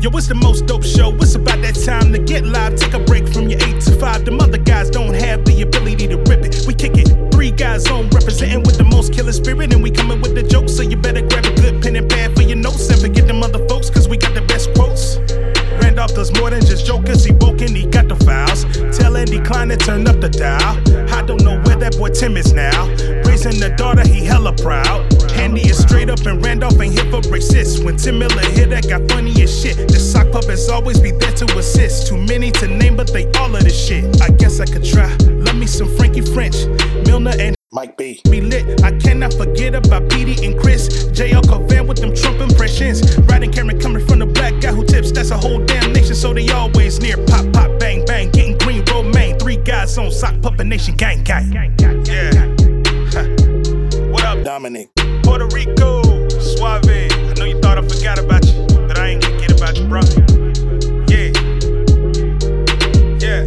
Yo, it's the most dope show, it's about that time to get live. Take a break from your 8 to 5. Them other guys don't have the ability to rip it. We kick it, three guys on, representing with the most killer spirit. And we coming with the jokes, so you better grab a good pen and pad for your notes. And forget them other folks, cause we got the best quotes. Randolph does more than just jokers, he woke and he got the files. Tell Andy Klein to turn up the dial. I don't know where that boy Tim is now. Raising the daughter, he hella proud. Handy is straight up and Randolph ain't here for racist. When Tim Miller hit, that got funny as shit. The sock puppets always be there to assist. Too many to name, but they all of this shit. I guess I could try, love me some Frankie French, Milner and Mike B. Be lit, I cannot forget about Petey and Chris. J.L. Covan with them Trump impressions. Riding Cameron coming from the black guy who tips, that's a whole damn nation, so they always near. Pop, pop, bang, bang, getting green, romaine. Three guys on sock puppet nation, gang, gang. Yeah. What up, Dominic? Puerto Rico, Suave. I know you thought I forgot about you, but I ain't gonna get about you, bro. Yeah. Yeah.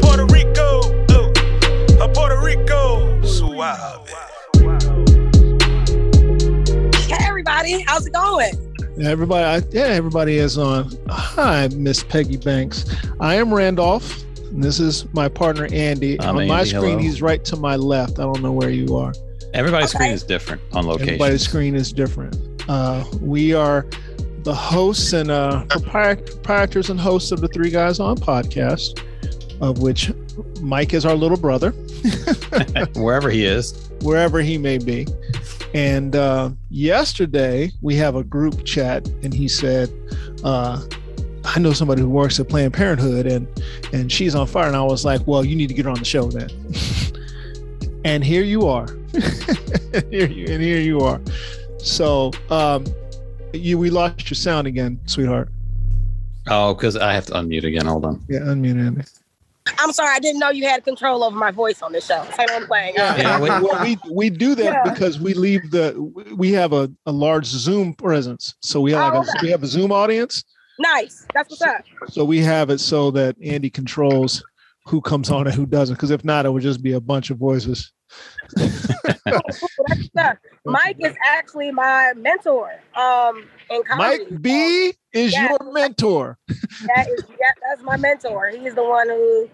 Puerto Rico, Puerto Rico, Suave. Hey, everybody. How's it going? Everybody is on. Hi, Miss Peggy Banks. I am Randolph. And this is my partner, Andy. On my screen, hello. He's right to my left. I don't know where you are. Everybody's screen is different on location. Everybody's screen is different. We are the hosts and proprietors and hosts of the Three Guys On podcast, of which Mike is our little brother. Wherever he is. Wherever he may be. And yesterday, we have a group chat, and he said, I know somebody who works at Planned Parenthood, and she's on fire. And I was like, well, you need to get her on the show then. And here you are. Here you are. So we lost your sound again, sweetheart. Oh, because I have to unmute again. Hold on. Yeah, unmute Andy. I'm sorry, I didn't know you had control over my voice on the show. I don't play. Yeah, we do that because we have a large Zoom presence. So we have we have a Zoom audience. Nice. That's what's up. So we have it so that Andy controls who comes on and who doesn't, because if not, it would just be a bunch of voices. Mike is actually my mentor in comedy. Mike B is your mentor. That's my mentor. He is the one who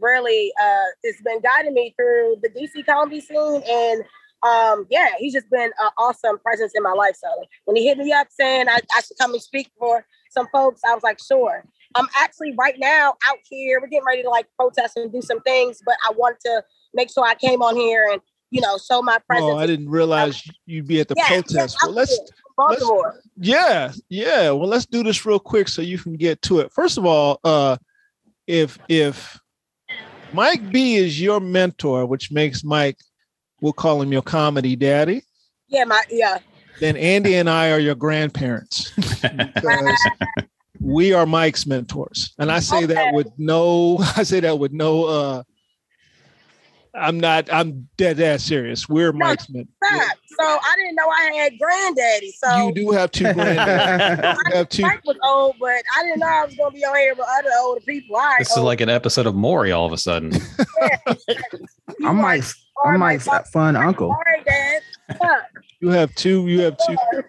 really has been guiding me through the DC comedy scene, and he's just been an awesome presence in my life. So when he hit me up saying I should come and speak for some folks, I was like, sure. I'm actually right now out here. We're getting ready to protest and do some things, but I wanted to make sure I came on here and show my presence. Oh, I didn't realize you'd be at the protest. Well, let's do this real quick so you can get to it. First of all, if Mike B is your mentor, which makes Mike, we'll call him your comedy daddy. Yeah, then Andy and I are your grandparents. Because we are Mike's mentors. And I say that with I'm dead ass serious. We're Mike's mentors. So I didn't know I had granddaddy. So you do have two granddaddies. Mike was old, but I didn't know I was going to be on here with other older people. This is like an episode of Maury all of a sudden. I'm Mike's fun uncle. Sorry, Dad. You have two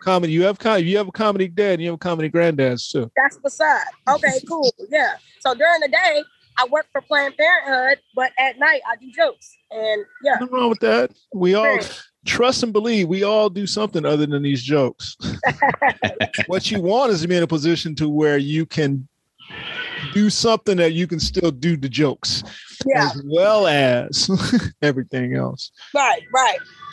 comedy. You have a comedy dad and you have a comedy granddads too. That's what's up. Okay, cool. Yeah. So during the day, I work for Planned Parenthood, but at night I do jokes. And nothing wrong with that. We all trust and believe we all do something other than these jokes. What you want is to be in a position to where you can do something that you can still do the jokes as well as everything else. Right.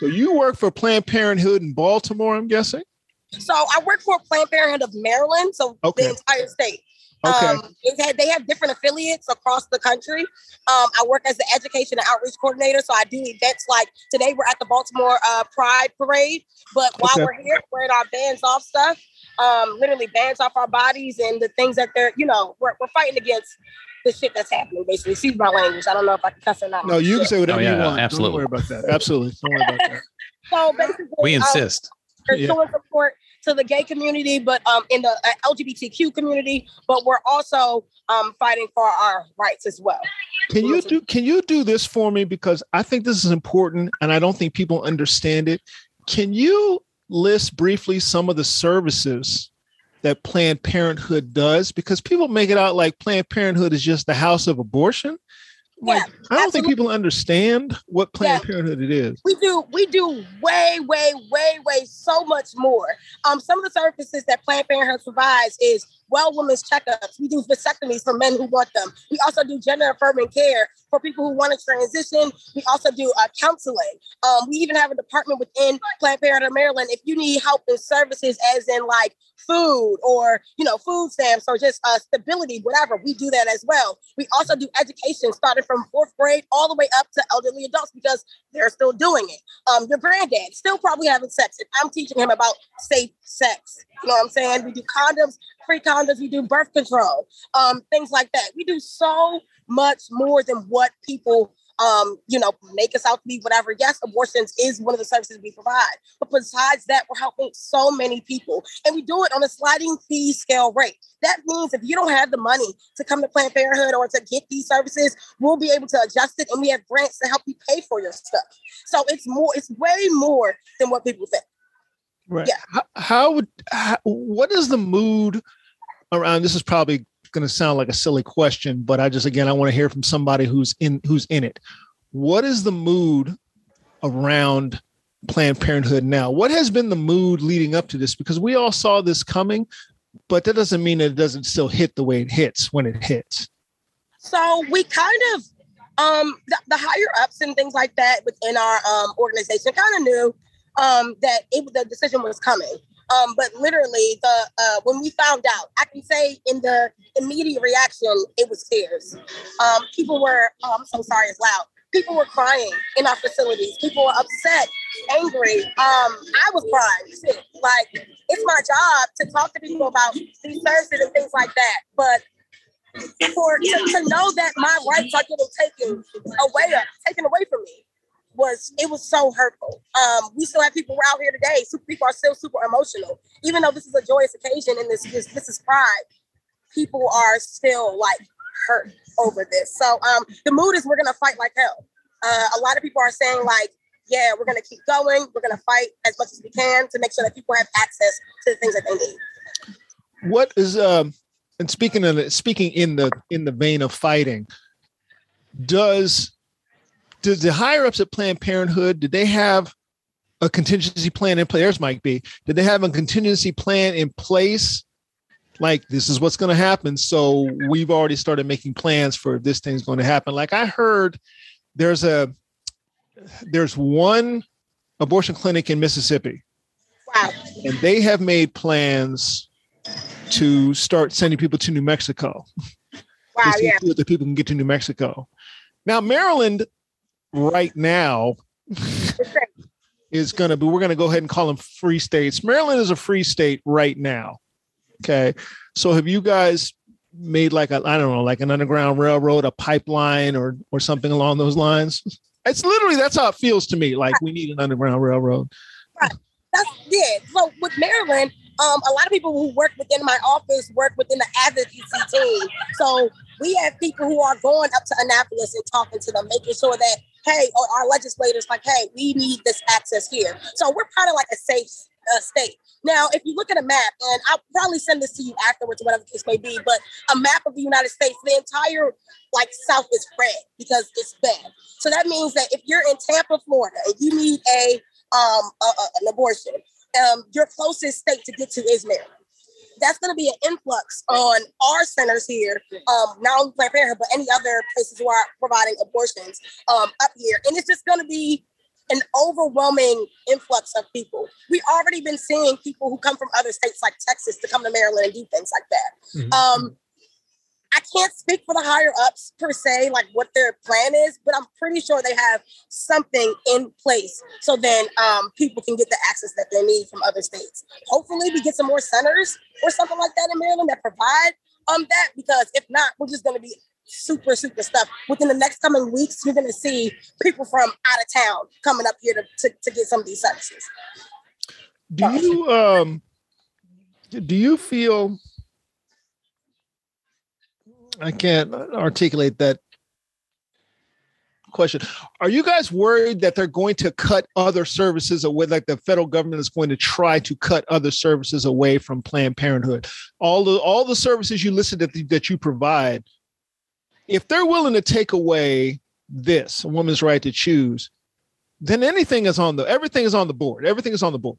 So you work for Planned Parenthood in Baltimore, I'm guessing? So I work for Planned Parenthood of Maryland, so the entire state. Okay. They have different affiliates across the country. I work as the education and outreach coordinator, so I do events like today we're at the Baltimore Pride Parade, but while we're here, we're in our bands off stuff. Literally bands off our bodies and the things that they're, we're fighting against the shit that's happening, basically. Excuse my language. I don't know if I can cuss or not. No, you can say whatever you want. Absolutely. Don't worry about that. Absolutely. Don't worry about that. So basically, we insist. We're showing support to the gay community, but in the LGBTQ community, but we're also fighting for our rights as well. Can you do this for me? Because I think this is important and I don't think people understand it. Can you list briefly some of the services that Planned Parenthood does, because people make it out like Planned Parenthood is just the house of abortion. Like, yeah, I don't think people understand what Planned Parenthood it is. We do way so much more. Some of the services that Planned Parenthood provides is women's checkups. We do vasectomies for men who want them. We also do gender affirming care for people who want to transition. We also do counseling. We even have a department within Planned Parenthood Maryland. If you need help in services, as in like food or food stamps or just stability, whatever, we do that as well. We also do education, starting from 4th grade all the way up to elderly adults, because they're still doing it. Your granddad still probably having sex. If I'm teaching him about safe sex, you know what I'm saying? We do condoms, free condoms, we do birth control, things like that. We do so much more than what people, make us out to be, whatever. Yes, abortions is one of the services we provide. But besides that, we're helping so many people. And we do it on a sliding fee scale rate. That means if you don't have the money to come to Planned Parenthood or to get these services, we'll be able to adjust it. And we have grants to help you pay for your stuff. So it's way more than what people think. Right. Yeah. What is the mood around? This is probably going to sound like a silly question, but I want to hear from somebody who's in it. What is the mood around Planned Parenthood now? What has been the mood leading up to this? Because we all saw this coming, but that doesn't mean that it doesn't still hit the way it hits when it hits. So we kind of, the higher ups and things like that within our organization kind of knew that the decision was coming. But literally, when we found out, I can say in the immediate reaction, it was tears. People were, I'm so sorry, it's loud. People were crying in our facilities. People were upset, angry. I was crying. Shit. Like, it's my job to talk to people about these services and things like that. But to know that my rights are getting taken away from me, it was so hurtful. We still have people out here today. People are still super emotional. Even though this is a joyous occasion and this is pride, people are still like hurt over this. So the mood is, we're going to fight like hell. A lot of people are saying like, yeah, we're going to keep going. We're going to fight as much as we can to make sure that people have access to the things that they need. What is, and speaking in the vein of fighting, does the higher ups at Planned Parenthood, did they have a contingency plan in place? There's Mike B. Did they have a contingency plan in place? Like, this is what's going to happen. So we've already started making plans for this thing's going to happen. Like, I heard there's one abortion clinic in Mississippi. Wow. And they have made plans to start sending people to New Mexico. Wow. Yeah. So that people can get to New Mexico. Now, Maryland right now is going to be, we're going to go ahead and call them free states. Maryland is a free state right now. Okay. So have you guys made like an underground railroad, a pipeline or something along those lines? It's literally, that's how it feels to me. Like, we need an underground railroad. Right. That's it. So with Maryland, a lot of people who work within my office work within the advocacy team. So we have people who are going up to Annapolis and talking to them, making sure that, hey, or our legislators, like, hey, we need this access here. So we're kind of like a safe state. Now, if you look at a map, and I'll probably send this to you afterwards, whatever the case may be, but a map of the United States, the entire South is red because it's bad. So that means that if you're in Tampa, Florida, and you need an abortion, your closest state to get to is Maryland. That's going to be an influx on our centers here, not only Planned Parenthood, but any other places who are providing abortions up here. And it's just going to be an overwhelming influx of people. We've already been seeing people who come from other states like Texas to come to Maryland and do things like that. Mm-hmm. I can't speak for the higher ups per se, like what their plan is, but I'm pretty sure they have something in place so then people can get the access that they need from other states. Hopefully we get some more centers or something like that in Maryland that provide that, because if not, we're just going to be super, super stuffed. Within the next coming weeks, you're going to see people from out of town coming up here to get some of these services. Do you feel... I can't articulate that question. Are you guys worried that they're going to cut other services away, like the federal government is going to try to cut other services away from Planned Parenthood? All the services you listed that you provide, if they're willing to take away this, a woman's right to choose, then everything is on the board. Everything is on the board.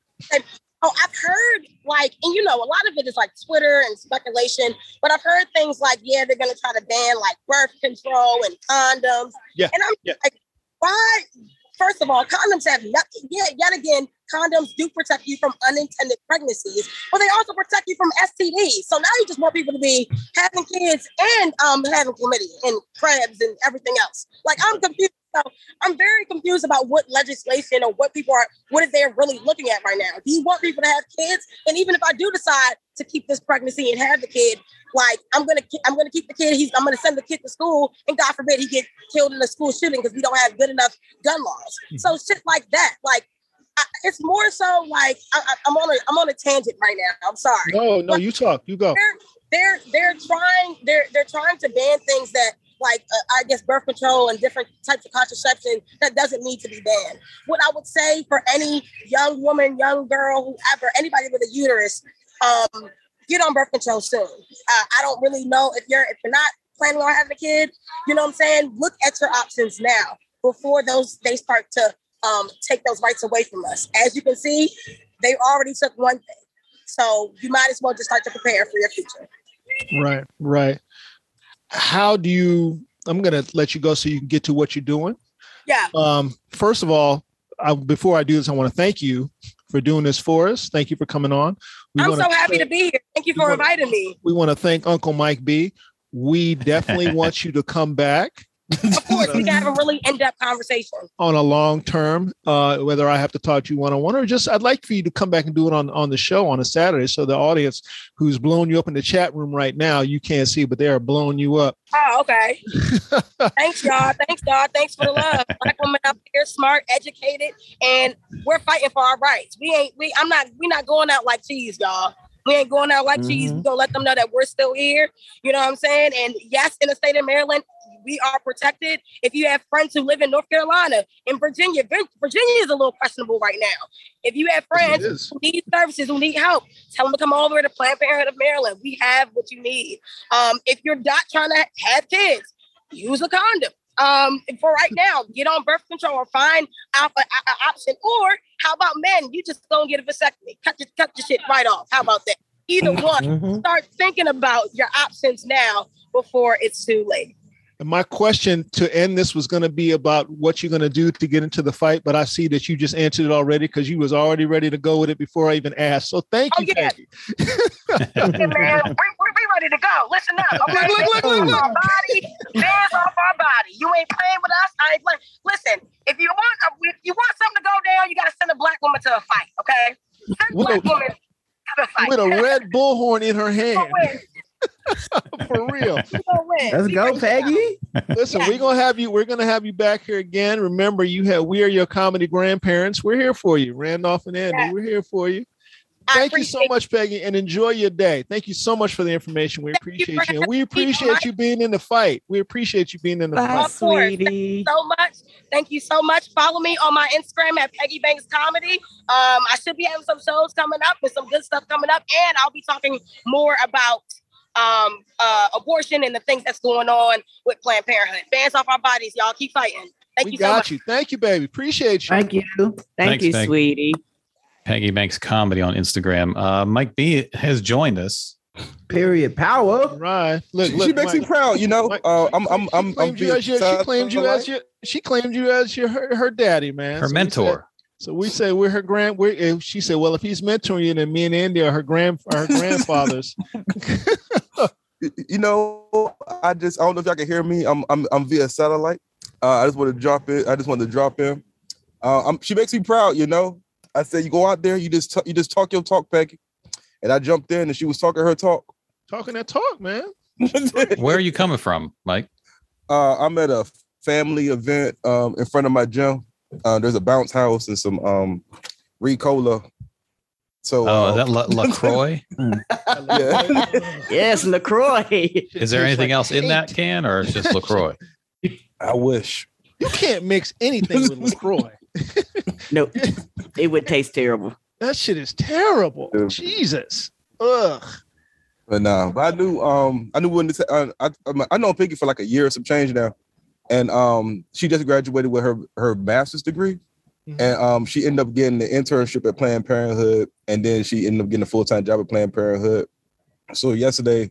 Oh, I've heard a lot of it is like Twitter and speculation, but I've heard things like, yeah, they're going to try to ban like birth control and condoms. Yeah. And I'm like, why? First of all, condoms have nothing. Yeah, yet again, condoms do protect you from unintended pregnancies, but they also protect you from STDs. So now you just want people to be having kids and having chlamydia and Krebs and everything else. Like, I'm confused. So I'm very confused about what legislation or what they're really looking at right now. Do you want people to have kids? And even if I do decide to keep this pregnancy and have the kid, like, I'm gonna keep the kid. I'm gonna send the kid to school, and God forbid he get killed in a school shooting because we don't have good enough gun laws. Mm-hmm. So shit like that, it's more so like I'm on a tangent right now. I'm sorry. No, you talk. You go. They're trying to ban things that. I guess birth control and different types of contraception that doesn't need to be banned. What I would say for any young woman, young girl, whoever, anybody with a uterus, get on birth control soon. I don't really know if you're not planning on having a kid, you know what I'm saying? Look at your options now before they start to take those rights away from us. As you can see, they already took one thing. So you might as well just start to prepare for your future. Right. I'm going to let you go so you can get to what you're doing. Yeah. First of all, before I do this, I want to thank you for doing this for us. Thank you for coming on. I'm so happy to be here. Thank you for inviting me. We want to thank Uncle Mike B. We definitely want you to come back. Of course, we can have a really in-depth conversation. On a long term, whether I have to talk to you one-on-one or just I'd like for you to come back and do it on the show on a Saturday so the audience who's blowing you up in the chat room right now, you can't see, but they are blowing you up. Oh, okay. Thanks, y'all. Thanks, God. Thanks for the love. Black women out there, smart, educated, and we're fighting for our rights. We're not going out like cheese, y'all. We ain't going out like cheese. We're going to let them know that we're still here. You know what I'm saying? And yes, in the state of Maryland, we are protected. If you have friends who live in North Carolina and Virginia is a little questionable right now. If you have friends who need services, who need help, tell them to come over to Planned Parenthood of Maryland. We have what you need. If you're not trying to have kids, use a condom. For right now, get on birth control or find out an option. Or how about men? You just don't get a vasectomy. Cut your shit right off. How about that? Either one. Start thinking about your options now before it's too late. And my question to end this was going to be about what you're going to do to get into the fight, but I see that you just answered it already because you was already ready to go with it before I even asked. So thank you. Yeah. Thank you, man. We're ready to go. Listen up. Okay? Look. Our body, hands off our body. You ain't playing with us. I ain't playing. Listen, if you want something to go down, you got to send a black woman to a fight, okay? Send a black woman to a fight. With a red bullhorn in her hand. For real. Let's go, Peggy. Listen, we're gonna have you back here again. Remember, we are your comedy grandparents. We're here for you, Randolph and Andy. Yeah. We're here for you. Thank you so much, Peggy, and enjoy your day. Thank you so much for the information. We appreciate you. And we appreciate you being in the fight. Bye, sweetie. Thank you so much. Follow me on my Instagram at Peggy Banks Comedy. I should be having some shows coming up with some good stuff coming up, and I'll be talking more about abortion and the things that's going on with Planned Parenthood. Bands off our bodies, y'all. Keep fighting. Thank you so much. Thank you, baby. Appreciate you. Thank you. Thanks, sweetie. Peggy Banks Comedy on Instagram. Mike B has joined us. Period. Power. Right. Look, she makes me proud. You know, She claimed you as her daddy, man. Her mentor. So we say we're her grand. She said, "Well, if he's mentoring you, then me and Andy are her grandfathers." You know, I don't know if y'all can hear me. I'm via satellite. I just wanted to drop in. She makes me proud. You know, I said, you go out there, you just talk your talk, Peggy, and I jumped in, and she was talking her talk. Talking that talk, man. Where are you coming from, Mike? I'm at a family event in front of my gym. There's a bounce house and some Ricola. So that LaCroix? Yes, LaCroix. Is there anything else in that can, or it's just LaCroix? I wish. You can't mix anything with LaCroix. No, it would taste terrible. That shit is terrible. Yeah. Jesus. Ugh. But nah, but I knew when this, I know Pinky for like a year or some change now, and she just graduated with her master's degree, mm-hmm. and she ended up getting the internship at Planned Parenthood, and then she ended up getting a full-time job at Planned Parenthood. So yesterday,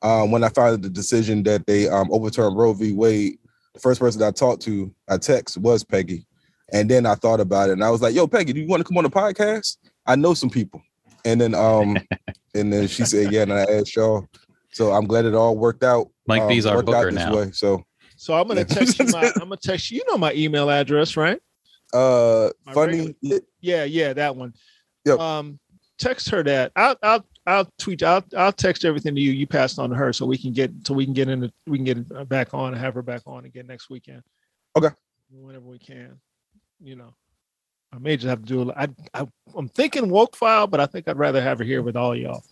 when I found the decision that they overturned Roe v. Wade, the first person I talked to, I text, was Peggy. And then I thought about it, and I was like, yo, Peggy, do you want to come on the podcast? I know some people. And then and then she said, yeah, and I asked y'all. So I'm glad it all worked out. Mike B's our booker now. Way, so I'm going to text you. I'm going to text you. You know my email address, right? My funny. Regular, yeah, that one. Yep. Text her that. I'll tweet. I'll text everything to you. You pass it on to her so we can get back on and have her back on again next weekend. Okay. Whenever we can, you know. I may just have to do I'm thinking woke file, but I think I'd rather have her here with all y'all.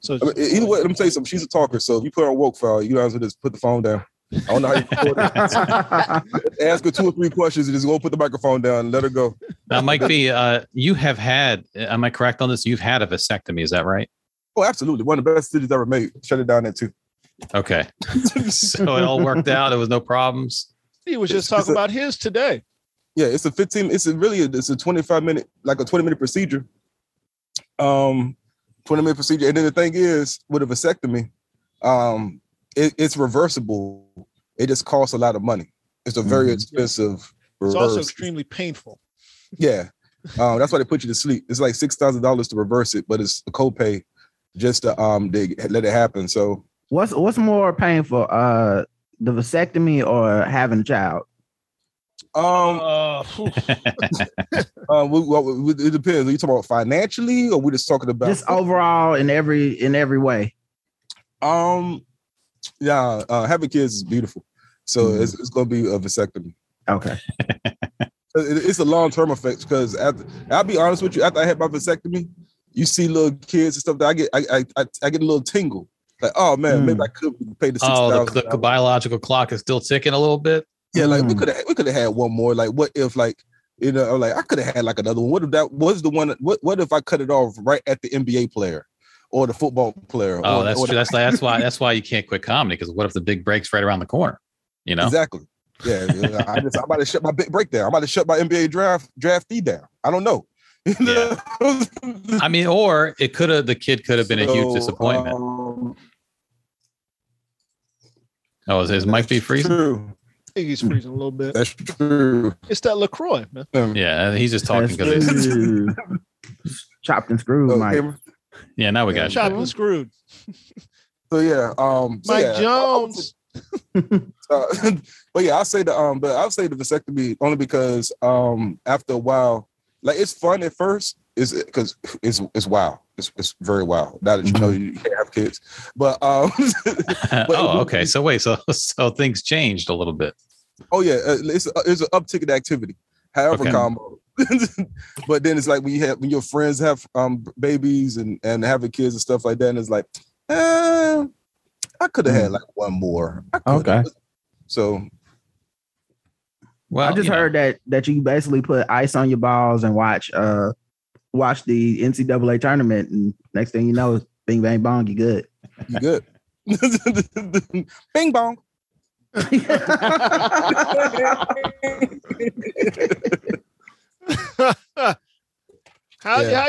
So either way, let me tell you something. She's a talker, so if you put her on woke file, you guys will just put the phone down. I don't know how you record it. Ask her 2 or 3 questions and just go put the microphone down and let her go. Now, Mike B, you have had, am I correct on this? You've had a vasectomy, is that right? Oh, absolutely. One of the best cities ever made. Shut it down there too. Okay. So it all worked out. There was no problems. He was just talking about his today. Yeah, it's a 15. It's a 25-minute, like a 20-minute procedure. 20-minute procedure, and then the thing is, with a vasectomy, it's reversible. It just costs a lot of money. It's a very expensive. Yeah. It's also extremely painful. Yeah, that's why they put you to sleep. It's like $6,000 to reverse it, but it's a copay just to let it happen. So what's more painful, the vasectomy or having a child? It depends. Are you talking about financially, or we're just talking about just overall in every way? Yeah, having kids is beautiful, so it's going to be a vasectomy. Okay, it's a long term effect because I'll be honest with you. After I had my vasectomy, you see little kids and stuff that I get a little tingle. Like, oh man, maybe I could pay the $6,000. The biological clock is still ticking a little bit. Yeah, like we could have had one more. Like, what if, like, you know, like I could have had like another one. What if that was the one? What if I cut it off right at the NBA player or the football player? Oh, that's true. That's why you can't quit comedy, because what if the big break's right around the corner? You know, exactly. Yeah, I'm about to shut my big break down. I'm about to shut my NBA draftee down. I don't know. Yeah. I mean, or it could have, the kid could have been a huge disappointment. Is Mike B freezing? True. I think he's freezing a little bit. That's true. It's that LaCroix, man. Yeah, he's just talking because he's chopped and screwed, Mike. Okay. Yeah, now we got chopped and screwed. So yeah, Mike Jones. But yeah, I'll say the vasectomy only because after a while, like it's fun at first, is because it's wild. It's very wild. Now that you know you can't have kids, but okay. So wait, so things changed a little bit. Oh yeah, it's an uptick in activity. However, combo. But then it's like when your friends have babies and having kids and stuff like that, and it's like, I could have had like one more. So. Well, I just heard that you basically put ice on your balls and watch the NCAA tournament, and next thing you know, bing bang bong, you good. You good. Bing bong. How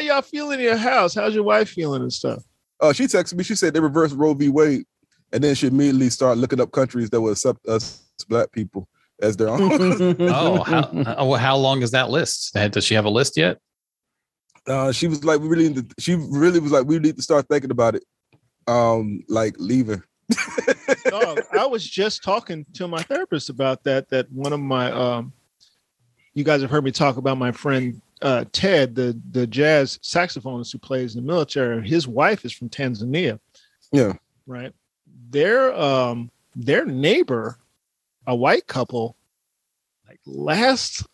y'all feeling in your house? How's your wife feeling and stuff? Oh, she texted me. She said they reversed Roe v. Wade, and then she immediately started looking up countries that would accept us black people as their own. How long is that list? Does she have a list yet? She was like, we need to start thinking about it. Like leaving. Dog, I was just talking to my therapist about that one of my, you guys have heard me talk about my friend, Ted, the jazz saxophonist who plays in the military. His wife is from Tanzania. Yeah. Right. Their neighbor, a white couple, like last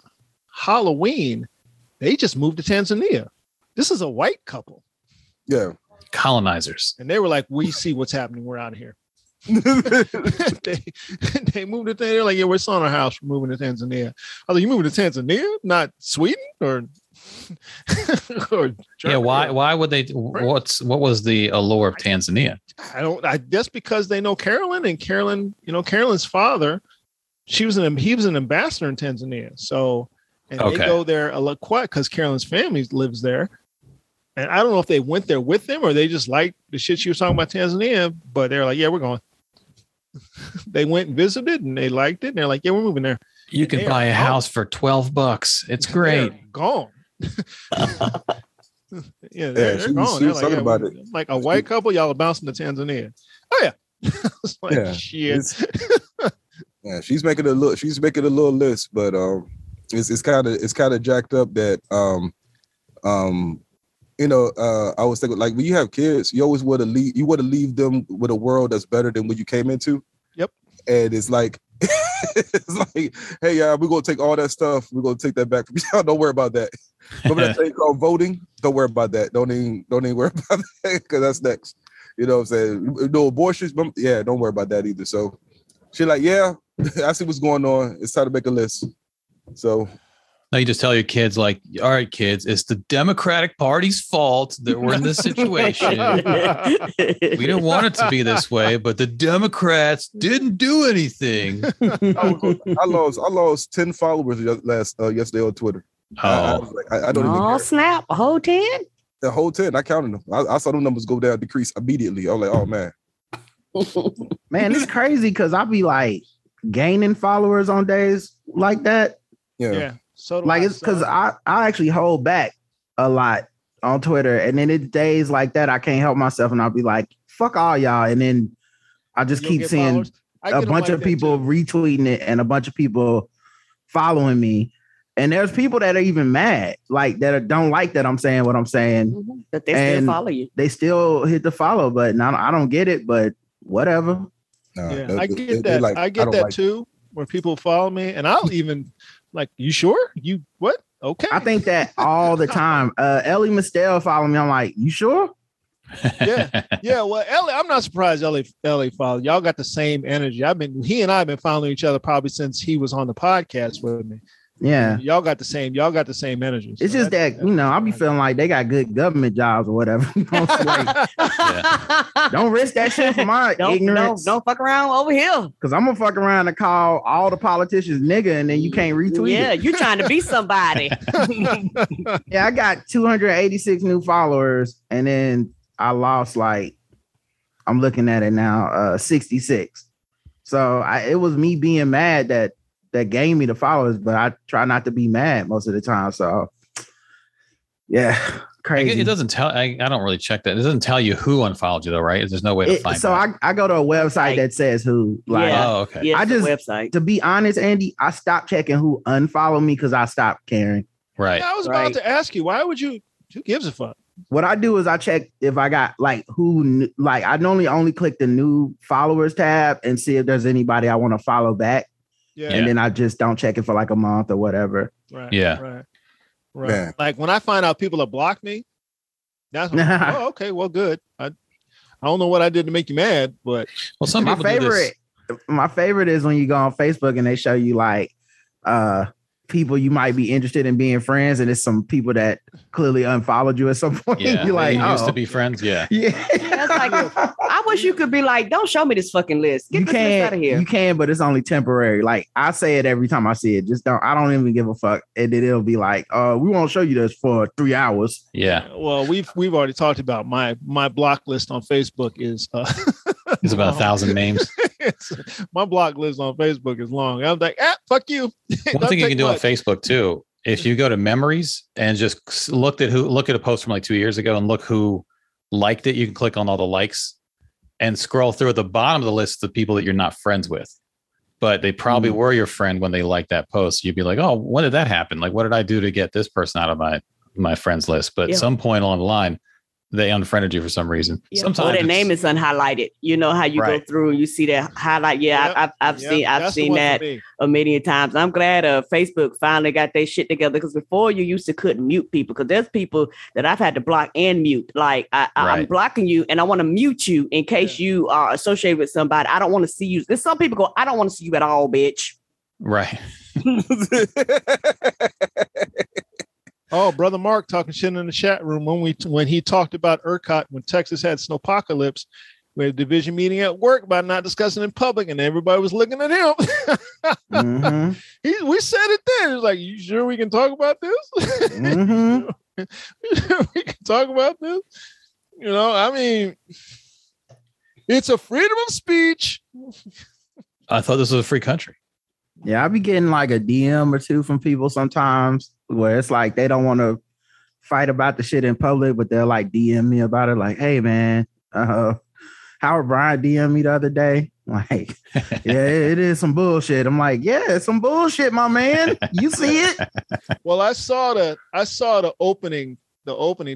Halloween, they just moved to Tanzania. This is a white couple. Yeah. Colonizers. And they were like, we see what's happening. We're out of here. They moved it there. Like, yeah, we're selling our house. We're moving to Tanzania. I was like, you moving to Tanzania, not Sweden or? Or yeah. Why would they? What was the allure of Tanzania? I guess because they know Carolyn, and Carolyn, you know, Carolyn's father, he was an ambassador in Tanzania. So, and they go there a lot because Carolyn's family lives there. And I don't know if they went there with them or they just liked the shit she was talking about Tanzania, but they're like, yeah, we're going. They went and visited and they liked it. And they're like, yeah, we're moving there. You can buy a house for $12. It's great. They're gone. Yeah, they're gone. They're like, yeah, about it. Like a white couple, y'all are bouncing to Tanzania. Oh yeah. I was like, yeah, shit. Yeah, she's making a little list, but it's kinda jacked up that you know, I was thinking, like, when you have kids, you always want to leave. You want to leave them with a world that's better than what you came into. Yep. And it's like, it's like, hey, y'all, we're gonna take all that stuff. We're gonna take that back from y'all. Don't worry about that. Remember that thing called voting? Don't worry about that. Don't even worry about that because that's next. You know what I'm saying? No abortions. Yeah, don't worry about that either. So she's like, yeah, I see what's going on. It's time to make a list. So. No, you just tell your kids, like, all right, kids, it's the Democratic Party's fault that we're in this situation. We didn't want it to be this way, but the Democrats didn't do anything. I lost 10 followers yesterday on Twitter. Oh, I was like, I don't even care. Snap, a whole 10? The whole 10. I counted them. I saw them numbers go down, decrease immediately. I was like, oh, man. Man, it's crazy because I'll be, like, gaining followers on days like that. Yeah. So like it's because I actually hold back a lot on Twitter, and then it's days like that I can't help myself, and I'll be like, "Fuck all y'all," and then I just keep seeing a bunch of people retweeting it and a bunch of people following me, and there's people that are even mad, like that don't like that I'm saying what I'm saying, mm-hmm. But they still follow you. They still hit the follow button. I don't get it, but whatever. Yeah, I get that. I get that too, where people follow me, and I'll even. Like, you sure? You what? Okay. I think that all the time. Ellie Mastel followed me. I'm like, you sure? Yeah. Well, Ellie, I'm not surprised Ellie followed. Y'all got the same energy. He and I have been following each other probably since he was on the podcast with me. Yeah. And y'all got the same energy. So it's just that, you know, I'll be feeling like they got good government jobs or whatever. Don't risk that shit for my ignorance. Don't fuck around over here. Because I'm going to fuck around and call all the politicians nigga and then you can't retweet it. Yeah, you're trying to be somebody. Yeah, I got 286 new followers and then I lost like, I'm looking at it now, 66. So it was me being mad that gave me the followers, but I try not to be mad most of the time. So, yeah, crazy. It doesn't tell. I don't really check that. It doesn't tell you who unfollowed you though, right? There's no way to find. So that. I go to a website that says who. Like, yeah. Oh, okay. Yeah, website. To be honest, Andy, I stopped checking who unfollowed me because I stopped caring. Right. Yeah, I was about to ask you, why would you? Who gives a fuck? What I do is I check if I got like who. Like I normally only click the new followers tab and see if there's anybody I want to follow back. Yeah. And then I just don't check it for like a month or whatever. Right. Yeah. Right. Man. Like when I find out people have blocked me, that's when I'm like, oh, okay. Well, good. I don't know what I did to make you mad, but well, some my favorite. My favorite is when you go on Facebook and they show you like people you might be interested in being friends, and it's some people that clearly unfollowed you at some point. Yeah, you're like, used to be friends. Yeah. It's like, I wish you could be like, don't show me this fucking list. Get this list out of here. You can, but it's only temporary. Like I say it every time I see it. Just don't. I don't even give a fuck. And then it'll be like, we won't show you this for 3 hours. Yeah. Well, we've already talked about my block list on Facebook is. It's about 1,000 names. My block list on Facebook is long. I'm like, fuck you. One thing you can do on Facebook too, if you go to memories and just look at a post from like 2 years ago and look who liked it, you can click on all the likes and scroll through at the bottom of the list the people that you're not friends with, but they probably were your friend when they liked that post. You'd be like, oh, when did that happen? Like, what did I do to get this person out of my friends list? But at some point along the line, they unfriended you for some reason. Yeah. Sometimes well, their name is unhighlighted. You know how you go through and you see that highlight. Yeah, yep. I've seen that a million times. I'm glad Facebook finally got their shit together, because before you used to couldn't mute people, because there's people that I've had to block and mute. Like I'm blocking you and I want to mute you in case you are associated with somebody. I don't want to see you. There's some people go, I don't want to see you at all, bitch. Right. Oh, brother Mark talking shit in the chat room when he talked about ERCOT when Texas had snowpocalypse. We had a division meeting at work by not discussing in public, and everybody was looking at him. Mm-hmm. We said it then. It was like, you sure we can talk about this? Mm-hmm. You sure we can talk about this? You know, I mean, it's a freedom of speech. I thought this was a free country. Yeah, I be getting like a DM or two from people sometimes where it's like they don't want to fight about the shit in public, but they'll like DM me about it. Like, hey, man, Howard Bryant DM'd me the other day. Like, yeah, it is some bullshit. I'm like, yeah, it's some bullshit, my man. You see it? Well, I saw the opening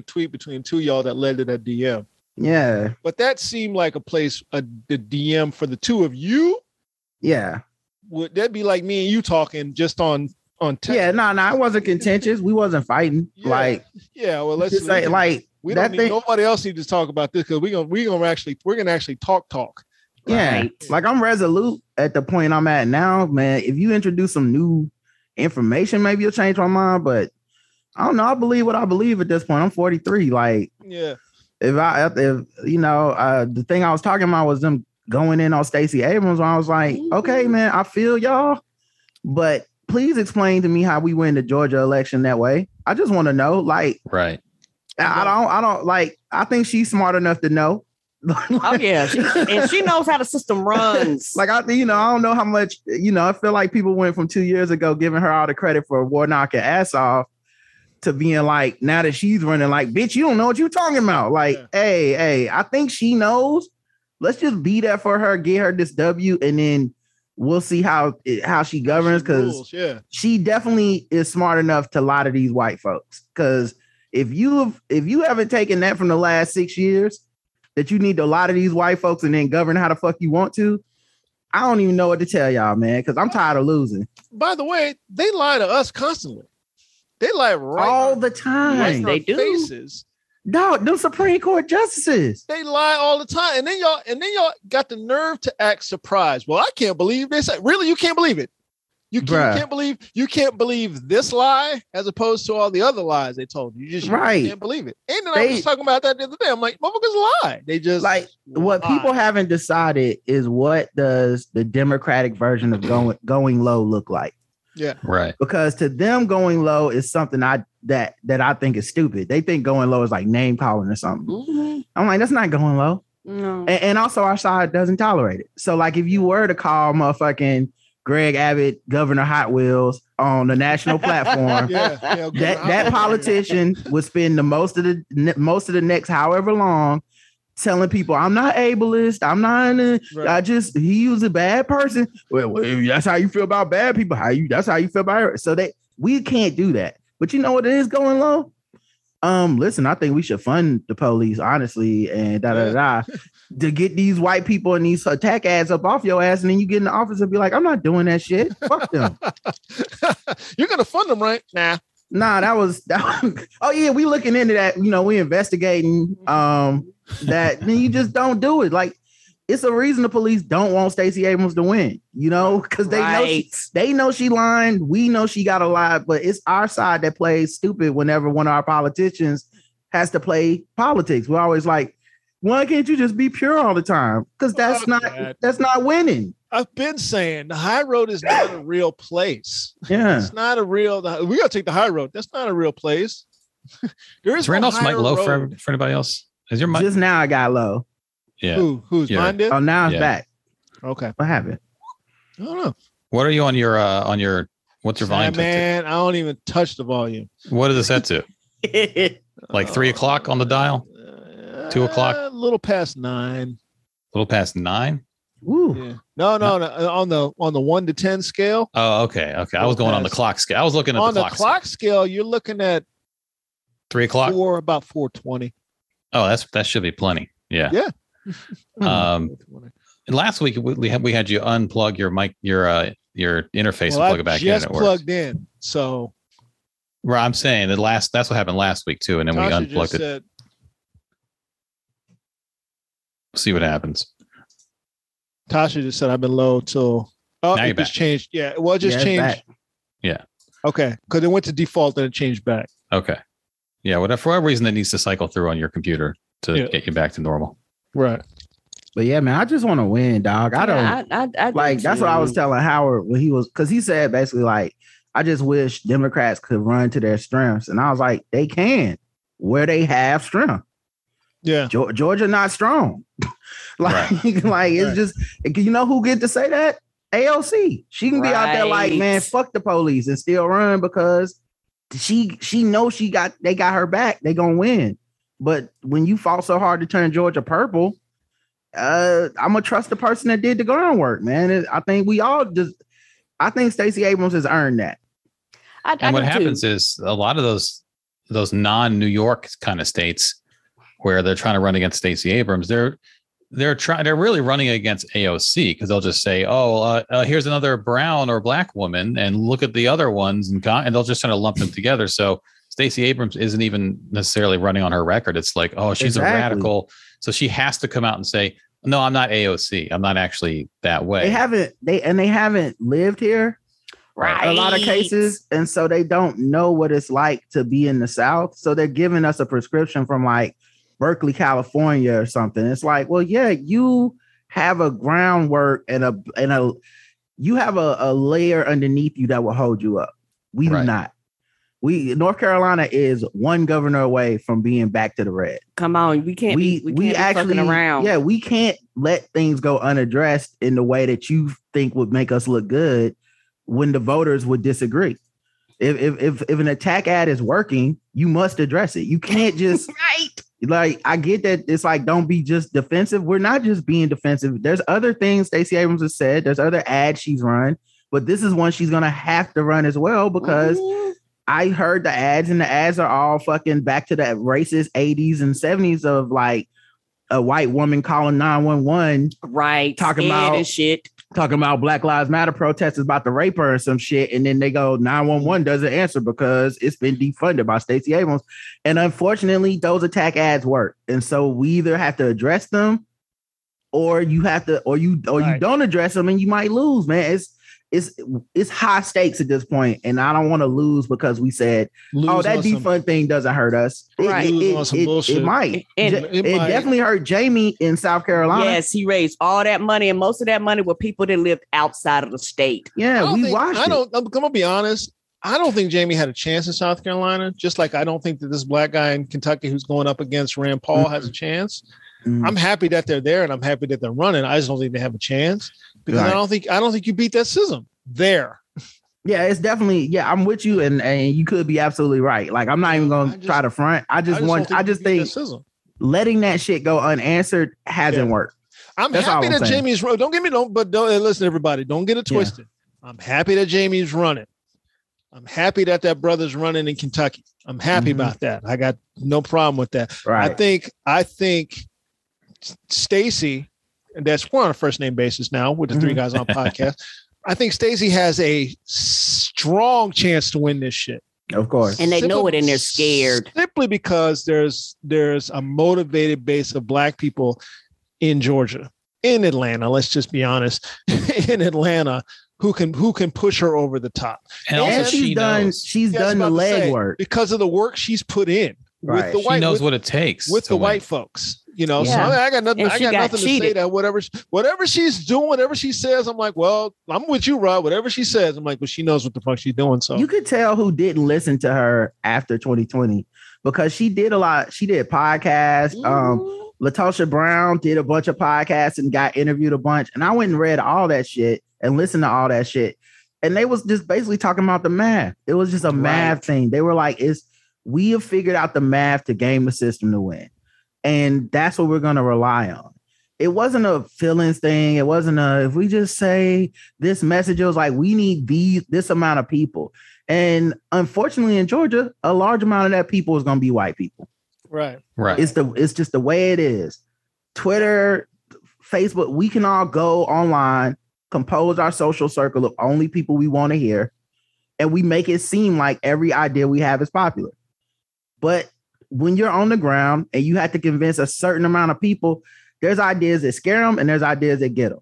tweet between two of y'all that led to that DM. Yeah. But that seemed like a place, the DM for the two of you. Yeah. Would that be like me and you talking just on text? Yeah, no, it wasn't contentious. We wasn't fighting. Yeah. Like, yeah, well, let's say like we don't need, nobody else needs to talk about this, because we're gonna actually talk. Yeah, right. Like I'm resolute at the point I'm at now, man. If you introduce some new information, maybe you'll change my mind. But I don't know. I believe what I believe at this point. I'm 43. Like, yeah. If you know, the thing I was talking about was them going in on Stacey Abrams, I was like, okay, man, I feel y'all, but please explain to me how we win the Georgia election that way. I just want to know, like, right? I don't like. I think she's smart enough to know. Oh yeah, she knows how the system runs. Like I don't know how much. You know, I feel like people went from 2 years ago giving her all the credit for Warnock and Assoff to being like, now that she's running, like, bitch, you don't know what you're talking about. Like, yeah. hey, I think she knows. Let's just be there for her, get her this W, and then we'll see how she governs, because she definitely is smart enough to lie to these white folks. Because if you haven't taken that from the last 6 years, that you need to lie to these white folks and then govern how the fuck you want to, I don't even know what to tell y'all, man, because I'm tired of losing. By the way, they lie to us constantly. They lie right all the time. Right in they do. Faces. No, them Supreme Court justices. They lie all the time. And then y'all got the nerve to act surprised. Well, I can't believe this. Really, you can't believe it. You can't believe this lie as opposed to all the other lies they told you. You can't believe it. And then I was talking about that the other day. I'm like, motherfuckers lie. They just like what lie. People haven't decided is, what does the Democratic version of going low look like? Yeah. Right. Because to them, going low is something that I think is stupid. They think going low is like name calling or something. Mm-hmm. I'm like, that's not going low. No. And also our side doesn't tolerate it. So like if you were to call motherfucking Greg Abbott, Governor Hot Wheels on the national platform, that politician would spend most of the next however long telling people, I'm not ableist. I'm not. He was a bad person. Well, if that's how you feel about bad people. That's how you feel about it. So we can't do that. But you know what it is going low? Listen, I think we should fund the police, honestly, and to get these white people and these attack ads up off your ass, and then you get in the office and be like, I'm not doing that shit. Fuck them. You're gonna fund them, right? Nah, that was oh yeah, we looking into that, you know, we investigating that. Then you just don't do it. Like, it's a reason the police don't want Stacey Abrams to win, you know, because they know she lying. We know she got a lie, but it's our side that plays stupid whenever one of our politicians has to play politics. We're always like, why can't you just be pure all the time? Because that's not winning. I've been saying the high road is not a real place. Yeah, it's not a real. We gotta take the high road. That's not a real place. There is Randolph's mic low for anybody else. Is your mic just now? I got low. Yeah. Who's mine did? Oh, now it's back. Okay. What happened? I don't know. What are you on your what's your volume? Man, I don't even touch the volume. What is it set to? Like 3 o'clock on the dial? 2 o'clock? A little past 9. A little past 9? Ooh. Yeah. No. On the 1 to 10 scale. Oh, okay. Okay. I was going on the clock scale. I was looking at the clock scale. You're looking at 3 o'clock. About 4:20. Oh, that should be plenty. Yeah. Yeah. Last week we had you unplug your mic, your interface, and plug it back in. Just plugged in. So. Well, I'm saying that's what happened last week too, and then Tasha we unplugged it. See what happens. Tasha just said I've been low till. Oh, now it just changed. Yeah. Well, it just changed. Yeah. Okay. Because it went to default and it changed back. Okay. Yeah. Whatever. For whatever reason, it needs to cycle through on your computer to get you back to normal. Right. But yeah, man, I just want to win, dog. I that's what I was telling Howard when he was, because he said basically like, I just wish Democrats could run to their strengths. And I was like, they can where they have strength. Yeah. Georgia not strong. It's just, you know who get to say that? AOC. She can be out there like, man, fuck the police and still run because she knows they got her back. They gonna win. But when you fought so hard to turn Georgia purple, I'm gonna trust the person that did the groundwork, man. I think Stacey Abrams has earned that. What happens is a lot of those non-New York kind of states where they're trying to run against Stacey Abrams, they're really running against AOC because they'll just say, "Oh, here's another brown or black woman," and look at the other ones, and they'll just try to lump them together. So Stacey Abrams isn't even necessarily running on her record. It's like, oh, she's a radical. So she has to come out and say, no, I'm not AOC. I'm not actually that way. They haven't lived here. Right. A lot of cases. And so they don't know what it's like to be in the South. So they're giving us a prescription from like Berkeley, California or something. It's like, well, yeah, you have a groundwork and you have a layer underneath you that will hold you up. We do not. North Carolina is one governor away from being back to the red. Come on, we can't be fucking around. Yeah, we can't let things go unaddressed in the way that you think would make us look good when the voters would disagree. If an attack ad is working, you must address it. You can't just Like I get that it's like don't be just defensive. We're not just being defensive. There's other things Stacey Abrams has said. There's other ads she's run, but this is one she's gonna have to run as well because. Mm-hmm. I heard the ads, and the ads are all fucking back to that racist 80s and 70s of like a white woman calling 911, right? Talking about Black Lives Matter protesters about to rape her and some shit, and then they go 911 doesn't answer because it's been defunded by Stacey Abrams, and unfortunately, those attack ads work, and so we either have to address them, or you don't address them, and you might lose, man. It's high stakes at this point, and I don't want to lose because we said, "Oh, that defund thing doesn't hurt us." It might. It definitely hurt Jamie in South Carolina. Yes, he raised all that money, and most of that money were people that lived outside of the state. Yeah, I'm gonna be honest. I don't think Jamie had a chance in South Carolina. Just like I don't think that this black guy in Kentucky who's going up against Rand Paul has a chance. Mm-hmm. I'm happy that they're there, and I'm happy that they're running. I just don't think they have a chance. Because I don't think you beat that schism there. Yeah, it's definitely. Yeah, I'm with you, and you could be absolutely right. Like I'm not even going to try to front. I just think letting that shit go unanswered hasn't worked. I'm happy that Jamie's. Don't get me wrong, but don't listen, everybody. Don't get it twisted. Yeah. I'm happy that Jamie's running. I'm happy that brother's running in Kentucky. I'm happy about that. I got no problem with that. Right. I think Stacey. And we're on a first name basis now with the Three Guys on Podcast. I think Stacey has a strong chance to win this shit. Of course. And they know it and they're scared. Simply because there's a motivated base of black people in Georgia, in Atlanta, let's just be honest, in Atlanta, who can push her over the top. And also she's done the legwork because of the work she's put in. Right. She knows what it takes with the white folks. You know, so I got nothing to say that whatever she's doing, whatever she says, I'm like, well, I'm with you, Rod. Whatever she says, I'm like, well, she knows what the fuck she's doing. So you could tell who didn't listen to her after 2020 because she did a lot. She did podcasts. LaTosha Brown did a bunch of podcasts and got interviewed a bunch. And I went and read all that shit and listened to all that shit. And they was just basically talking about the math. It was just a math thing. They were like, we have figured out the math to game the system to win. And that's what we're going to rely on. It wasn't a feelings thing. It wasn't if we just say this message, it was like, we need this amount of people. And unfortunately in Georgia, a large amount of that people is going to be white people. Right. It's just the way it is. Twitter, Facebook, we can all go online, compose our social circle of only people we want to hear, and we make it seem like every idea we have is popular. But when you're on the ground and you have to convince a certain amount of people, there's ideas that scare them and there's ideas that get them.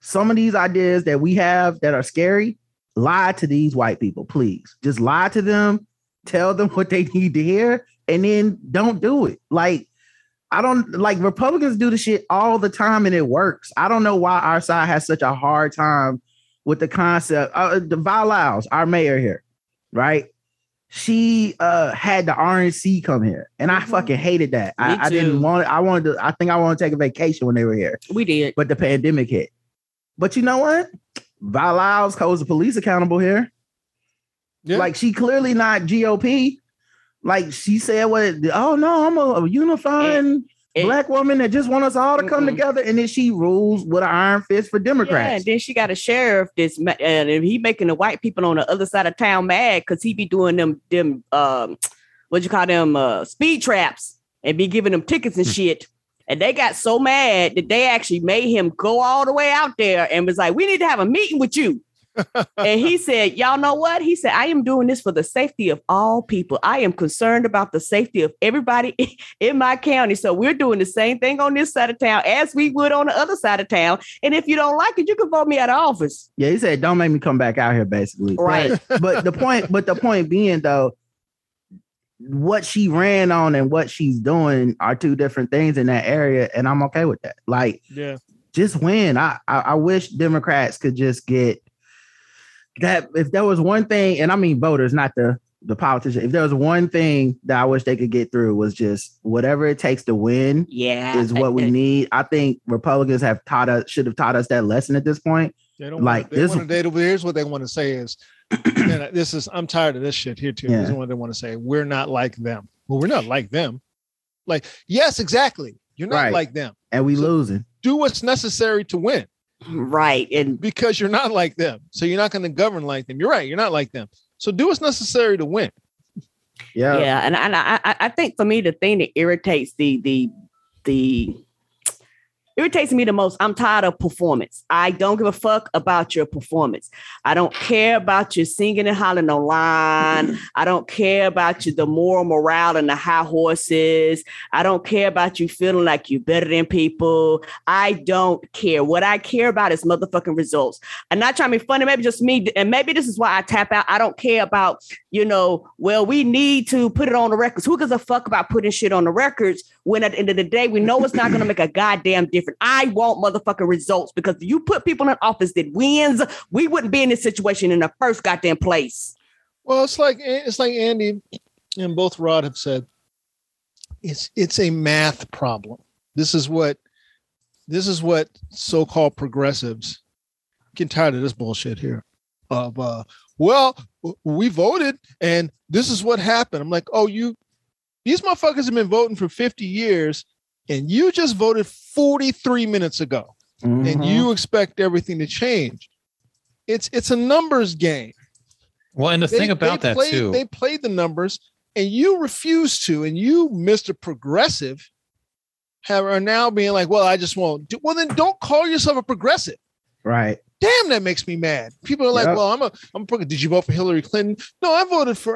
Some of these ideas that we have that are scary, lie to these white people, please. Just lie to them, tell them what they need to hear, and then don't do it. Like, I don't like Republicans do the shit all the time and it works. I don't know why our side has such a hard time with the concept. Val Lyles, our mayor here, right? She had the RNC come here, and I fucking hated that. I didn't want it. I think I wanted to take a vacation when they were here. We did, but the pandemic hit. But you know what? Val Lyles holds the police accountable here. Yeah. Like, she clearly not GOP. Like, she said, "What? Oh no, I'm a unifying black woman that just want us all to come together." And then she rules with an iron fist for Democrats. Yeah, and then she got a sheriff that's and he making the white people on the other side of town mad because he be doing them what you call them speed traps and be giving them tickets and shit. And they got so mad that they actually made him go all the way out there and was like, "We need to have a meeting with you." And he said, "Y'all know what?" He said, "I am doing this for the safety of all people. I am concerned about the safety of everybody in my county. So we're doing the same thing on this side of town as we would on the other side of town. And if you don't like it, you can vote me out of office." Yeah, he said, "Don't make me come back out here," basically. Right. But the point being, though, what she ran on and what she's doing are two different things in that area. And I'm okay with that. Like, yeah, just win. I wish Democrats could just get that. If there was one thing, and I mean voters, not the politician, if there was one thing that I wish they could get through, was just whatever it takes to win is what we need. I think Republicans should have taught us that lesson at this point. They don't like this. Here's what they want to say is, and this is, I'm tired of this shit here too. Yeah. This is what they want to say. We're not like them. Well, we're not like them. Like, yes, exactly. You're not like them. And we losing. Do what's necessary to win. Right. And because you're not like them. So you're not going to govern like them. You're right. You're not like them. So do what's necessary to win. Yeah. Yeah. And I think for me, the thing that irritates irritates me the most, I'm tired of performance. I don't give a fuck about your performance. I don't care about your singing and hollering online. I don't care about the moral morale and the high horses. I don't care about you feeling like you're better than people. I don't care. What I care about is motherfucking results. I'm not trying to be funny. Maybe just me. And maybe this is why I tap out. I don't care about, we need to put it on the records. Who gives a fuck about putting shit on the records when at the end of the day, we know it's not going to make a goddamn difference. I want motherfucking results, because if you put people in office that wins, we wouldn't be in this situation in the first goddamn place. Well, it's like Andy and both Rod have said, it's a math problem. This is what so-called progressives get tired of this bullshit here of, well, we voted and this is what happened. I'm like, oh, these motherfuckers have been voting for 50 years. And you just voted 43 minutes ago, and you expect everything to change. It's a numbers game. Well, and they played the numbers, and you refused to, and you, Mr. Progressive, are now being like, well, I just won't do. Well, then don't call yourself a progressive. Right. Damn, that makes me mad. People are like, well, I'm a did you vote for Hillary Clinton? No, I voted for,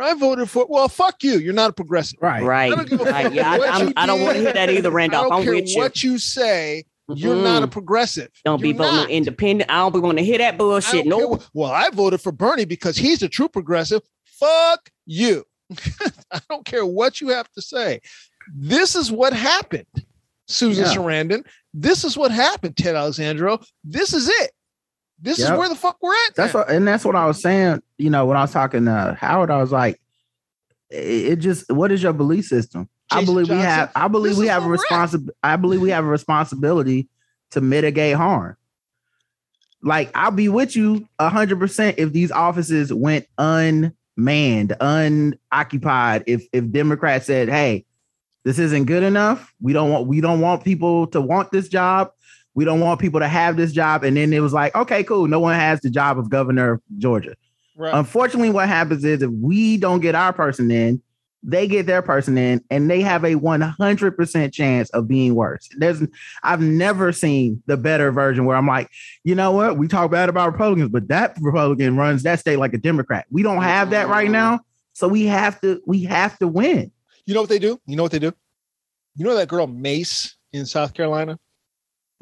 well, fuck you. You're not a progressive. Right. I don't give a fuck. Yeah, I don't want to hear that either, Randolph. I don't care what you say. You're not a progressive. Don't be voting on independent. I don't want to hear that bullshit. No. Well, I voted for Bernie because he's a true progressive. Fuck you. I don't care what you have to say. This is what happened, Susan Sarandon. This is what happened, Ted Alexandro. This is it. This is where the fuck we're at. That's what I was saying. You know, when I was talking to Howard, I was like, what is your belief system? Jason Johnson, I believe we have a responsibility to mitigate harm. Like, I'll be with you 100% if these offices went unmanned, unoccupied. If Democrats said, hey, this isn't good enough. We don't want people to want this job. We don't want people to have this job. And then it was like, okay, cool. No one has the job of governor of Georgia. Right. Unfortunately, what happens is if we don't get our person in, They get their person in, and they have a 100% chance of being worse. I've never seen the better version where I'm like, you know what? We talk bad about Republicans, but that Republican runs that state like a Democrat. We don't have that right now, so we have to win. You know what they do? You know that girl Mace in South Carolina?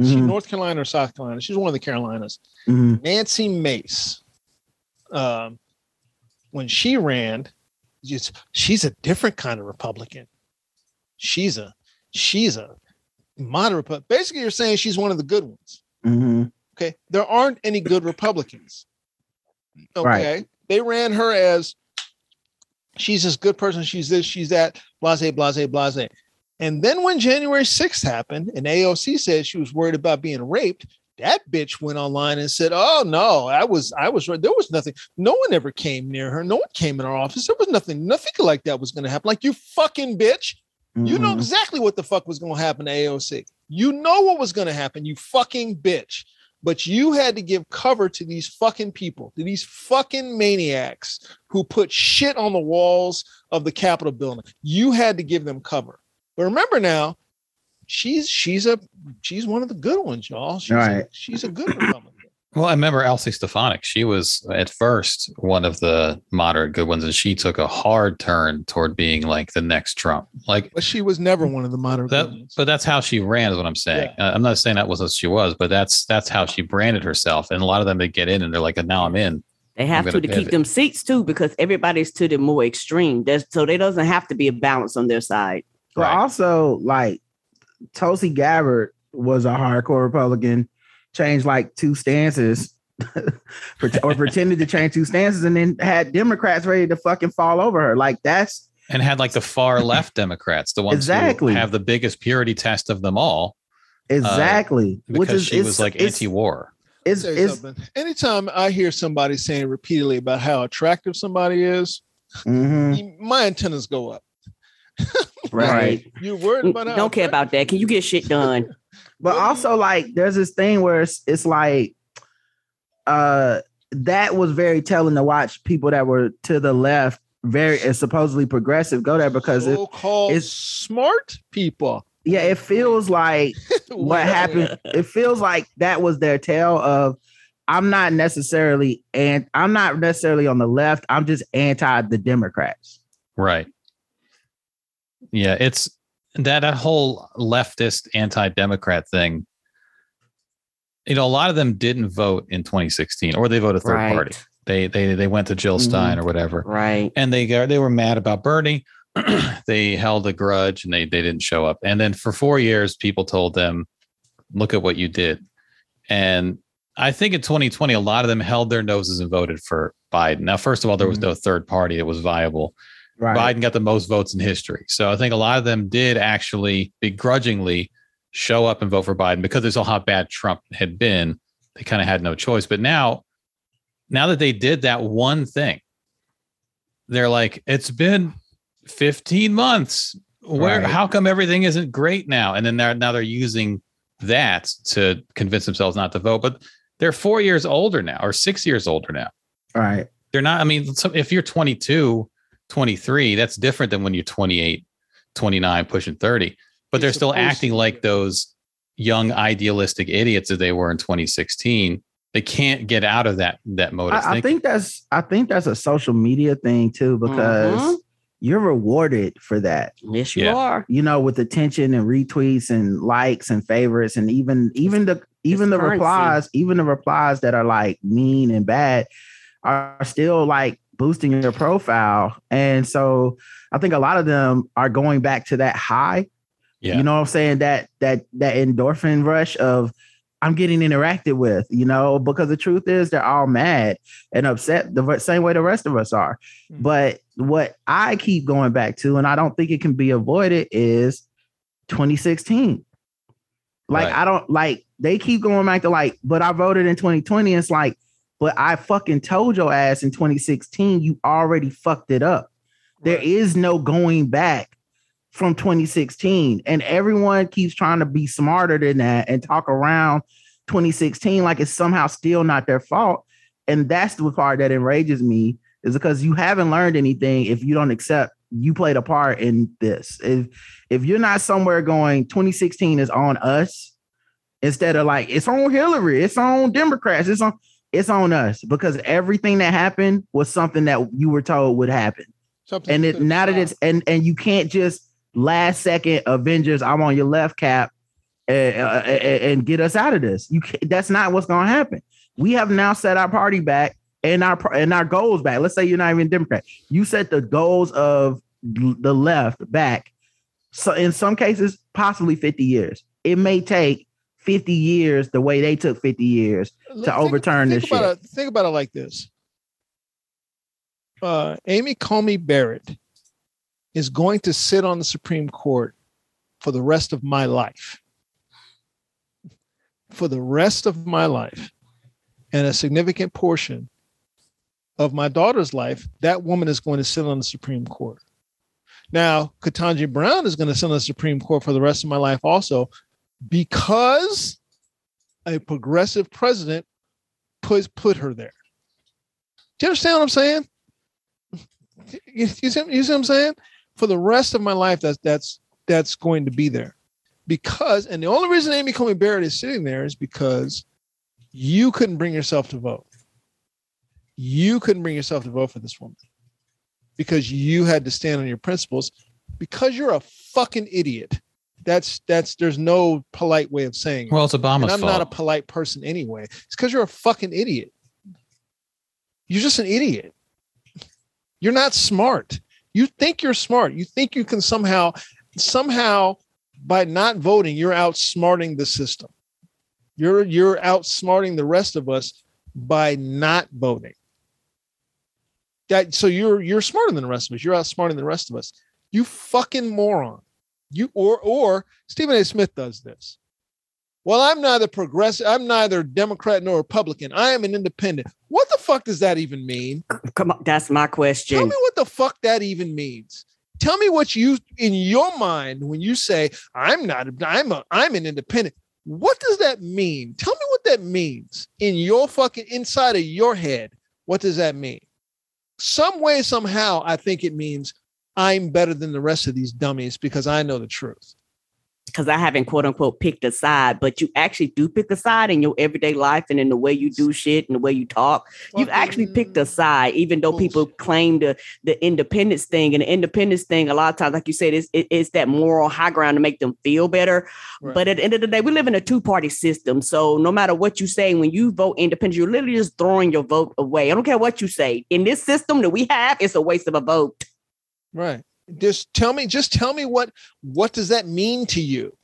Mm-hmm. She's North Carolina or South Carolina? She's one of the Carolinas. Mm-hmm. Nancy Mace, when she ran, she's a different kind of Republican. She's a moderate Republican. Basically, you're saying she's one of the good ones. Mm-hmm. Okay, there aren't any good Republicans. Okay, right. They ran her as she's this good person. She's this. She's that. Blase, blase, blase. And then when January 6th happened, and AOC said she was worried about being raped, that bitch went online and said, "Oh no, I was right. There was nothing. No one ever came near her. No one came in our office. There was nothing. Nothing like that was going to happen. Like, you fucking bitch. Mm-hmm. You know exactly what the fuck was going to happen to AOC. You know what was going to happen. You fucking bitch. But you had to give cover to these fucking people, to these fucking maniacs who put shit on the walls of the Capitol building. You had to give them cover. But remember now." She's one of the good ones, y'all. She's a good Republican. Well, I remember Elsie Stefanik. She was at first one of the moderate good ones, and she took a hard turn toward being like the next Trump. But she was never one of the moderate good ones. But that's how she ran, is what I'm saying. Yeah. I'm not saying that was what she was, but that's how she branded herself. And a lot of them, they get in, and they're like, "Now I'm in." They have to keep them seats too, because everybody's to the more extreme. So there doesn't have to be a balance on their side. But also, like, Tulsi Gabbard was a hardcore Republican, changed like two stances or pretended to change two stances, and then had Democrats ready to fucking fall over her. Like, that's. And had like the far left Democrats, the ones who have the biggest purity test of them all. Exactly. Because she was anti-war. Anytime I hear somebody saying repeatedly about how attractive somebody is, my antennas go up. Right. You're worried about that. Don't care about that. Can you get shit done? But also, like, there's this thing where it's like, that was very telling to watch people that were to the left, very supposedly progressive, go there because it's smart people. Yeah, it feels like what happened. It feels like that was their tale of, I'm not necessarily on the left. I'm just anti the Democrats. Right. Yeah, it's that whole leftist anti-Democrat thing. You know, a lot of them didn't vote in 2016, or they voted third party. They went to Jill Stein or whatever. Right. And they were mad about Bernie. They held a grudge, and they didn't show up. And then for 4 years, people told them, "Look at what you did." And I think in 2020, a lot of them held their noses and voted for Biden. Now, first of all, there was no third party that was viable. Right. Biden got the most votes in history. So I think a lot of them did actually begrudgingly show up and vote for Biden because they saw how bad Trump had been. They kind of had no choice. But now that they did that one thing, they're like, it's been 15 months. How come everything isn't great now? And then now they're using that to convince themselves not to vote. But they're 4 years older now, or 6 years older now. Right. They're not. I mean, if you're 22, 23, that's different than when you're 28, 29, pushing 30, but they're still acting like those young idealistic idiots that they were in 2016. They can't get out of that mode of thinking. I think that's a social media thing too, because you're rewarded for that. Yes, you are. You know, with attention and retweets and likes and favorites, and even the replies that are like mean and bad are still like boosting their profile. And so I think a lot of them are going back to that high. Yeah. You know what I'm saying? That endorphin rush of, I'm getting interacted with, you know, because the truth is they're all mad and upset the same way the rest of us are. Mm-hmm. But what I keep going back to, and I don't think it can be avoided, is 2016. Like, right. I don't like, they keep going back to like, but I voted in 2020. It's like, but I fucking told your ass in 2016, you already fucked it up. Right. There is no going back from 2016. And everyone keeps trying to be smarter than that and talk around 2016 like it's somehow still not their fault. And that's the part that enrages me, is because you haven't learned anything if you don't accept you played a part in this. If you're not somewhere going 2016 is on us instead of like it's on Hillary, it's on Democrats, it's on us, because everything that happened was something that you were told would happen. Something and it now that it's and you can't just last second Avengers, I'm on your left cap and get us out of this. You can't, that's not what's going to happen. We have now set our party back and our goals back. Let's say you're not even Democrat. You set the goals of the left back. So in some cases, possibly 50 years. It may take 50 years the way they took 50 years to overturn this shit. Think about it like this. Amy Coney Barrett is going to sit on the Supreme Court for the rest of my life. For the rest of my life. And a significant portion of my daughter's life, that woman is going to sit on the Supreme Court. Now, Ketanji Brown is going to sit on the Supreme Court for the rest of my life also, because a progressive president put her there. Do you understand what I'm saying? You see what I'm saying? For the rest of my life, that's going to be there. Because, and the only reason Amy Coney Barrett is sitting there is because you couldn't bring yourself to vote. You couldn't bring yourself to vote for this woman because you had to stand on your principles because you're a fucking idiot. There's no polite way of saying it. Well, it's Obama's fault. I'm not a polite person anyway. It's because you're a fucking idiot. You're just an idiot. You're not smart. You think you're smart. You think you can somehow by not voting, you're outsmarting the system. You're outsmarting the rest of us by not voting. So you're smarter than the rest of us. You're outsmarting the rest of us. You fucking moron. You or Stephen A. Smith does this. Well, I'm neither progressive. I'm neither Democrat nor Republican. I am an independent. What the fuck does that even mean? Come on, that's my question. Tell me what the fuck that even means. Tell me what you in your mind when you say I'm an independent. What does that mean? Tell me what that means in your fucking inside of your head. What does that mean? Some way, somehow, I think it means I'm better than the rest of these dummies because I know the truth. Because I haven't, quote unquote, picked a side, but you actually do pick a side in your everyday life and in the way you do shit and the way you talk. You've actually picked a side, even though people claim the independence thing. And the independence thing, a lot of times, like you said, it's that moral high ground to make them feel better. Right. But at the end of the day, we live in a two-party system. So no matter what you say, when you vote independent, you're literally just throwing your vote away. I don't care what you say. In this system that we have, it's a waste of a vote. Right. Just tell me what does that mean to you?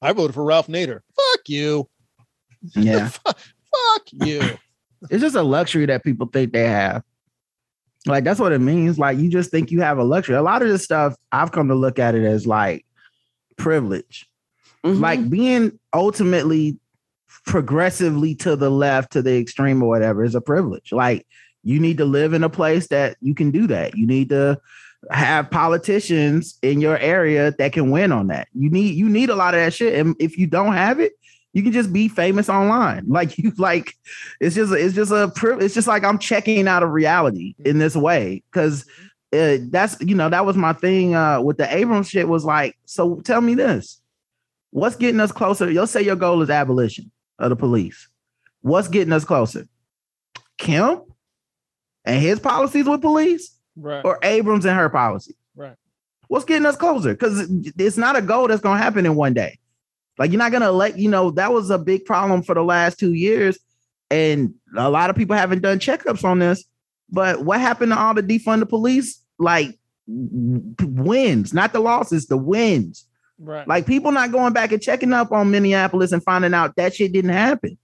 I voted for Ralph Nader. Fuck you. Yeah. Fuck you. It's just a luxury that people think they have. Like, that's what it means. Like, you just think you have a luxury. A lot of this stuff, I've come to look at it as like privilege. Mm-hmm. Like being ultimately progressively to the left, to the extreme or whatever is a privilege. Like, you need to live in a place that you can do that. You need to have politicians in your area that can win on that. You need a lot of that shit, and if you don't have it, you can just be famous online. Like you like, it's just like I'm checking out of reality in this way because that was my thing with the Abrams shit. Was like, so tell me this: what's getting us closer? You'll say your goal is abolition of the police. What's getting us closer? Kemp and his policies with police. Right. Or Abrams and her policy. Right. What's getting us closer? Because it's not a goal that's going to happen in one day. Like, you're not going to that was a big problem for the last 2 years. And a lot of people haven't done checkups on this. But what happened to all the defund the police? Like, wins, not the losses, the wins. Right. Like, people not going back and checking up on Minneapolis and finding out that shit didn't happen.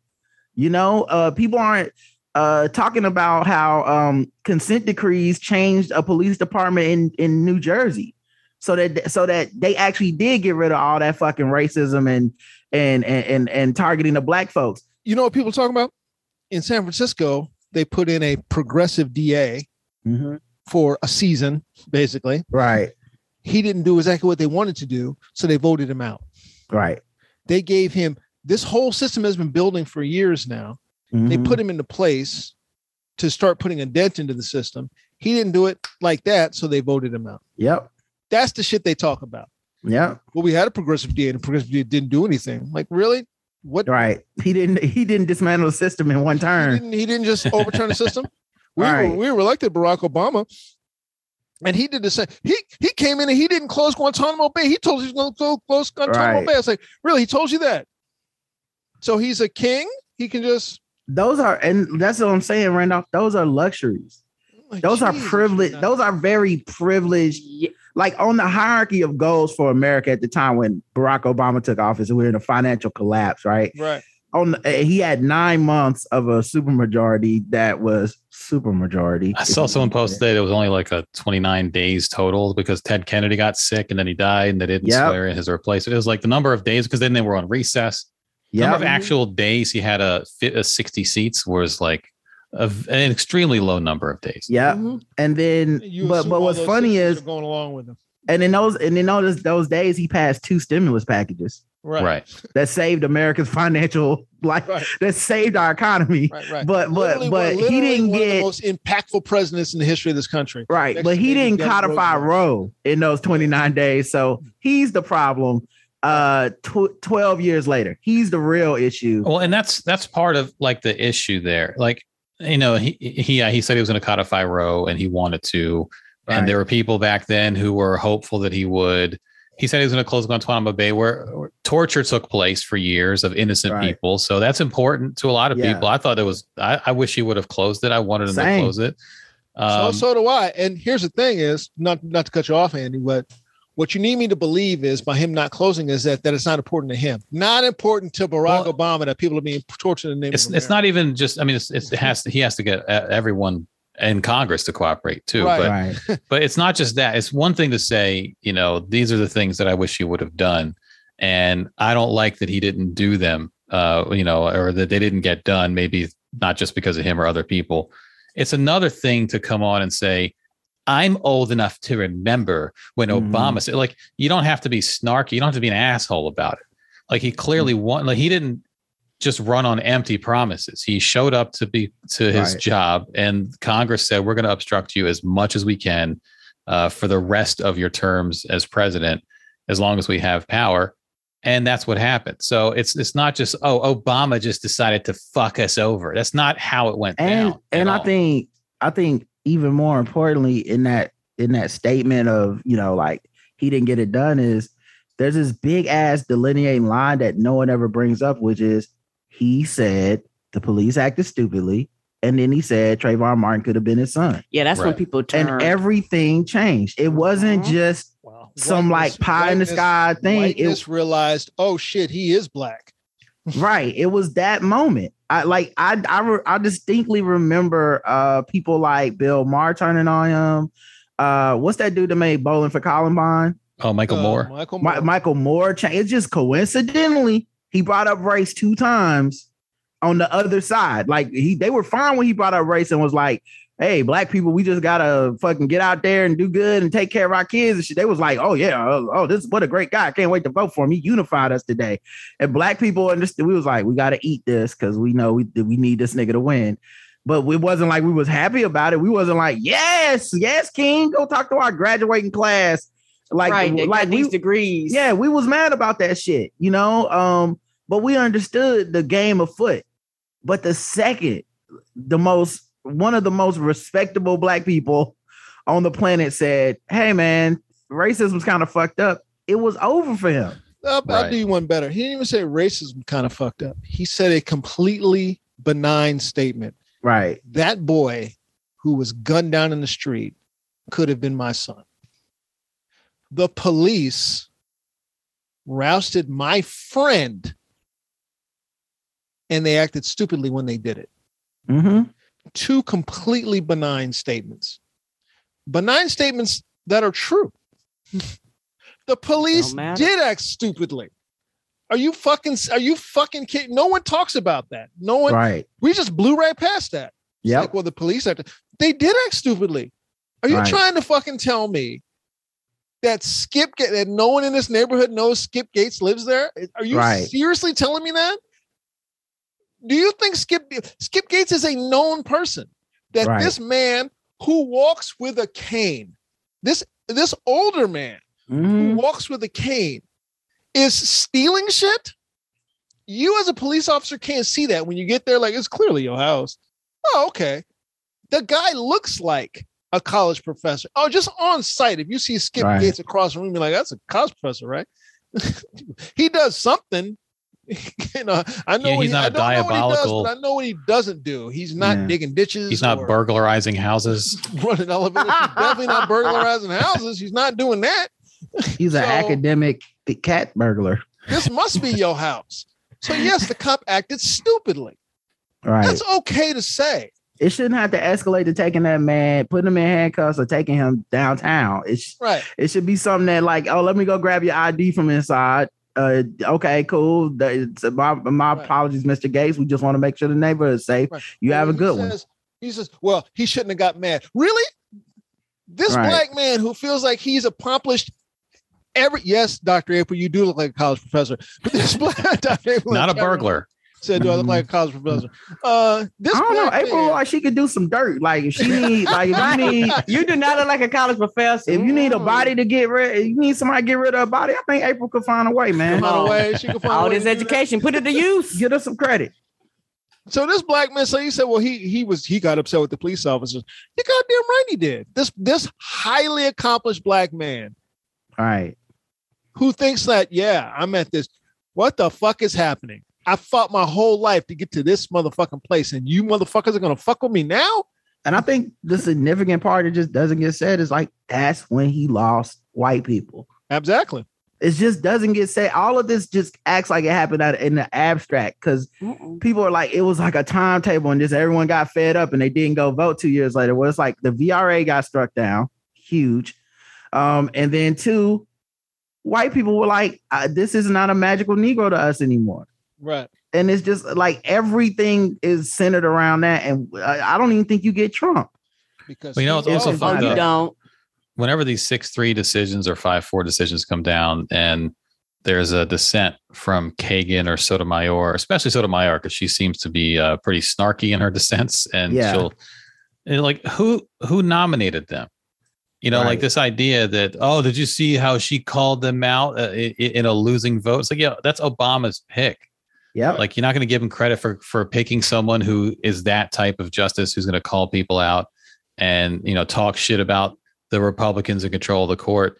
You know, people aren't. Talking about how consent decrees changed a police department in New Jersey so that they actually did get rid of all that fucking racism and targeting the black folks. You know what people talking about? In San Francisco, they put in a progressive DA for a season, basically. Right. He didn't do exactly what they wanted to do, so they voted him out. Right. They gave him this whole system has been building for years now. Mm-hmm. They put him into place to start putting a dent into the system. He didn't do it like that, so they voted him out. Yep. That's the shit they talk about. Yeah. Well, we had a progressive DA and the progressive DA didn't do anything. Like, really? What? Right. He didn't dismantle the system in one turn. He didn't just overturn the system. We elected Barack Obama. And he did the same. He came in and he didn't close Guantanamo Bay. He told us he was going to close Guantanamo Bay. I was like, really? He told you that? So he's a king. He can just. Those are, and that's what I'm saying, Randolph. Those are luxuries. Like, those are privileged. Those are very privileged. Like on the hierarchy of goals for America at the time when Barack Obama took office, we were in a financial collapse, right? Right. He had 9 months of a supermajority that was supermajority. I saw someone post today that was only like a 29 days total because Ted Kennedy got sick and then he died and they didn't swear in his replacement. It was like the number of days because then they were on recess. Yeah. Number of actual days he had a fit of 60 seats was like an extremely low number of days. Yeah. Mm-hmm. And then, but what's funny is going along with him. And in those days, he passed 2 stimulus packages. Right. That saved America's financial life. Right. That saved our economy. Right. But he didn't get the most impactful presidents in the history of this country. Right. But he didn't codify Roe in those 29 days. So he's the problem. 12 years later, he's the real issue. Well, and that's part of like the issue there. Like, you know, he said he was going to codify Roe and he wanted to. Right. And there were people back then who were hopeful that he would. He said he was going to close Guantanamo Bay, where torture took place for years of innocent people. So that's important to a lot of people. I thought it was. I wish he would have closed it. I wanted him to close it. So do I. And here's the thing: is not to cut you off, Andy, but what you need me to believe is by him not closing is that it's not important to him, not important to Barack Obama that people are being tortured in the name of America. It's not even just. I mean, he has to get everyone and Congress to cooperate too. Right. But it's not just that. It's one thing to say, you know, these are the things that I wish he would have done. And I don't like that he didn't do them, you know, or that they didn't get done, maybe not just because of him or other people. It's another thing to come on and say, I'm old enough to remember when Obama said, like, you don't have to be snarky. You don't have to be an asshole about it. Like he clearly won, like he didn't just run on empty promises. He showed up to his job, and Congress said, we're going to obstruct you as much as we can for the rest of your terms as president, as long as we have power. And that's what happened. So it's not just, Obama just decided to fuck us over. That's not how it went down. And I think even more importantly in that statement of, you know, like he didn't get it done is there's this big ass delineating line that no one ever brings up, which is, he said the police acted stupidly, and then he said Trayvon Martin could have been his son. Yeah, that's when people turned. And everything changed. It wasn't just some like pie in the sky thing. It realized, oh shit, he is black. Right. It was that moment. I distinctly remember people like Bill Maher turning on him. What's that dude that made Bowling for Columbine? Oh, Michael Moore. Michael Moore changed. It's just coincidentally. He brought up race 2 times on the other side. Like they were fine when he brought up race and was like, hey, black people, we just got to fucking get out there and do good and take care of our kids and shit. They was like, oh, yeah. Oh, this what a great guy. I can't wait to vote for him. He unified us today. And black people understood. We was like, we got to eat this because we know we need this nigga to win. But it wasn't like we was happy about it. We wasn't like, yes, King, go talk to our graduating class. Like these degrees. Yeah, we was mad about that shit, you know? But we understood the game afoot. But the second, one of the most respectable black people on the planet said, hey, man, racism's kind of fucked up. It was over for him. I'll do you one better. He didn't even say racism kind of fucked up. He said a completely benign statement. Right. That boy who was gunned down in the street could have been my son. The police rousted my friend. And they acted stupidly when they did it. Mm-hmm. 2 completely benign statements. Benign statements that are true. The police did act stupidly. Are you fucking kidding? No one talks about that. No one. Right. We just blew right past that. Yeah. Like, well, the police they did act stupidly. Are you trying to fucking tell me that that no one in this neighborhood knows Skip Gates lives there? Are you seriously telling me that? Do you think Skip Gates is a known person? That this man who walks with a cane, this older man who walks with a cane is stealing shit, you as a police officer can't see that. When you get there, like, it's clearly your house. Oh, okay. The guy looks like a college professor. Oh, just on site. If you see Skip Gates across the room, you're like, that's a college professor, right? He does something. You know, I know he's not diabolical. I know what he doesn't do. He's not digging ditches. He's not burglarizing houses. Running elevators. He's definitely not burglarizing houses. He's not doing that. He's an academic cat burglar. This must be your house. So yes, the cop acted stupidly. Right. That's okay to say. It shouldn't have to escalate to taking that man, putting him in handcuffs, or taking him downtown. It's right. It should be something that, like, oh, let me go grab your ID from inside. Okay, cool. My apologies, Mr. Gates. We just want to make sure the neighborhood is safe. Right. You have a good one. He says, well, he shouldn't have got mad. Really? This black man who feels like he's accomplished every... Yes, Dr. April, you do look like a college professor. But this black... Dr. April, not a burglar. Said, do I look like a college professor? I don't know. April, like, she could do some dirt. Like, if she need, like, if you need, you do not look like a college professor. If you need a body to get rid, you need somebody to get rid of a body. I think April could find a way, man. She could find all a way. This education, put it to use. Get us some credit. So this black man, so you said, well, he got upset with the police officers. You goddamn right he did. This highly accomplished black man, all right, who thinks that, yeah, I'm at this. What the fuck is happening? I fought my whole life to get to this motherfucking place, and you motherfuckers are going to fuck with me now? And I think the significant part that just doesn't get said is, like, that's when he lost white people. Exactly. It just doesn't get said. All of this just acts like it happened out in the abstract, because people are like, it was like a timetable and just everyone got fed up and they didn't go vote 2 years later. Well, it's like the VRA got struck down. Huge. And then two, white people were like, this is not a magical Negro to us anymore. Right. And it's just like everything is centered around that. And I don't even think you get Trump. Because, well, you know, it's also fun. You don't. Whenever these 6-3 decisions or 5-4 decisions come down and there's a dissent from Kagan or Sotomayor, especially Sotomayor, because she seems to be pretty snarky in her dissents. And she'll, and like, who nominated them? You know, like this idea that, oh, did you see how she called them out in a losing vote? It's like, yeah, that's Obama's pick. Yeah, like, you're not going to give him credit for picking someone who is that type of justice, who's going to call people out and, you know, talk shit about the Republicans in control of the court.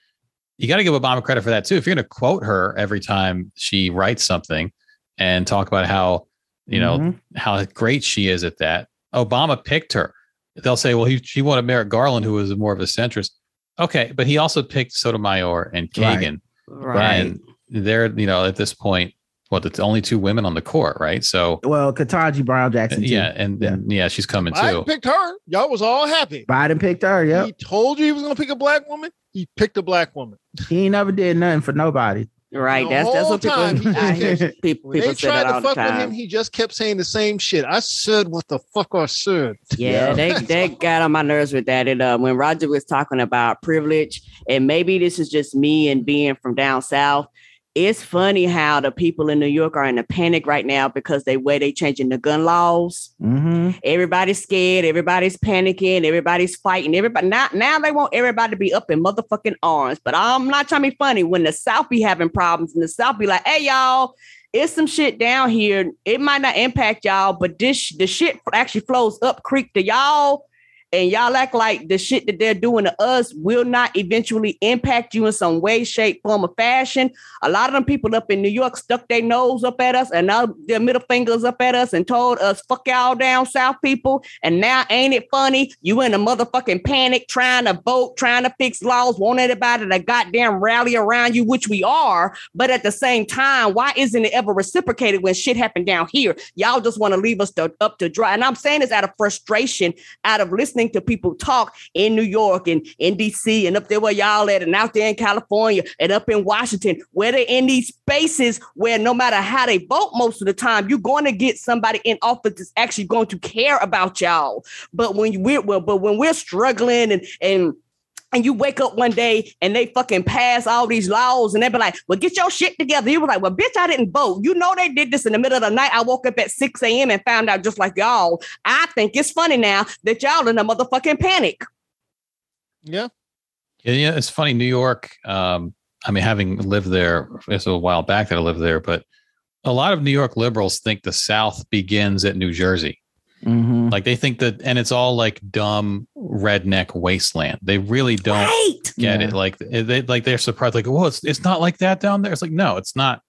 You got to give Obama credit for that, too. If you're going to quote her every time she writes something and talk about how, you know, how great she is at that. Obama picked her. They'll say, well, she wanted Merrick Garland, who was more of a centrist. OK, but he also picked Sotomayor and Kagan. Right. And they're, you know, at this point. Well, it's only two women on the court, right? So, well, Ketanji Brown Jackson, too. Yeah, she's coming too. Biden picked her. Y'all was all happy. Biden picked her. Yeah, he told you he was going to pick a black woman. He picked a black woman. He ain't never did nothing for nobody. Right. That's what people. I hear people say that all the time. They tried to fuck with him. He just kept saying the same shit. I said, what the fuck I said. Yeah, they got on my nerves with that. And when Roger was talking about privilege, and maybe this is just me and being from down south. It's funny how the people in New York are in a panic right now because they're changing the gun laws. Mm-hmm. Everybody's scared. Everybody's panicking. Everybody's fighting. Everybody now they want everybody to be up in motherfucking arms. But I'm not trying to be funny. When the South be having problems and the South be like, hey, y'all, it's some shit down here. It might not impact y'all, but the shit actually flows up creek to y'all. And y'all act like the shit that they're doing to us will not eventually impact you in some way, shape, form, or fashion. A lot of them people up in New York stuck their nose up at us and now their middle fingers up at us and told us, fuck y'all down South people. And now ain't it funny? You in a motherfucking panic trying to vote, trying to fix laws, want anybody to goddamn rally around you, which we are. But at the same time, why isn't it ever reciprocated when shit happened down here? Y'all just want to leave us up to dry. And I'm saying this out of frustration, out of listening to people talk in New York and in DC and up there where y'all at and out there in California and up in Washington, where they're in these spaces where no matter how they vote most of the time, you're going to get somebody in office that's actually going to care about y'all. But when we're struggling and you wake up one day and they fucking pass all these laws and they be like, well, get your shit together. You were like, well, bitch, I didn't vote. You know, they did this in the middle of the night. I woke up at 6 a.m. and found out just like y'all. I think it's funny now that y'all in a motherfucking panic. Yeah. Yeah, it's funny. New York, I mean, having lived there, it's a while back that I lived there, but a lot of New York liberals think the South begins at New Jersey. Mm-hmm. Like they think that, and it's all like dumb redneck wasteland. They really don't get it. Like they, like they're surprised. Like, well, it's not like that down there. It's like, no, it's not.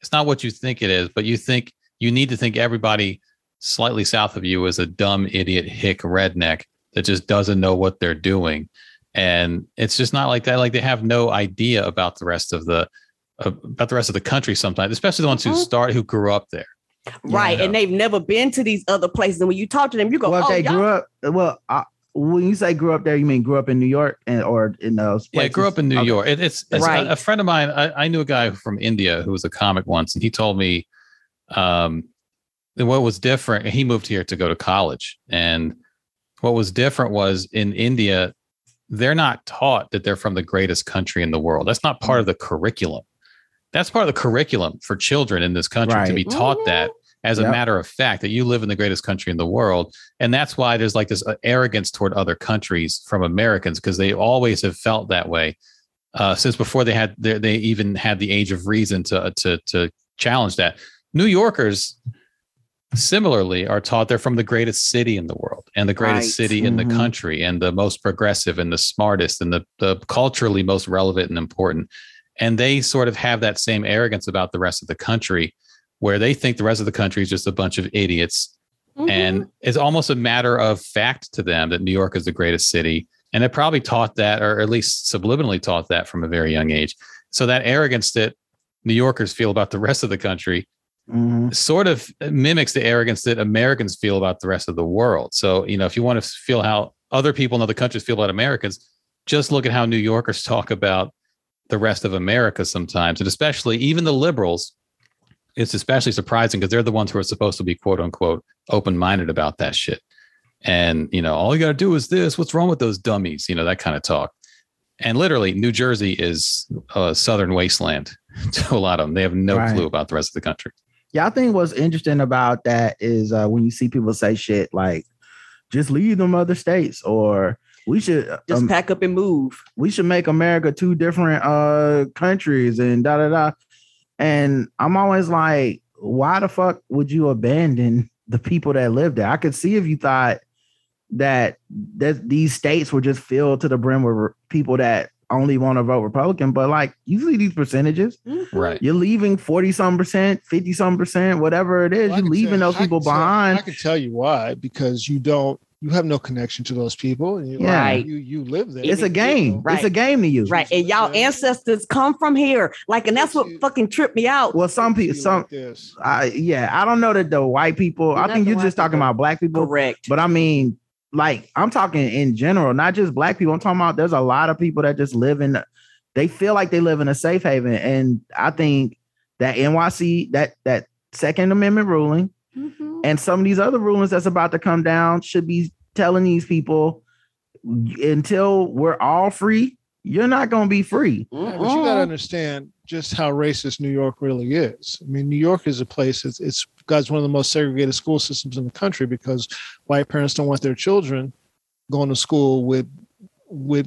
It's not what you think it is. But you think you need to think everybody slightly south of you is a dumb idiot hick redneck that just doesn't know what they're doing. And it's just not like that. Like they have no idea about the rest of the country sometimes, especially the ones who who grew up there. Right. Yeah. And they've never been to these other places. And when you talk to them, you go, well, they grew up. Well, when you say grew up there, you mean grew up in New York or in those places? Yeah, grew up in New York. It's right. A friend of mine, I knew a guy from India who was a comic once, and he told me what was different. He moved here to go to college. And what was different was in India, they're not taught that they're from the greatest country in the world. That's not part of the curriculum. That's part of the curriculum for children in this country to be taught that as a matter of fact, that you live in the greatest country in the world. And that's why there's like this arrogance toward other countries from Americans, because they always have felt that way since before they had they even had the age of reason to challenge that. New Yorkers similarly are taught they're from the greatest city in the world and the greatest city in the country and the most progressive and the smartest and the culturally most relevant and important. And they sort of have that same arrogance about the rest of the country, where they think the rest of the country is just a bunch of idiots. Mm-hmm. And it's almost a matter of fact to them that New York is the greatest city. And they're probably taught that, or at least subliminally taught that from a very young age. So that arrogance that New Yorkers feel about the rest of the country sort of mimics the arrogance that Americans feel about the rest of the world. So, you know, if you want to feel how other people in other countries feel about Americans, just look at how New Yorkers talk about the rest of America sometimes, and especially even the liberals. It's especially surprising because they're the ones who are supposed to be quote unquote open-minded about that shit. And, you know, all you got to do is this, what's wrong with those dummies, you know, that kind of talk. And literally New Jersey is a southern wasteland to a lot of them. They have no clue about the rest of the country. Yeah. I think what's interesting about that is when you see people say shit like, just leave them other states, or we should just pack up and move. We should make America two different countries and da da da. And I'm always like, why the fuck would you abandon the people that live there? I could see if you thought that these states were just filled to the brim with people that only want to vote Republican, but like you see these percentages, right? You're leaving 40-some%, 50-some%, whatever it is. Well, you're leaving those people behind. I can tell you why, because you have no connection to those people. And you live there. It's a game. Right. It's a game to you. Right. And y'all ancestors come from here. Like, and that's what fucking tripped me out. Well, some people, I don't know that the white people, I think you're just talking about black people. Correct. But I mean, like, I'm talking in general, not just black people. I'm talking about there's a lot of people that just they feel like they live in a safe haven. And I think that NYC, that Second Amendment ruling, and some of these other rulings that's about to come down should be telling these people, until we're all free, you're not going to be free. Yeah, but you got to understand just how racist New York really is. I mean, New York is a place, it's got one of the most segregated school systems in the country, because white parents don't want their children going to school with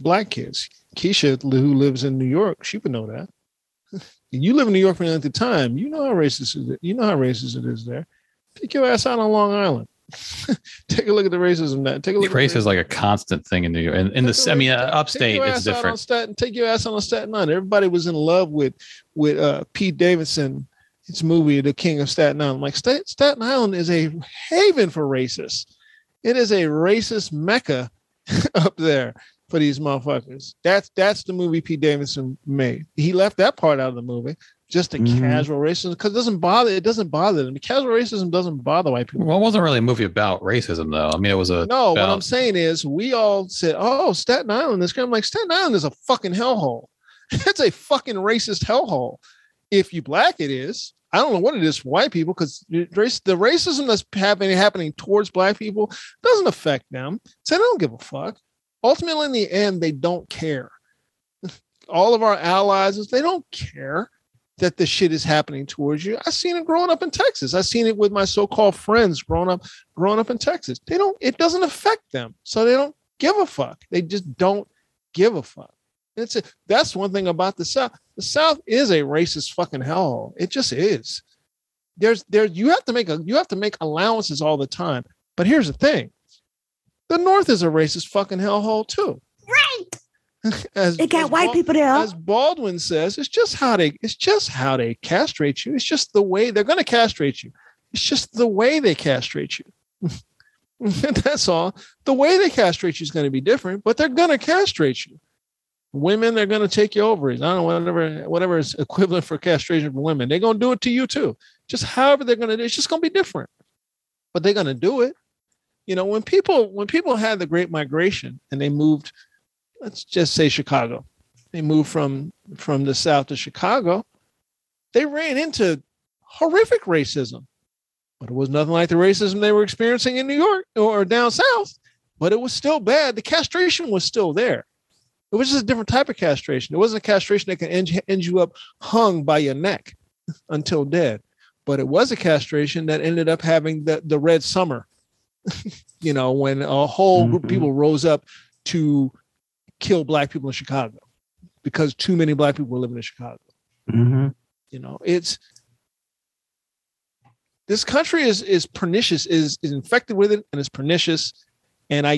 black kids. Keisha, who lives in New York, she would know that. You live in New York for a length of time. You know how racist it is. You know how racist it is there. Take your ass out on Long Island. Take a look at the racism. Race is like a constant thing in New York. And in upstate, it's different. Take your ass out on Staten Island. Everybody was in love with Pete Davidson. His movie, The King of Staten Island. Like Staten Island is a haven for racists. It is a racist mecca up there for these motherfuckers. That's the movie Pete Davidson made. He left that part out of the movie. Just a casual racism, because it doesn't bother them. Casual racism doesn't bother white people. Well, it wasn't really a movie about racism, though. I mean, it was what I'm saying is we all said, oh, Staten Island is kind of like, Staten Island is a fucking hellhole. It's a fucking racist hellhole. If you black, it is. I don't know what it is for white people, because the racism that's happening towards black people doesn't affect them. So they don't give a fuck. Ultimately, in the end, they don't care. All of our allies, they don't care that this shit is happening towards you. I seen it growing up in Texas. I seen it with my so-called friends growing up in Texas. It doesn't affect them. So they don't give a fuck. They just don't give a fuck. That's one thing about the South. The South is a racist fucking hellhole. It just is. You have to make allowances all the time. But here's the thing: the North is a racist fucking hellhole too. Right. It got white people there. As Baldwin says, it's just how they castrate you. It's just the way they're going to castrate you. It's just the way they castrate you. That's all. The way they castrate you is going to be different, but they're going to castrate you. Women, they're going to take your ovaries. I don't know, whatever is equivalent for castration for women. They're going to do it to you too. Just however they're going to do it, it's just going to be different. But they're going to do it. You know, when people had the Great Migration and they moved, let's just say Chicago, they moved from the South to Chicago, they ran into horrific racism. But it was nothing like the racism they were experiencing in New York or down South. But it was still bad. The castration was still there. It was just a different type of castration. It wasn't a castration that can end you up hung by your neck until dead. But it was a castration that ended up having the Red Summer, you know, when a whole group of people rose up to kill black people in Chicago because too many black people were living in Chicago. Mm-hmm. You know, this country is pernicious, is infected with it, and it's pernicious. And I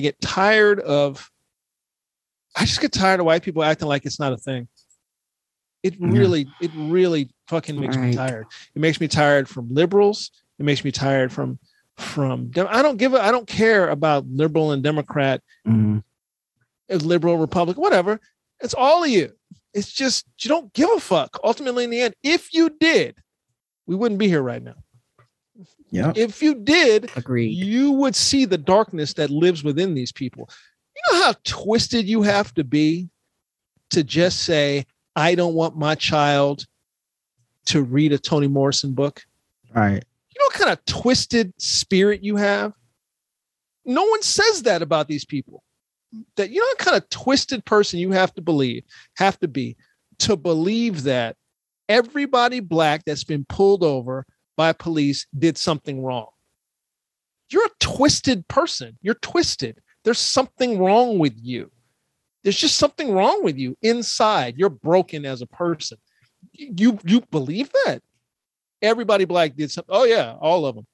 just get tired of white people acting like it's not a thing. It really fucking makes me tired. It makes me tired from liberals. It makes me tired from I don't care about liberal and Democrat, liberal, Republican, whatever. It's all of you. It's just, you don't give a fuck. Ultimately, in the end, if you did, we wouldn't be here right now. Yeah. If you did, agreed, you would see the darkness that lives within these people. You know how twisted you have to be to just say, I don't want my child to read a Toni Morrison book. All right. You know what kind of twisted spirit you have? No one says that about these people. That, you know what kind of twisted person you have to be to believe that everybody black that's been pulled over by police did something wrong. You're a twisted person. You're twisted. There's something wrong with you. There's just something wrong with you inside. You're broken as a person. You believe that everybody black did something. Oh yeah, all of them.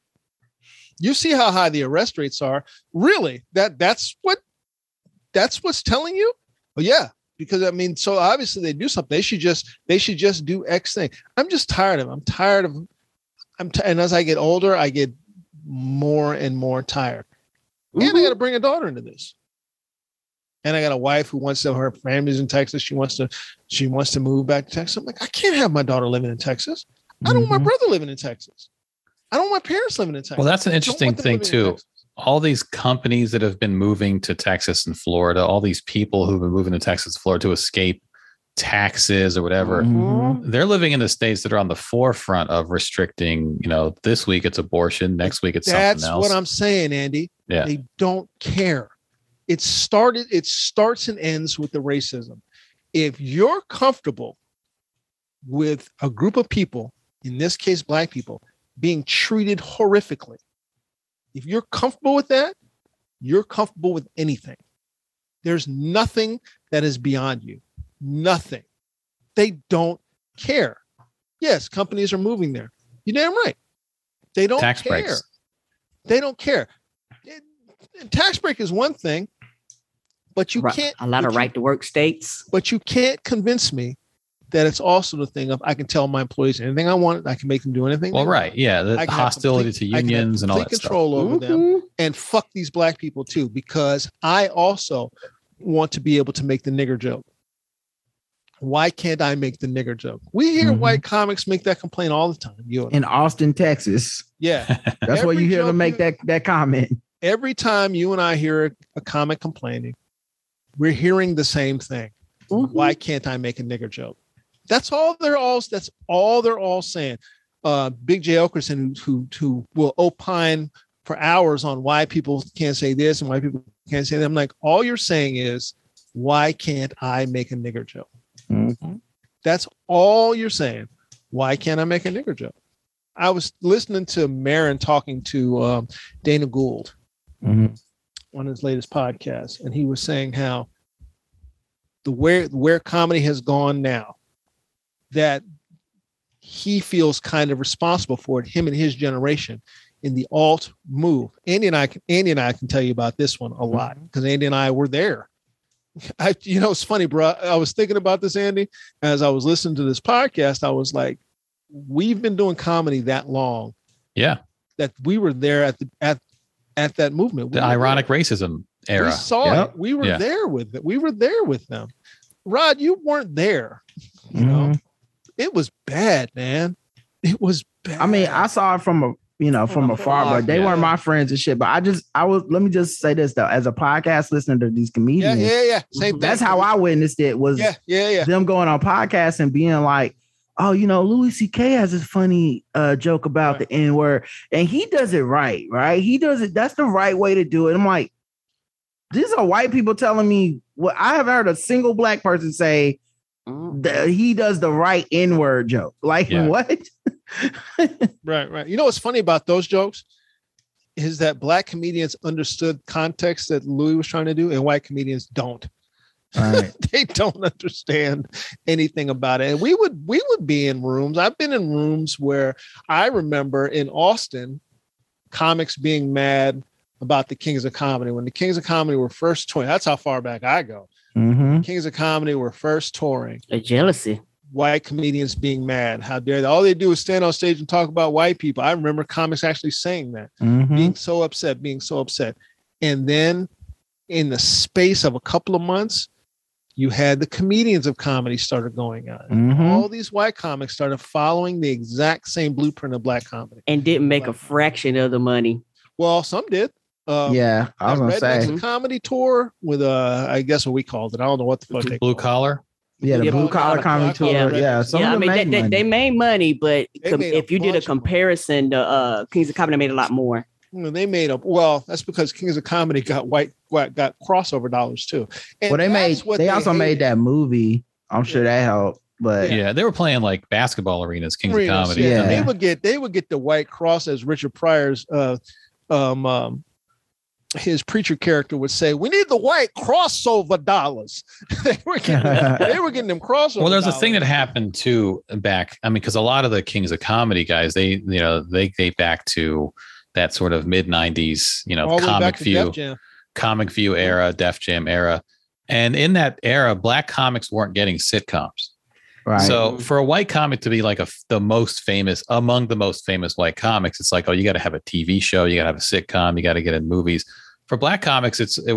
You see how high the arrest rates are. Really? That's what's telling you? Well, yeah. Because I mean, so obviously they do something. They should just do X thing. I'm just tired of them. And as I get older, I get more and more tired. Ooh. And I got to bring a daughter into this. And I got a wife who wants to, her family's in Texas. She wants to move back to Texas. I'm like, I can't have my daughter living in Texas. I don't want my brother living in Texas. I don't want my parents living in Texas. Well, that's an interesting thing too. All these companies that have been moving to Texas and Florida, all these people who've been moving to Texas and Florida to escape taxes or whatever, they're living in the states that are on the forefront of restricting, you know, this week it's abortion, next week it's something else. That's what I'm saying, Andy. Yeah. They don't care. It starts and ends with the racism. If you're comfortable with a group of people, in this case black people, being treated horrifically, if you're comfortable with that, you're comfortable with anything. There's nothing that is beyond you. Nothing. They don't care. Yes, companies are moving there. You're damn right. They don't tax care. Breaks. They don't care. Tax break is one thing, but you can't. A lot of right to work states. But you can't convince me that it's also the thing of, I can tell my employees anything I want. I can make them do anything. Well, right. Yeah. The hostility to unions and all that control over them. And fuck these black people too, because I also want to be able to make the nigger joke. Why can't I make the nigger joke? We hear white comics make that complaint all the time. You know, in Austin, Texas. Yeah. That's where you hear them make that comment. Every time you and I hear a comic complaining, we're hearing the same thing. Mm-hmm. Why can't I make a nigger joke? That's all they're all saying. Big J. Okerson, who will opine for hours on why people can't say this and why people can't say that. I'm like, all you're saying is, why can't I make a nigger joke? Mm-hmm. That's all you're saying. Why can't I make a nigger joke? I was listening to Marin talking to Dana Gould on his latest podcast, and he was saying how the where comedy has gone now, that he feels kind of responsible for it, him and his generation in the alt move. Andy and I can tell you about this one a lot, because Andy and I were there. It's funny, bro. I was thinking about this, Andy, as I was listening to this podcast. I was like, we've been doing comedy that long. Yeah. That we were there at that movement. The ironic racism era. We saw it. We were there with it. We were there with them. Rod, you weren't there. You know, it was bad, man. It was bad. I mean, I saw it from afar, but they weren't my friends and shit. But let me just say this though, as a podcast listener to these comedians, same that's thing. How I witnessed it was them going on podcasts and being like, oh, Louis C.K. has this funny joke about the N-word, and he does it right? He does it. That's the right way to do it. I'm like, these are white people telling me what I haven't heard a single black person say that he does the right N-word joke. Like what? Right. You know what's funny about those jokes is that black comedians understood context that Louis was trying to do, and white comedians don't. Right. They don't understand anything about it. And we would be in rooms. I've been in rooms where I remember in Austin, comics being mad about the Kings of Comedy. When the Kings of Comedy were first touring, that's how far back I go. Mm-hmm. Kings of Comedy were first touring. A jealousy. White comedians being mad. How dare they? All they do is stand on stage and talk about white people. I remember comics actually saying that, being so upset. And then in the space of a couple of months, you had the comedians of comedy started going on. Mm-hmm. All these white comics started following the exact same blueprint of black comedy. And didn't make a fraction of the money. Well, some did. I was going to say. A comedy tour with, I guess what we called it. I don't know what the fuck they called it. Blue collar. Yeah, the blue collar comedy tour. They made money, but if you did a comparison to Kings of Comedy, made a lot more. They made up. Well, that's because Kings of Comedy got got crossover dollars too. And they also made that movie. I'm sure that helped. But they were playing like basketball arenas, Kings of Comedy. Yeah. They would get the white cross, as Richard Pryor's his preacher character would say, we need the white crossover dollars. they were getting them crossover. Well, there's a thing that happened too back. I mean, because a lot of the Kings of Comedy guys, they date back to that sort of mid 90s, Comic View era, Def Jam era. And in that era, black comics weren't getting sitcoms. Right. So for a white comic to be like among the most famous white comics, it's like, oh, you got to have a TV show. You got to have a sitcom. You got to get in movies. For black comics, that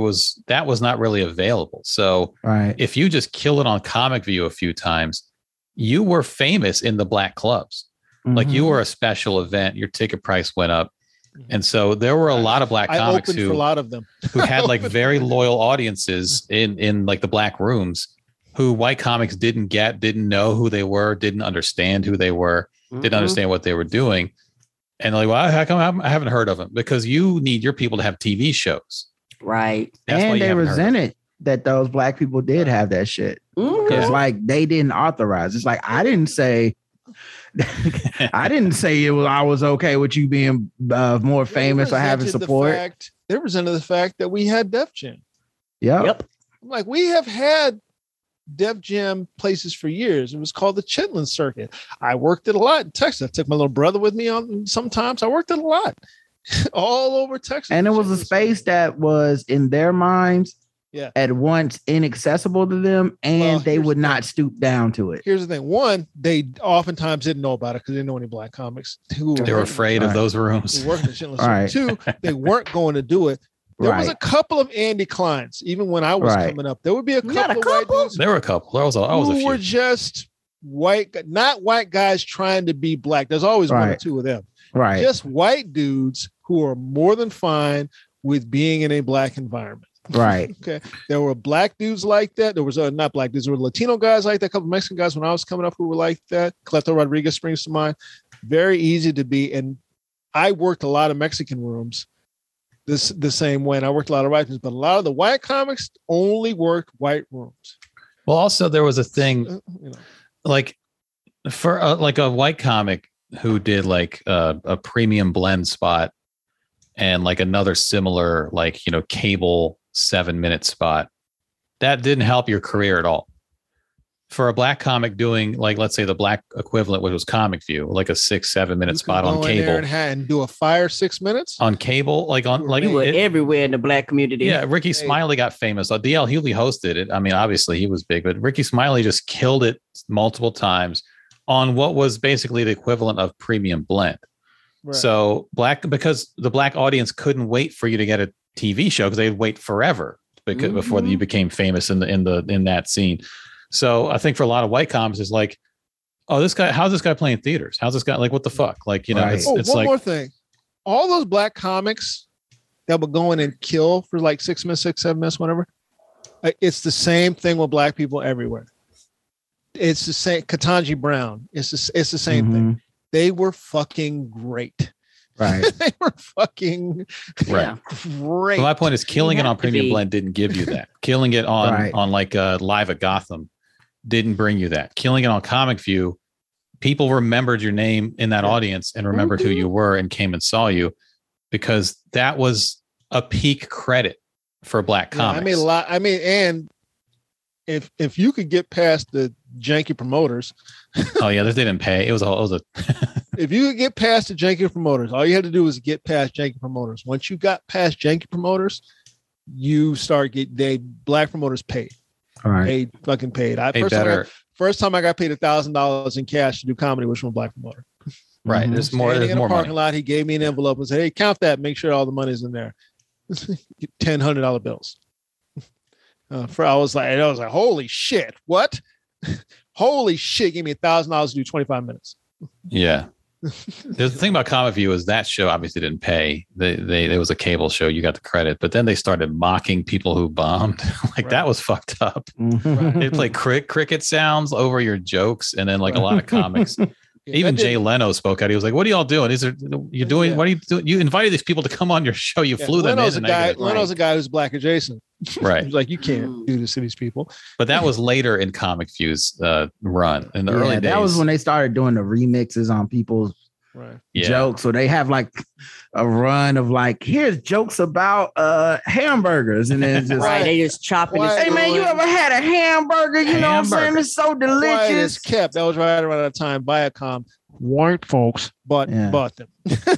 was not really available. So if you just kill it on Comic View a few times, you were famous in the black clubs. Mm-hmm. Like you were a special event. Your ticket price went up. And so there were a lot of black comics who had like very loyal audiences in like the black rooms, who white comics didn't know who they were, didn't understand who they were, didn't understand what they were doing. And like, well, how come I haven't heard of them? Because you need your people to have TV shows. Right. That's and they resented that those black people did have that shit. Because like they didn't authorize. It's like, I didn't say it was, I was okay with you being more famous or having support. There was another fact that we had Def Jam. Yep. Like we have had Def Jam places for years. It was called the Chitlin Circuit. I worked it a lot in Texas. I took my little brother with me on sometimes. I worked it a lot all over Texas. And it was a space that was in their minds at once inaccessible to them, and they would not stoop down to it. Here's the thing. One, they oftentimes didn't know about it because they didn't know any black comics. They were afraid of those rooms. They worked in Chitlin Circuit. Two, they weren't going to do it. There was a couple of Andy Kleins, even when I was coming up. There would be a couple of white dudes. There were a couple. There was a few. Who were just white, not white guys trying to be black. There's always one or two of them. Right. Just white dudes who are more than fine with being in a black environment. Right. Okay. There were black dudes like that. There was not black dudes. There were Latino guys like that. A couple of Mexican guys when I was coming up who were like that. Cleto Rodriguez springs to mind. Very easy to be. And I worked a lot of Mexican rooms. This the same way, and I worked a lot of white rooms, but a lot of the white comics only worked white rooms. Well, also there was a thing, like for like a white comic who did like a premium blend spot and like another similar like cable 7-minute spot. that didn't help your career at all. For a black comic doing, like, let's say the black equivalent, which was Comic View, like a 6-7 minute spot on cable, and do a fire 6 minutes on cable, like on like we everywhere in the black community. Yeah, Ricky Smiley got famous. DL Hughley hosted it. I mean, obviously he was big, but Ricky Smiley just killed it multiple times on what was basically the equivalent of Premium Blend. Right. So black, because the black audience couldn't wait for you to get a TV show because they'd wait forever because before you became famous in that scene. So I think for a lot of white comics, it's like, oh, this guy, how's this guy playing theaters? How's this guy, like, what the fuck? Like, you know, it's one like, more thing. All those black comics that would go in and kill for like 6 minutes, 6-7 minutes, whatever. It's the same thing with black people everywhere. It's the same. Ketanji Brown. It's the same thing. They were fucking great. Right. They were fucking great. So my point is killing it on Premium Blend didn't give you that. Killing it on on like Live at Gotham didn't bring you that. Killing it on Comic View, people remembered your name in that audience and remembered who you were and came and saw you because that was a peak credit for black comics. Yeah, I mean, and if you could get past the janky promoters. Oh yeah, they didn't pay. It was a if you could get past the janky promoters, all you had to do was get past janky promoters. Once you got past janky promoters, you start getting black promoters paid. All right. They fucking paid. First time I got paid $1,000 in cash to do comedy was from a black promoter. Right. Mm-hmm. There's more parking lot. He gave me an envelope and said, hey, count that, make sure all the money's in there. $10 bills. I was like, holy shit, what? Holy shit, give me $1,000 to do 25 minutes. Yeah. The thing about Comic View is that show obviously didn't pay. It was a cable show. You got the credit. But then they started mocking people who bombed. That was fucked up. Right. They played cricket sounds over your jokes. And then like a lot of comics. Even Jay Leno spoke out. He was like, what are y'all doing? What are you doing? You invited these people to come on your show. You flew them in. Leno's a guy who's black adjacent. Right. He's like, you can't do this to these people. But that was later in Comic View's run in the early days. That was when they started doing the remixes on people's jokes. So they have like a run of like, here's jokes about hamburgers. And then just they just chopping it. Hey man, you ever had a hamburger? You know what I'm saying? It's so delicious. It's kept. That was right around the time Viacom weren't folks, but bought them.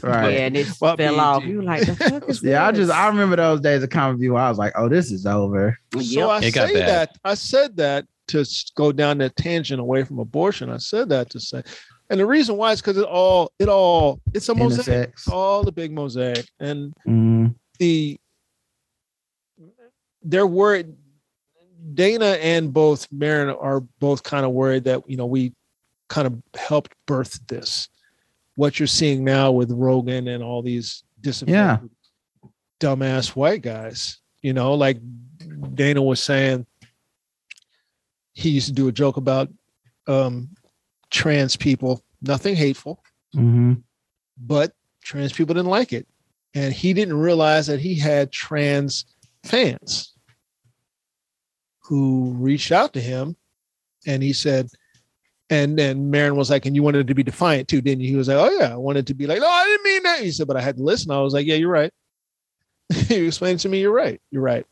Right. Yeah, and it fell off. You like, the fuck is I remember those days of Comic View. I was like, oh, this is over. So I said that to go down that tangent away from abortion. I said that to say, and the reason why is because it's a mosaic, all the big mosaic, and they're worried. Dana and both Marin are both kind of worried that we kind of helped birth this. What you're seeing now with Rogan and all these disaffected dumbass white guys, like Dana was saying, he used to do a joke about trans people, nothing hateful, but trans people didn't like it. And he didn't realize that he had trans fans who reached out to him, and he said, and then Marin was like, and you wanted it to be defiant too, didn't you? He was like, oh yeah, I wanted to be like, no, I didn't mean that. He said, but I had to listen. I was like, yeah, you're right. You explained to me, you're right.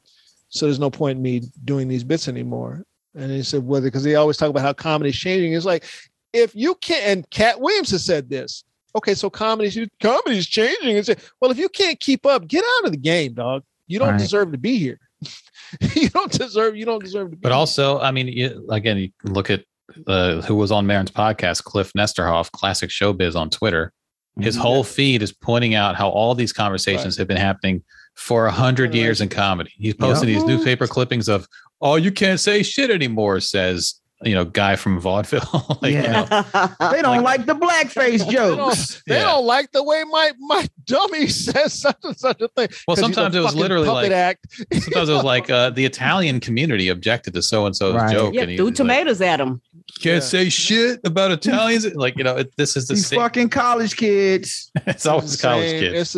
So there's no point in me doing these bits anymore. And he said, because they always talk about how comedy is changing. It's like, if you can't, and Cat Williams has said this. Okay, so comedy is changing. And said, well, if you can't keep up, get out of the game, dog. You don't deserve to be here. You don't deserve to be here. But also, I mean, you look at who was on Marin's podcast, Cliff Nesterhoff, Classic Showbiz on Twitter. His whole feed is pointing out how all these conversations have been happening for 100 years in comedy. He's posting these newspaper clippings of, oh, you can't say shit anymore, says guy from vaudeville. They don't like the blackface jokes. They don't like the way my dummy says such and such a thing. Well, sometimes it was literally like sometimes it was like the Italian community objected to so and so's joke. Yeah, and he threw tomatoes at him. Can't say shit about Italians. This is these same fucking college kids. It's always college kids. It's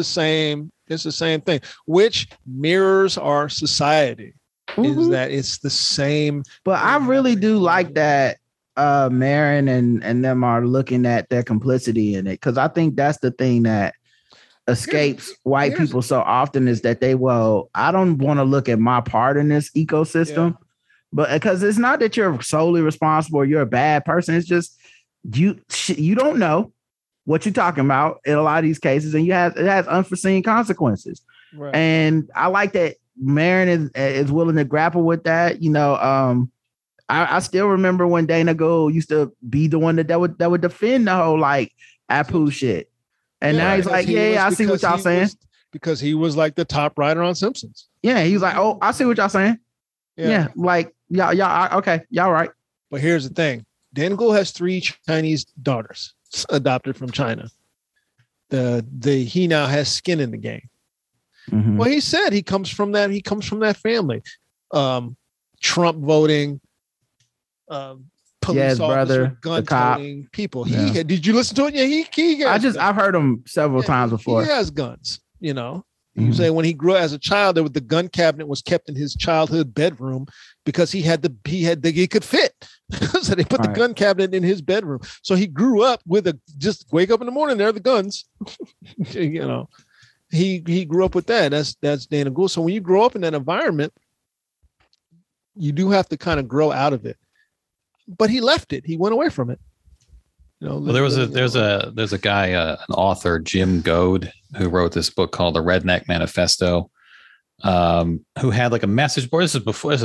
the same thing, which mirrors our society. Is that it's the same. But I really do like that Marin and them are looking at their complicity in it, because I think that's the thing that escapes white people so often, is that I don't want to look at my part in this ecosystem. But because it's not that you're solely responsible or you're a bad person. It's just you don't know what you're talking about in a lot of these cases. And it has unforeseen consequences. Right. And I like that Marin is willing to grapple with that. You know, I still remember when Dana Gould used to be the one that would defend the whole like Apu shit. And now he's like, I see what y'all saying. Because he was like the top writer on Simpsons. Yeah, he was like, oh, I see what y'all saying. Yeah, like y'all, okay, y'all right. But here's the thing: Dana Gould has 3 Chinese daughters adopted from China. He now has skin in the game. Mm-hmm. Well, he said he comes from that family. Trump voting, police officer, gun toting people. Did you listen to it? Yeah, he I've heard him several times before. He has guns, you know. You say when he grew up as a child, the gun cabinet was kept in his childhood bedroom because he could fit. So they put the gun cabinet in his bedroom. So he grew up with just wake up in the morning, there are the guns. You know, he grew up with that. That's Dana Gould. So when you grow up in that environment, you do have to kind of grow out of it. But he left it. He went away from it. You know, there's a guy, an author, Jim Goad, who wrote this book called The Redneck Manifesto, who had like a message board. This is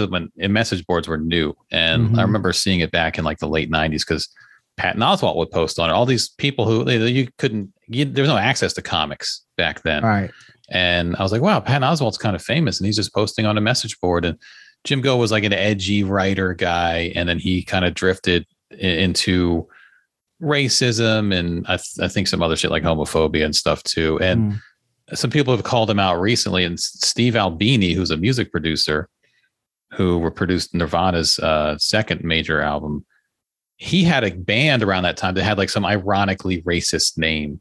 when message boards were new. And I remember seeing it back in like the late 90s because Patton Oswalt would post on it. All these people who there was no access to comics back then. Right. And I was like, wow, Patton Oswalt's kind of famous. And he's just posting on a message board. And Jim Goad was like an edgy writer guy. And then he kind of drifted into racism and I think some other shit like homophobia and stuff too. And some people have called him out recently. And Steve Albini, who's a music producer who produced Nirvana's second major album, he had a band around that time that had like some ironically racist name.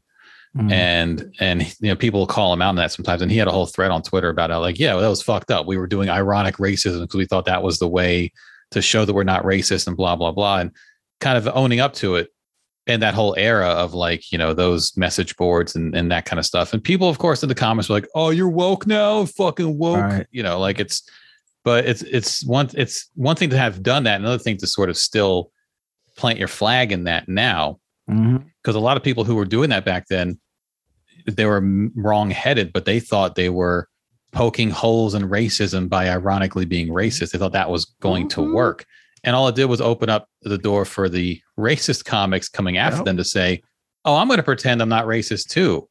And you know, people call him out on that sometimes. And he had a whole thread on Twitter about it, like, that was fucked up. We were doing ironic racism because we thought that was the way to show that we're not racist and blah blah blah, and kind of owning up to it. And that whole era of like, you know, those message boards and that kind of stuff. And people, of course, in the comments were like, oh, you're woke now, fucking woke. Right. You know, like it's one thing to have done that. Another thing to sort of still plant your flag in that now, because a lot of people who were doing that back then, they were wrong-headed, but they thought they were poking holes in racism by ironically being racist. They thought that was going to work. And all it did was open up the door for the racist comics coming after them to say, oh, I'm going to pretend I'm not racist too,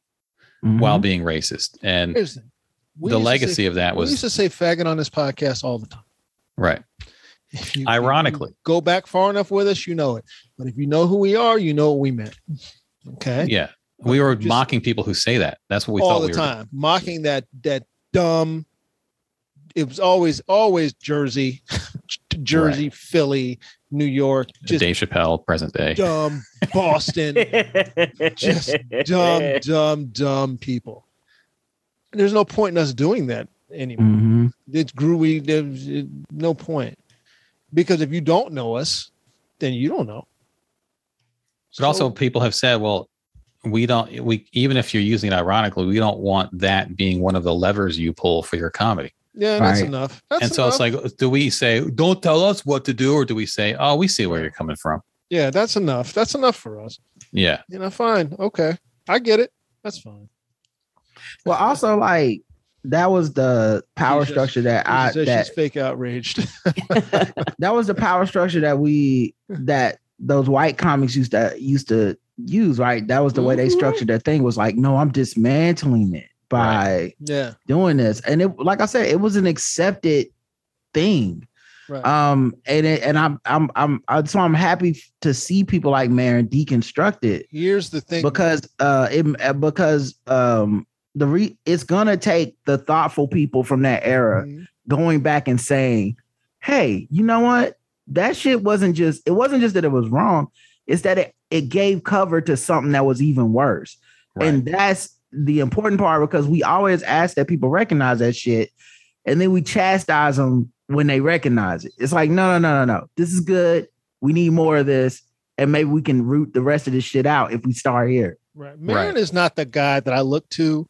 while being racist. And the legacy of that was... We used to say faggot on this podcast all the time. Right. Ironically. Go back far enough with us, you know it. But if you know who we are, you know what we meant. Okay? Yeah. We were mocking people who say that. That's what we thought we were. All the time. Mocking that dumb... It was always Jersey, right. Philly, New York. Just Dave Chappelle, present day. Dumb Boston. Just dumb people. And there's no point in us doing that anymore. It's groovy. There's no point. Because if you don't know us, then you don't know. But also people have said, well, we even if you're using it ironically, we don't want that being one of the levers you pull for your comedy. Yeah, that's enough. It's like, do we say, don't tell us what to do? Or do we say, oh, we see where you're coming from? Yeah, that's enough. That's enough for us. Yeah. You know, fine. Okay. I get it. That's fine. Well, also, like, that was the power structure that she's fake outraged. That was the power structure that those white comics used to use, right? That was the way they structured their thing, was like, no, I'm dismantling it by doing this. And it, like I said, it was an accepted thing. Right. So I'm happy to see people like Marin deconstruct it. Here's the thing, because it's gonna take the thoughtful people from that era going back and saying, hey, you know what? That shit wasn't just that it was wrong. It's that it gave cover to something that was even worse. Right. And that's the important part, because we always ask that people recognize that shit, and then we chastise them when they recognize it. It's like, no. This is good. We need more of this, and maybe we can root the rest of this shit out if we start here. Right. Marin is not the guy that I look to,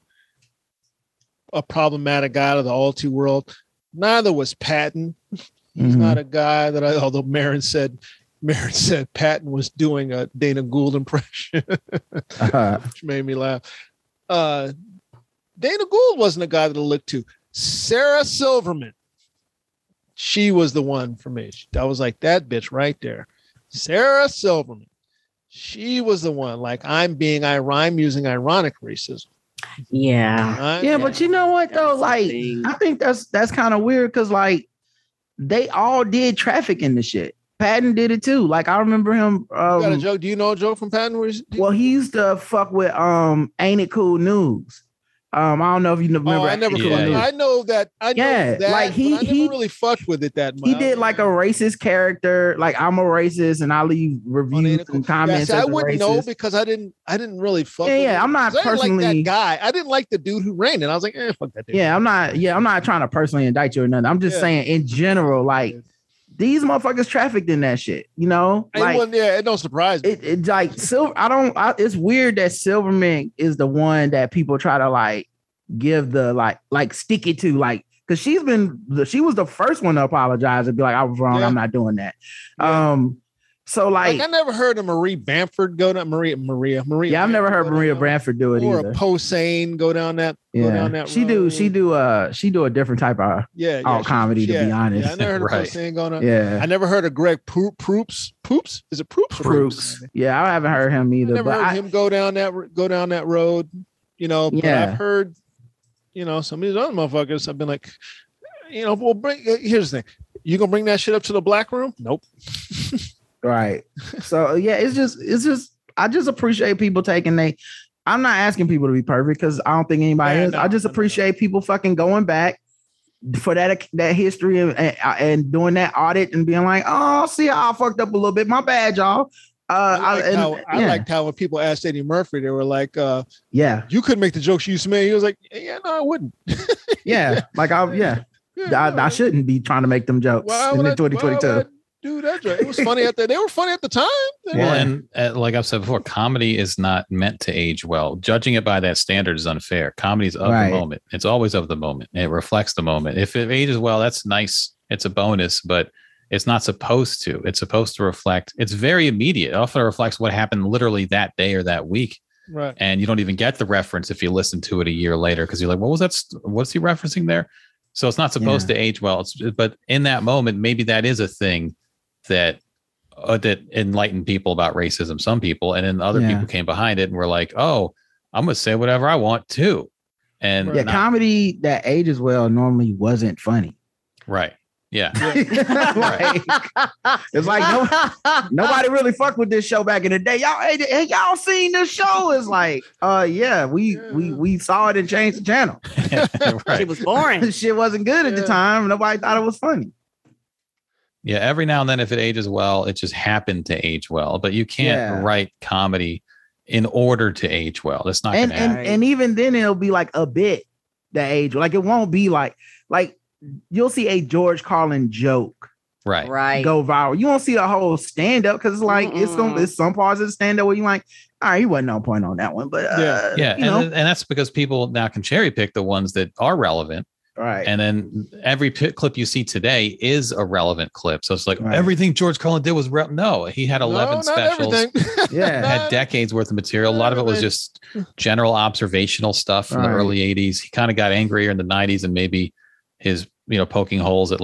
a problematic guy of the all too world. Neither was Patton. He's not a guy that I, although Marin said Patton was doing a Dana Gould impression, which made me laugh. Dana Gould wasn't a guy that I looked to. Sarah Silverman, she was the one for me. I was like, that bitch right there. Sarah Silverman, she was the one. Like, I'm using ironic racism. Yeah. Yeah, but you know what though? Like, I think that's kind of weird because like they all did traffic in the shit. Patton did it too. Like I remember him. You got a joke? Do you know a joke from Patton? Well, he used to fuck with Ain't It Cool News. I don't know if you remember. Oh, I never. Yeah. I know that. I know that. Like he really fucked with it that much. He did like a racist character. Like I'm a racist, and I leave reviews and comments. Yeah, see, I wouldn't know because I didn't really fuck. Yeah, with him. I'm not personally. I didn't like that guy. I didn't like the dude who reigned, and I was like, fuck that dude. Yeah, I'm not trying to personally indict you or nothing. I'm just saying in general, like these motherfuckers trafficked in that shit. You know, like, it don't surprise me. It's like Silver. It's weird that Silverman is the one that people try to like give the like stick it to, like, because she was the first one to apologize and be like, I was wrong. Yeah. I'm not doing that. Yeah. So like I never heard of Marie Bamford go down. Maria. Yeah, I've never heard Maria Bamford do it either. Or Posehn go down that. Yeah, go down that she do a different type of comedy to be honest. Yeah, I never heard of Posehn going down. Yeah, I never heard of Greg Proops. Is it Proops? Proops. Yeah, I haven't heard him either. I never heard him go down that road. You know, but yeah. I've heard, you know, some of these other motherfuckers. I've been like, you know, well, here's the thing. You gonna bring that shit up to the black room? Nope. Right. So yeah, it's just I just appreciate people taking I'm not asking people to be perfect because I don't think anybody is. No, I just appreciate people fucking going back for that history and doing that audit and being like, oh, see, I fucked up a little bit. My bad, y'all. I liked how when people asked Eddie Murphy, they were like, you couldn't make the jokes you used to make. He was like, yeah, no, I wouldn't. I shouldn't be trying to make them jokes in 2022. Dude, that's right. It was funny at that. They were funny at the time. And like I've said before, comedy is not meant to age well. Judging it by that standard is unfair. Comedy's of the moment. It's always of the moment. It reflects the moment. If it ages well, that's nice. It's a bonus, but it's not supposed to. It's supposed to reflect. It's very immediate. It often reflects what happened literally that day or that week. Right. And you don't even get the reference if you listen to it a year later because you're like, what was that? What's he referencing there? So it's not supposed to age well. But in that moment, maybe that is a thing that enlightened people about racism, some people, and then other people came behind it and were like, oh, I'm gonna say whatever I want too. And comedy that ages well normally wasn't funny. Right. Yeah. It's like nobody really fucked with this show back in the day. Y'all seen this show? It's like, we saw it and changed the channel. It was boring. Shit wasn't good at the time. Nobody thought it was funny. Yeah, every now and then, if it ages well, it just happened to age well. But you can't write comedy in order to age well. That's not going to happen. And even then, it'll be like a bit that age. Like it won't be like you'll see a George Carlin joke, right, go viral. You won't see the whole stand up because it's like it's some parts of the stand up where you're like, all right, he wasn't on point on that one, but and that's because people now can cherry pick the ones that are relevant. Right. And then every clip you see today is a relevant clip. So it's like everything George Carlin did was no, he had 11 specials. Had decades worth of material. A lot of it was just general observational stuff from the early 80s. He kind of got angrier in the 90s and maybe his, poking holes at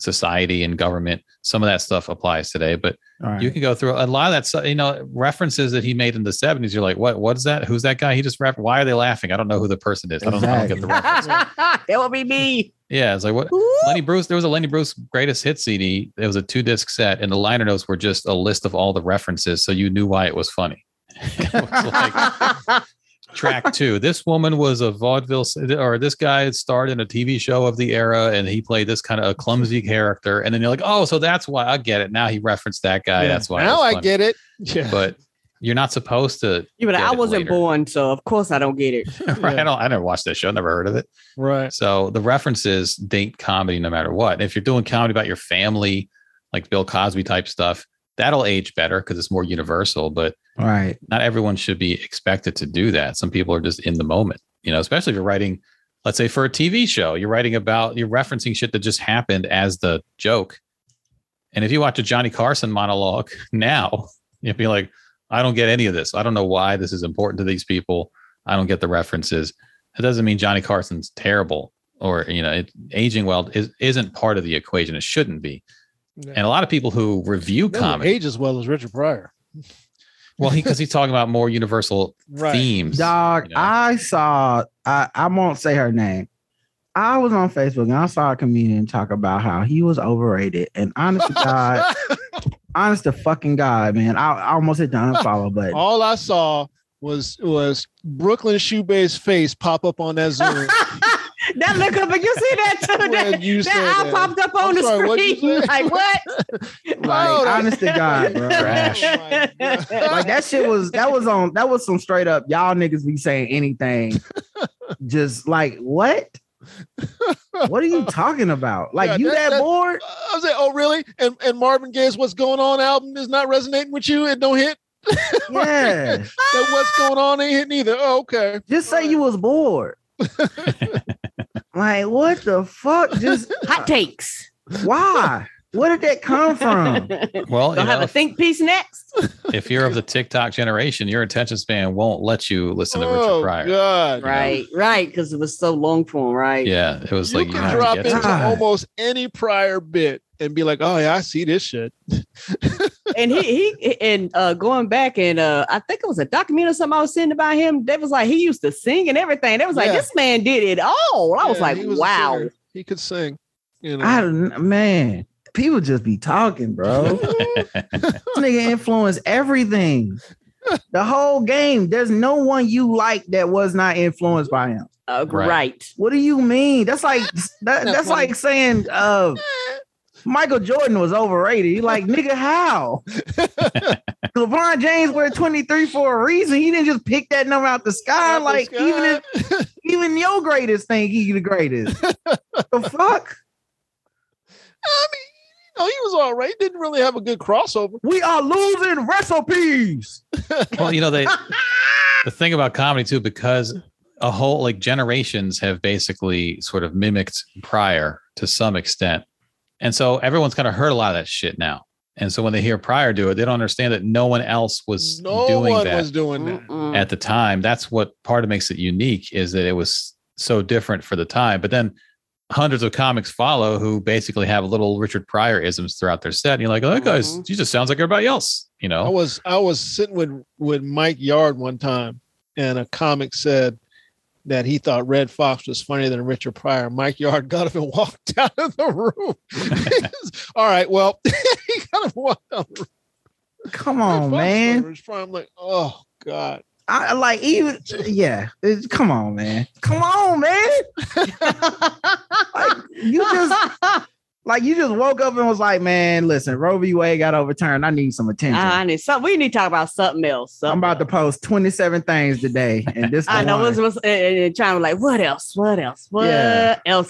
society and government. Some of that stuff applies today, but you can go through a lot of that stuff, references that he made in the 70s. You're like, what's that? Who's that guy? He just rapped. Why are they laughing? I don't know who the person is. Exactly. I don't get the reference. It will be me. Yeah. It's like what Lenny Bruce, there was a Lenny Bruce greatest hit CD. It was a 2-disc set and the liner notes were just a list of all the references. So you knew why it was funny. It was like, Track 2. This woman was a vaudeville, or this guy starred in a TV show of the era, and he played this kind of a clumsy character. And then you're like, oh, so that's why I get it. Now he referenced that guy. Yeah. That's why. Now I get it. Yeah. But you're not supposed to. Even I wasn't born, so of course I don't get it. Right. Yeah. I never watched that show. Never heard of it. Right. So the references date comedy, no matter what. And if you're doing comedy about your family, like Bill Cosby type stuff, that'll age better because it's more universal, but not everyone should be expected to do that. Some people are just in the moment, especially if you're writing let's say for a TV show, you're writing about, you're referencing shit that just happened as the joke. And if you watch a Johnny Carson monologue now, you'd be like, I don't get any of this. I don't know why this is important to these people. I don't get the references. That doesn't mean Johnny Carson's terrible or, you know, aging well isn't part of the equation. It shouldn't be. No. And a lot of people who review comedy age as well as Richard Pryor. Well, because he's talking about more universal themes. Dog, you know? I won't say her name. I was on Facebook and I saw a comedian talk about how he was overrated. And honest to God, honest to fucking God, man, I almost hit the unfollow button. All I saw was Brooklyn Shoebay's face pop up on that Zoom. That look up, and you see that too. That eye popped up on the screen. Like what? Like honest to God, bro. Trash. Like that was some straight up. Y'all niggas be saying anything. Just like what? What are you talking about? Like yeah, you that bored? I was like, oh really? And Marvin Gaye's "What's Going On" album is not resonating with you. It don't hit. Yeah. That "What's Going On" ain't hitting either. Oh, okay. Just say you was bored. Like what the fuck? Just hot takes. Why? Where did that come from? Well, you have a think piece next. If you're of the TikTok generation, your attention span won't let you listen to Richard Pryor. God. Right, you know? Right, because it was so long form, right? Yeah, it was you can drop into almost any Pryor bit and be like, oh yeah, I see this shit. And he going back and I think it was a documentary or something I was seeing about him. They was like he used to sing and everything. They was like this man did it all. I was like, wow, he could sing. You know, man. People just be talking, bro. This nigga influenced everything. The whole game. There's no one you like that was not influenced by him. Right. What do you mean? That's like that's like saying Michael Jordan was overrated. You're like, nigga, how? LeBron James wear 23 for a reason. He didn't just pick that number out the sky. Even your greatest think he the greatest. The fuck? I mean, no, he was all right. Didn't really have a good crossover. We are losing recipes. Well, you know, the thing about comedy, too, because a whole generations have basically sort of mimicked Pryor to some extent. And so everyone's kind of heard a lot of that shit now. And so when they hear Pryor do it, they don't understand that no one else was doing that at the time. That's what part of makes it unique is that it was so different for the time. But then hundreds of comics follow who basically have little Richard Pryor isms throughout their set. And you're like, oh, that guy's, he just sounds like everybody else. You know, I was sitting with Mike Yard one time and a comic said that he thought Red Fox was funnier than Richard Pryor. Mike Yard got up and walked out of the room. All right. Well, he kind of walked out of the room. Come on, man. I'm like, oh God. Come on, man. Come on, man. You just woke up and was like, man, listen, Roe v. Wade got overturned. I need some attention. We need to talk about something else. I'm about to post 27 things today. And this I know it was and trying to like, what else? What else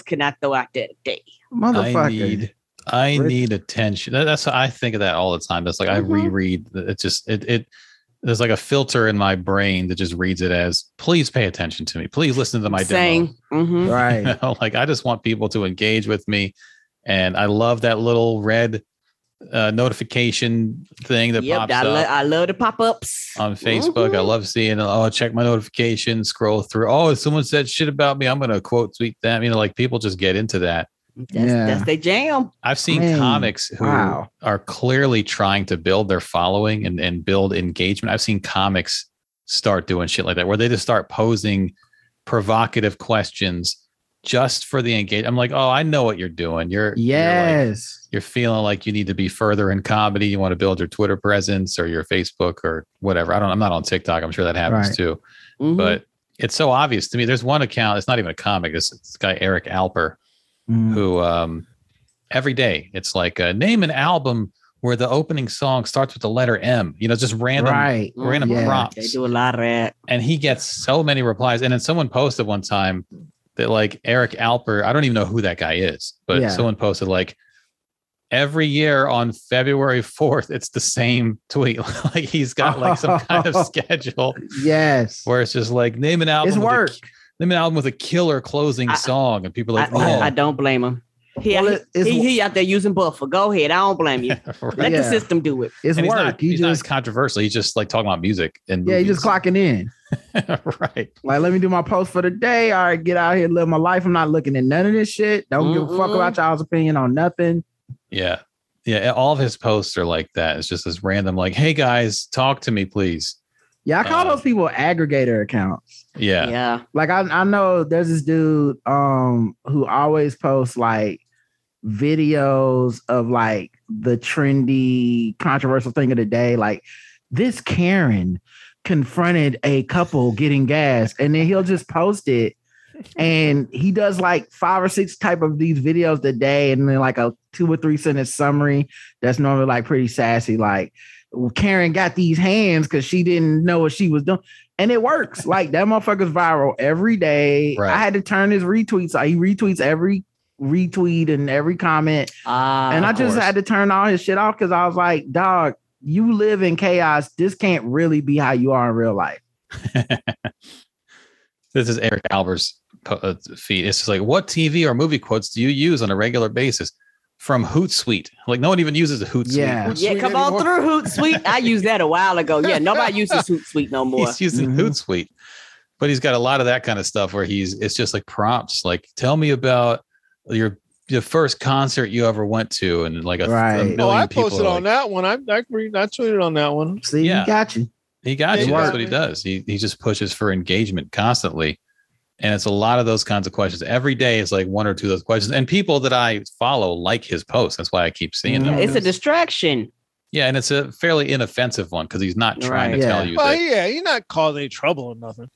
can I throw out there today? Motherfucker. I need attention. That's I think of that all the time. That's like I reread. It's just it there's like a filter in my brain that just reads it as, please pay attention to me. Please listen to my demo. Mm-hmm. Right. You know, like, I just want people to engage with me. And I love that little red notification thing that pops up. I love the pop-ups. On Facebook, mm-hmm. I love seeing, check my notifications, scroll through. Oh, if someone said shit about me, I'm going to quote tweet them. You know, like people just get into that. That's their jam. I've seen comics who are clearly trying to build their following and build engagement. I've seen comics start doing shit like that, where they just start posing provocative questions just for the engagement. I'm like, oh, I know what you're doing. You're feeling like you need to be further in comedy. You want to build your Twitter presence or your Facebook or whatever. I'm not on TikTok. I'm sure that happens too. Mm-hmm. But it's so obvious to me. There's one account. It's not even a comic. It's this guy, Eric Alper. Mm. Who every day it's like name an album where the opening song starts with the letter M, you know, just random prompts. They do a lot of that. And he gets so many replies. And then someone posted one time that like Eric Alper, I don't even know who that guy is, but someone posted like every year on February 4th, it's the same tweet. Like he's got like some kind of schedule. Yes. Where it's just like name an album. It's work. Lemon album with a killer closing song, and people are like, I don't blame him. He out there using buffer. Go ahead. I don't blame you. Right. Let the system do it. It's and work. He's not controversial. He's just like talking about music and movies. He's just clocking in. Right. Like, let me do my post for the day. All right, get out here, live my life. I'm not looking at none of this shit. Don't give a fuck about y'all's opinion on nothing. Yeah. Yeah. All of his posts are like that. It's just this random, like, hey guys, talk to me, please. Yeah, I call those people aggregator accounts. Yeah. Yeah. Like I know there's this dude who always posts like videos of like the trendy controversial thing of the day, like this Karen confronted a couple getting gas, and then he'll just post it, and he does like 5 or 6 type of these videos a day, and then like a 2 or 3 sentence summary that's normally like pretty sassy, like Karen got these hands because she didn't know what she was doing, and it works. Like that motherfucker's viral every day. Right. I had to turn his retweets. He retweets every retweet and every comment, and I just had to turn all his shit off because I was like, dog, you live in chaos. This can't really be how you are in real life. This is Eric Albert's feed. It's just like, what TV or movie quotes do you use on a regular basis? From Hootsuite. Like, no one even uses a Hootsuite. Yeah, Hootsuite come anymore. On through Hootsuite. I used that a while ago. Yeah, nobody uses Hootsuite no more. He's using Hootsuite. But he's got a lot of that kind of stuff where it's just like prompts. Like, tell me about the first concert you ever went to, and like a million people. I posted on that one. I tweeted on that one. See, yeah. He got you. He got you. That's what he does. He just pushes for engagement constantly. And it's a lot of those kinds of questions. Every day is like 1 or 2 of those questions. And people that I follow like his posts. That's why I keep seeing them. It's a distraction. Yeah, and it's a fairly inoffensive one because he's not trying to tell you. Well, you're not causing any trouble or nothing.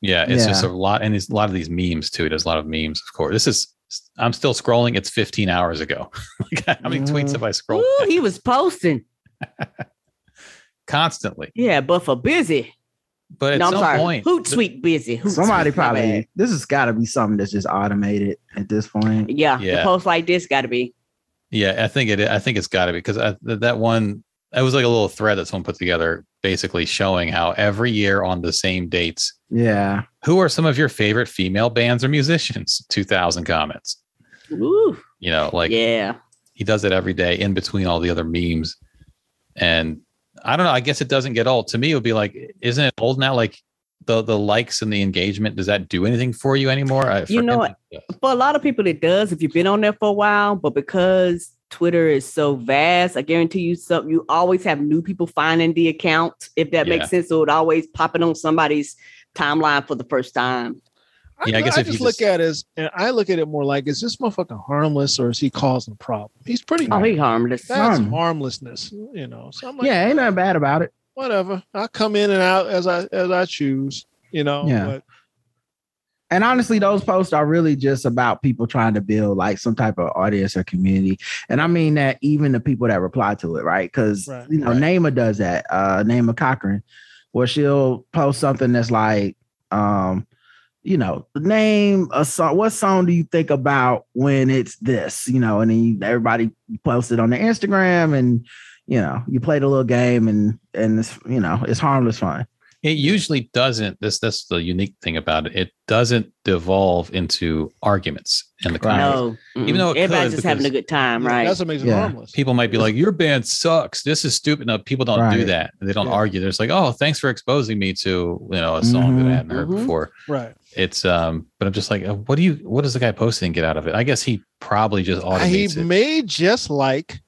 Yeah, it's just a lot. And it's a lot of these memes, too. He does a lot of memes, of course. I'm still scrolling. It's 15 hours ago. How many tweets have I scrolled? Ooh, he was posting. Constantly. Yeah, but for busy. But at some point, Hootsuite busy. Somebody probably, this has got to be something that's just automated at this point. Yeah. The post like this got to be. Yeah, I think it's got to be, because that one, it was like a little thread that someone put together, basically showing how every year on the same dates. Yeah. Who are some of your favorite female bands or musicians? 2,000 comments. Ooh. You know, like, yeah, he does it every day in between all the other memes. And I don't know. I guess it doesn't get old. To me, it would be like, isn't it old now? Like the likes and the engagement, does that do anything for you anymore? For a lot of people, it does. If you've been on there for a while, but because Twitter is so vast, I guarantee you something. You always have new people finding the account, if that makes sense. So it always popping on somebody's timeline for the first time. I guess I just look at it as, and I look at it more like, is this motherfucker harmless or is he causing a problem? He's pretty. Oh, he's harmless. That's harmlessness, you know. So I'm like, ain't nothing bad about it. Whatever. I come in and out as I choose, you know. Yeah. But. And honestly, those posts are really just about people trying to build like some type of audience or community. And I mean that even the people that reply to it, right? Because Naima does that. Naima Cochran, where she'll post something that's like, you know, name a song. What song do you think about when it's this? You know, and then everybody posted on their Instagram, and you know, you played a little game, and it's, you know, it's harmless fun. It usually doesn't. That's the unique thing about it. It doesn't devolve into arguments in the comments. No. Even though everybody's just having a good time, right? That's amazing. Yeah. Harmless. People might be like, "Your band sucks. This is stupid." No, people don't do that. They don't argue. They're just like, "Oh, thanks for exposing me to, you know, a song that I hadn't heard before." Right. It's but I'm just like, what does the guy posting get out of it? I guess he probably just automates it. He may just like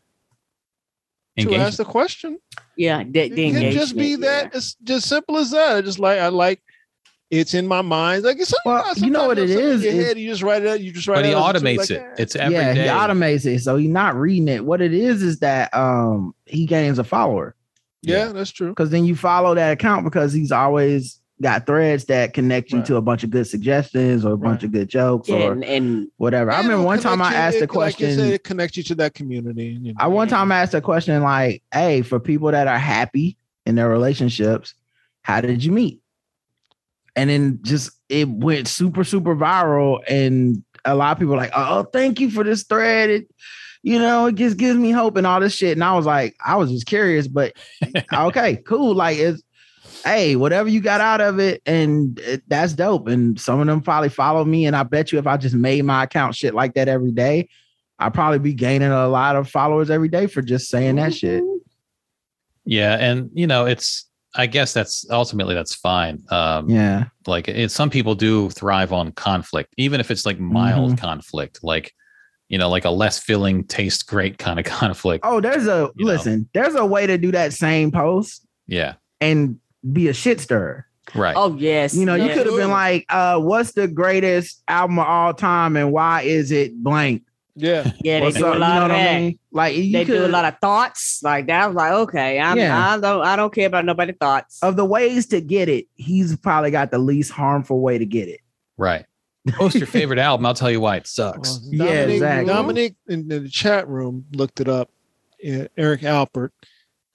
to ask the question. Yeah, it can just be that. It's just simple as that. I just like, it's in my mind. Like, it's you know what it is. In your head, you just write it out. You just write it out. But he automates it. Like, it's every day. He automates it, so he's not reading it. What it is that he gains a follower. Yeah, that's true. Because then you follow that account because he's always got threads that connect you to a bunch of good suggestions or a bunch of good jokes or whatever. I remember one time I asked a question. Like you said, it connects you to that community. You know. One time I asked a question like, hey, for people that are happy in their relationships, how did you meet? And then just it went super, super viral. And a lot of people were like, oh, thank you for this thread. You know, it just gives me hope and all this shit. And I was like, I was just curious, but okay, cool. Like, it's, hey, whatever you got out of it, and that's dope. And some of them probably follow me, and I bet you if I just made my account shit like that every day, I'd probably be gaining a lot of followers every day for just saying that shit. Yeah, and you know, it's, I guess that's ultimately, that's fine. Yeah, like it's, some people do thrive on conflict, even if it's like mild conflict, like, you know, like a less filling taste great kind of conflict. Oh, there's a, listen, there's a way to do that same post. Yeah. And be a shit stirrer. Right. Oh, yes. You know, you could have been like, what's the greatest album of all time and why is it blank? Yeah. Yeah, they do a lot of that. Like they do a lot of thoughts like that. I was like, okay, I don't care about nobody's thoughts. Of the ways to get it, he's probably got the least harmful way to get it. Right. Post your favorite album. I'll tell you why it sucks. Well, Dominic in the chat room looked it up. Eric Alpert.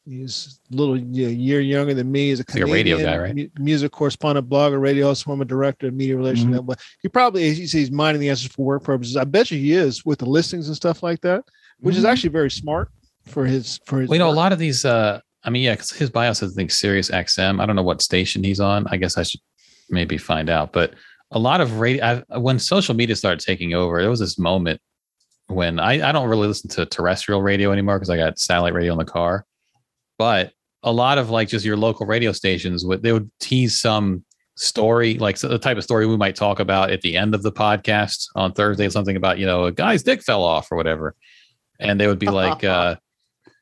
He's a little year younger than me. He's a Canadian, like a radio guy, right? Music correspondent, blogger, radio host, former director of media relations. Mm-hmm. He probably he's mining the answers for work purposes. I bet you he is with the listings and stuff like that, which is actually very smart for his. Well, you know, a lot of these. I mean, yeah, because his bio says I think Sirius XM. I don't know what station he's on. I guess I should maybe find out. But a lot of radio. When social media started taking over, there was this moment when I don't really listen to terrestrial radio anymore because I got satellite radio in the car. But a lot of like just your local radio stations, they would tease some story, like the type of story we might talk about at the end of the podcast on Thursday, something about, you know, a guy's dick fell off or whatever. And they would be like,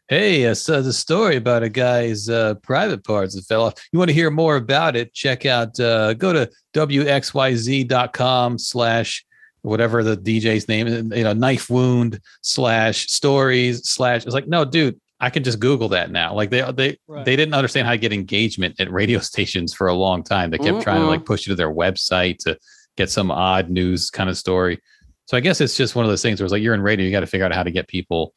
hey, I saw the story about a guy's private parts that fell off. You want to hear more about it? Check out, go to wxyz.com/ whatever the DJ's name is, you know, knife wound / stories / it's like, no, dude. I can just Google that now. Like they didn't understand how to get engagement at radio stations for a long time. They kept trying to like push you to their website to get some odd news kind of story. So I guess it's just one of those things where it's like, you're in radio, you got to figure out how to get people.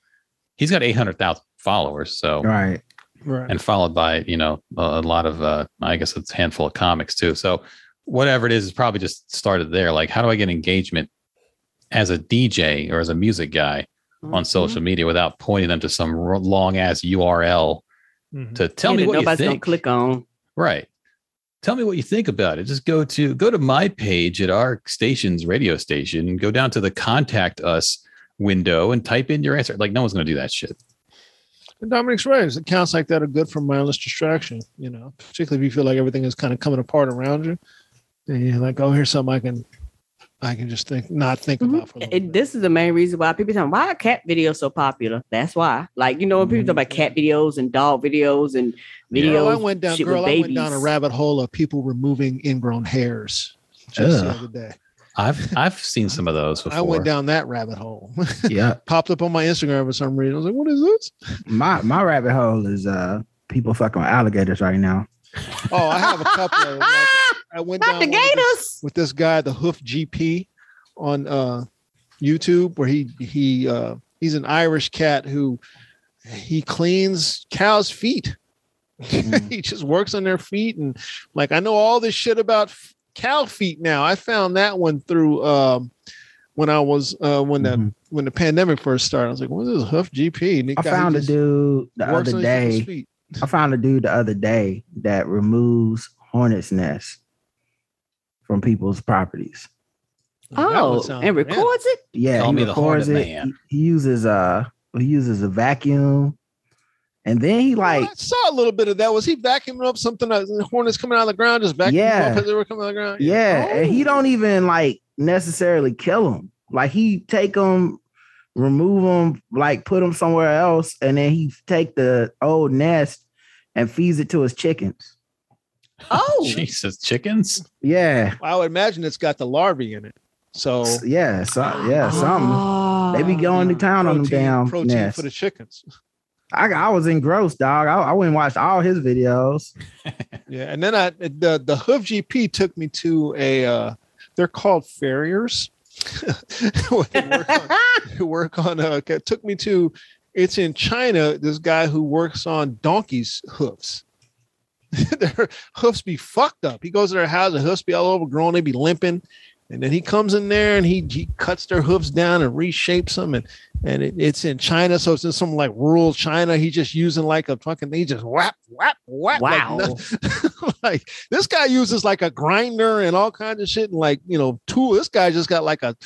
He's got 800,000 followers. So, right. And followed by, you know, a lot of, I guess it's a handful of comics too. So whatever it is, it's probably just started there. Like, how do I get engagement as a DJ or as a music guy on social media without pointing them to some long ass URL to tell me what you think. Click on. Right. Tell me what you think about it. Just go to my page at our station's radio station and go down to the contact us window and type in your answer. Like no one's going to do that shit. And Dominic's right. Accounts like that are good for mindless distraction. You know, particularly if you feel like everything is kind of coming apart around you and you're like, oh, here's something I can just not think about. For this is the main reason why people tell me, why are cat videos so popular? That's why. Like, you know, when people talk about cat videos and dog videos and videos. Girl, I went down a rabbit hole of people removing ingrown hairs just the other day. I've seen some of those before. I went down that rabbit hole. Yeah. Popped up on my Instagram for some reason. I was like, what is this? My rabbit hole is people fucking with alligators right now. Oh, I have a couple of them. I went down with this guy, the Hoof GP, on YouTube, where he's an Irish cat who he cleans cows' feet. He just works on their feet, and like I know all this shit about cow feet now. I found that one through when the pandemic first started. I was like, "What is Hoof GP?" And I found a dude the other day that removes hornet's nests from people's properties. Oh, and records it? Yeah, he records it. He uses a vacuum, and then he I saw a little bit of that. Was he vacuuming up something? The hornets coming out of the ground, just vacuuming up as they were coming out of the ground. Yeah, and he don't even like necessarily kill them. Like he take them, remove them, like put them somewhere else, and then he take the old nest and feeds it to his chickens. Oh, Jesus, chickens. Yeah. I would imagine it's got the larvae in it. So something. They be going to town on them damn protein nests. For the chickens. I was engrossed, dog. I went and watched all his videos. Yeah, and then the Hoof GP took me to a they're called farriers. Took me to, it's in China, this guy who works on donkeys' hoofs. Their hoofs be fucked up. He goes to their house, the hoofs be all overgrown, they be limping. And then he comes in there and he cuts their hooves down and reshapes them. And it's in China. So it's in some like rural China. He's just using like a fucking, he just whap, whap, whap. Wow. Like this guy uses like a grinder and all kinds of shit. And like, you know, tool. This guy just got like a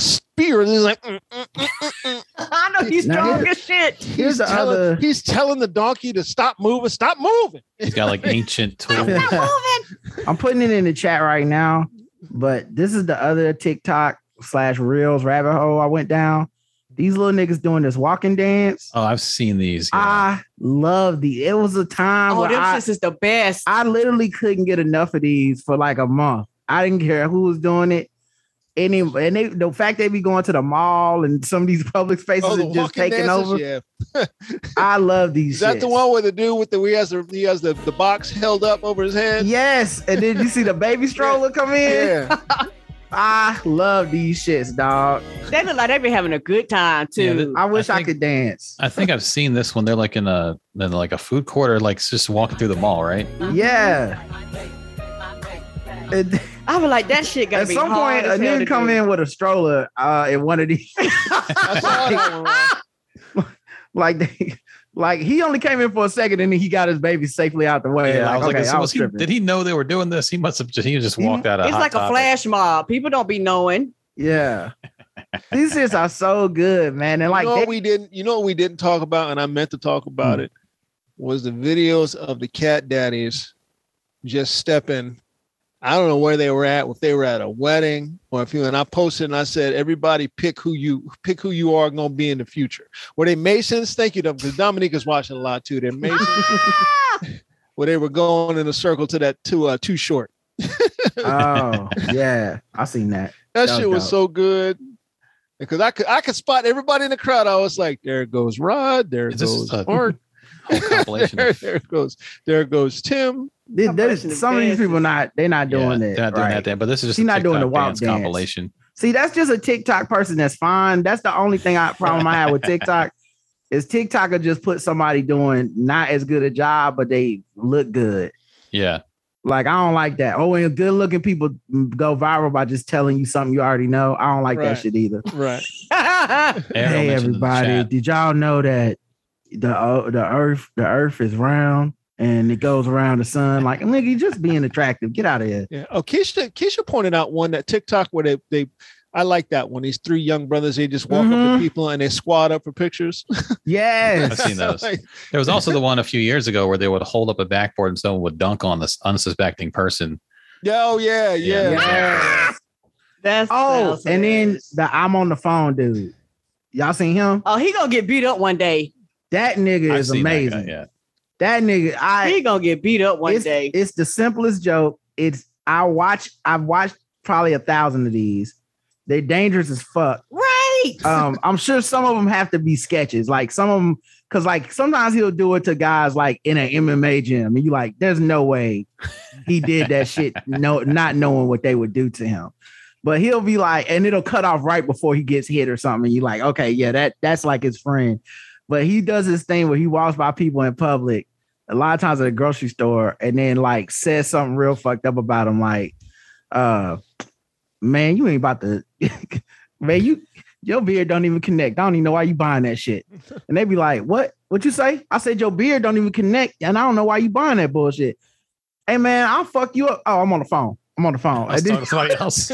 spear. And he's like, I know he's strong as shit. He's telling the donkey to stop moving. He's got like ancient tools. Stop moving. I'm putting it in the chat right now. But this is the other TikTok/Reels rabbit hole I went down. These little niggas doing this walking dance. Oh, I've seen these. Yeah. I love these. It was a time. Oh, this is the best. I literally couldn't get enough of these for like a month. I didn't care who was doing it. The fact they be going to the mall and some of these public spaces and just taking dances, over. Yeah. I love these. Is that shits. The one where the dude with he has the box held up over his head? Yes. And then you see the baby stroller come in. Yeah. I love these shits, dog. They look like they be having a good time too. Yeah, I could dance. I think I've seen this one. They're like in a food court or like just walking through the mall, right? Yeah. I was like, that shit got to be hard. At some point, a nigga come in with a stroller in one of these. Like he only came in for a second and then he got his baby safely out the way. Yeah, like, I was okay, like, did he know they were doing this? He must have just, walked out of it. It's like a flash mob. People don't be knowing. Yeah. These shits are so good, man. And like, you know what we didn't talk about, and I meant to talk about it, was the videos of the cat daddies just stepping. I don't know where they were at, if they were at a wedding or and I posted and I said, everybody pick who you are going to be in the future. Were they Masons? Thank you, because Dominique is watching a lot too. They're Masons. Well, they were going in a circle to that Too Short. Oh yeah. I seen that. That shit was so good. Because I could spot everybody in the crowd. I was like, there goes Rod. There goes Art. There goes Tim. Some of these people they're not doing it. They're not doing that. But this is just she's not doing the walk dance compilation. See, that's just a TikTok person. That's fine. That's the only thing problem I have with TikTok is TikTok will just put somebody doing not as good a job, but they look good. Yeah. Like I don't like that. Oh, and good looking people go viral by just telling you something you already know. I don't like that shit either. Right. Hey everybody, did y'all know that the earth is round? And it goes around the sun like, nigga, you're just being attractive. Get out of here. Yeah. Oh, Keisha pointed out one that TikTok where I like that one. These three young brothers, they just walk up to people and they squat up for pictures. Yes. I've seen those. There was also the one a few years ago where they would hold up a backboard and someone would dunk on this unsuspecting person. Oh, yeah. Ah! And then the I'm on the phone dude. Y'all seen him? Oh, he gonna get beat up one day. That nigga is amazing. That nigga, he gonna get beat up one day. It's the simplest joke. I've watched probably 1,000 of these. They're dangerous as fuck. Right. I'm sure some of them have to be sketches. Like some of them, because like sometimes he'll do it to guys like in an MMA gym, and you like, there's no way he did that shit. No, not knowing what they would do to him. But he'll be like, and it'll cut off right before he gets hit or something. And you're like, okay, yeah, that's like his friend. But he does this thing where he walks by people in public a lot of times at a grocery store and then like says something real fucked up about them. Like, man, you ain't about to, man, your beard don't even connect. I don't even know why you buying that shit. And they be like, what you say? I said, your beard don't even connect. And I don't know why you buying that bullshit. Hey man, I'll fuck you up. Oh, I'm on the phone. I talk to somebody else.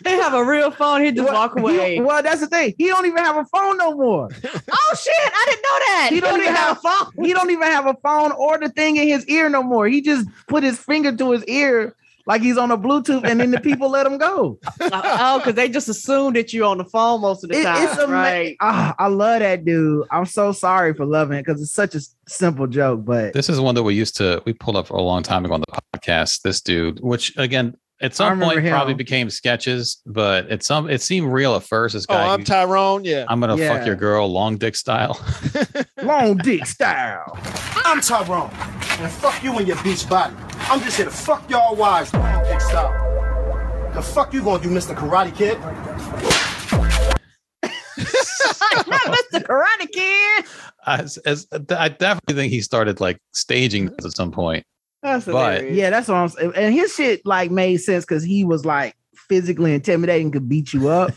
They have a real phone. He just walk away. Well, that's the thing. He don't even have a phone no more. Oh shit! I didn't know that. He don't even have a phone. He don't even have a phone or the thing in his ear no more. He just put his finger to his ear like he's on a Bluetooth, and then the people let him go. Oh, because they just assume that you're on the phone most of the time. It's right? I love that dude. I'm so sorry for loving it because it's such a simple joke. But this is one that we pulled up a long time ago on the podcast. This dude, which again, at some point probably became sketches, but it seemed real at first. This guy, I'm Tyrone. Yeah, I'm gonna fuck your girl, long dick style. Long dick style. I'm Tyrone, and fuck you and your beach body. I'm just here to fuck y'all wives. The fuck you gonna do, Mr. Karate Kid? Not Mr. Karate Kid. I definitely think he started like staging this at some point. That's hilarious. Yeah, that's what I'm saying. And his shit like made sense because he was like physically intimidating, could beat you up.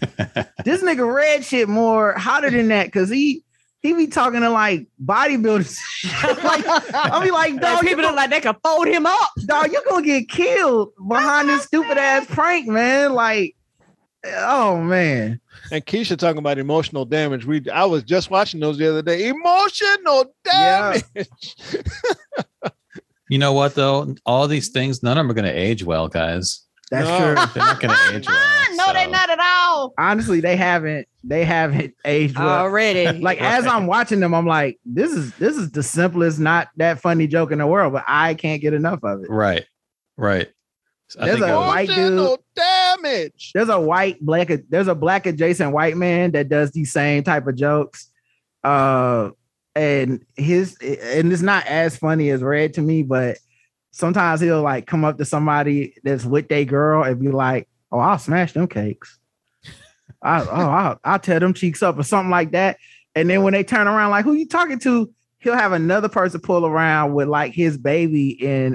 This nigga Red shit more hotter than that because he be talking to like bodybuilders. Like, I'll be like, dog, people look like they can fold him up. Dog, you're gonna get killed behind this stupid ass prank, man. Like, oh man. And Keisha talking about emotional damage. I was just watching those the other day. Emotional damage. Yeah. You know what though? All these things, none of them are gonna age well, guys. That's true. They're not going to age well. No, so. They're not at all. Honestly, they haven't aged well already. Like as I'm watching them, I'm like, this is the simplest, not that funny joke in the world, but I can't get enough of it. Right. There's a white dude. Damage. There's a black adjacent white man that does these same type of jokes. And it's not as funny as Red to me, but sometimes he'll like come up to somebody that's with their girl and be like, "Oh, I'll smash them cakes. I'll tear them cheeks up," or something like that. And then when they turn around, like, who you talking to? He'll have another person pull around with like his baby in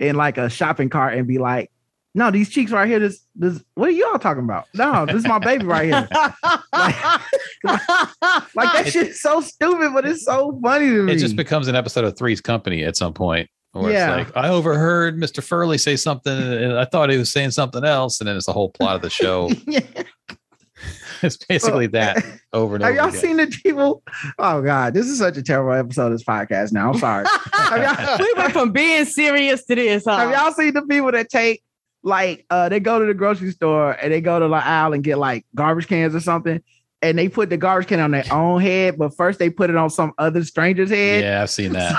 like a shopping cart and be like, "No, these cheeks right here. This. What are y'all talking about? No, this is my baby right here." like that shit is so stupid, but it's so funny to me. It just becomes an episode of Three's Company at some point. Where It's like, I overheard Mr. Furley say something, and I thought he was saying something else, and then it's the whole plot of the show. Yeah. It's basically that over and over. Have y'all again. Seen the people? Oh God, this is such a terrible episode of this podcast. Now I'm sorry. We went from being serious to this. Huh? Have y'all seen the people that take? Like they go to the grocery store and they go to the aisle and get like garbage cans or something, and they put the garbage can on their own head, but first they put it on some other stranger's head. Yeah, I've seen that.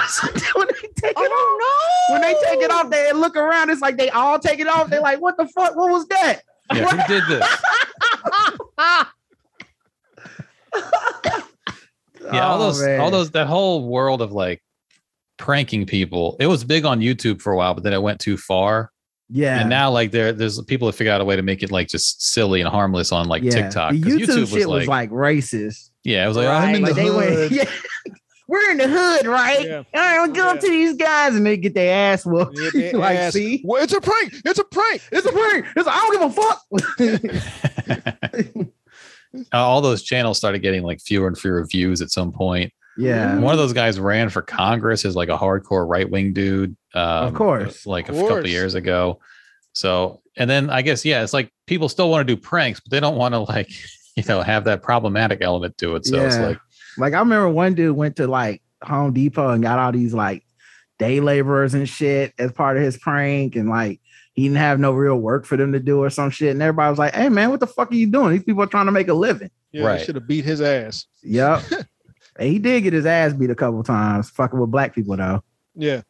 When they take it off, they look around. It's like they all take it off. They're like, "What the fuck? What was that? Yeah, who did this?" Yeah, all those that whole world of like pranking people. It was big on YouTube for a while, but then it went too far. Yeah, and now like there's people that figure out a way to make it like just silly and harmless on like TikTok. The YouTube shit was like racist. Yeah, it was like, right? I'm in like the hood. We're in the hood, right? Yeah. All right, we'll go up to these guys and they get their ass whooped. Their like, ass. See, well, it's a prank. I don't give a fuck. All those channels started getting like fewer and fewer views at some point. Yeah, one of those guys ran for Congress as like a hardcore right wing dude. Of course, like a couple of years ago. So, and then I guess it's like people still want to do pranks, but they don't want to like have that problematic element to it. So it's like I remember one dude went to like Home Depot and got all these like day laborers and shit as part of his prank, and like he didn't have no real work for them to do or some shit. And everybody was like, "Hey man, what the fuck are you doing? These people are trying to make a living." Yeah, right. They should have beat his ass. Yep. And he did get his ass beat a couple times, fucking with black people though. Yeah.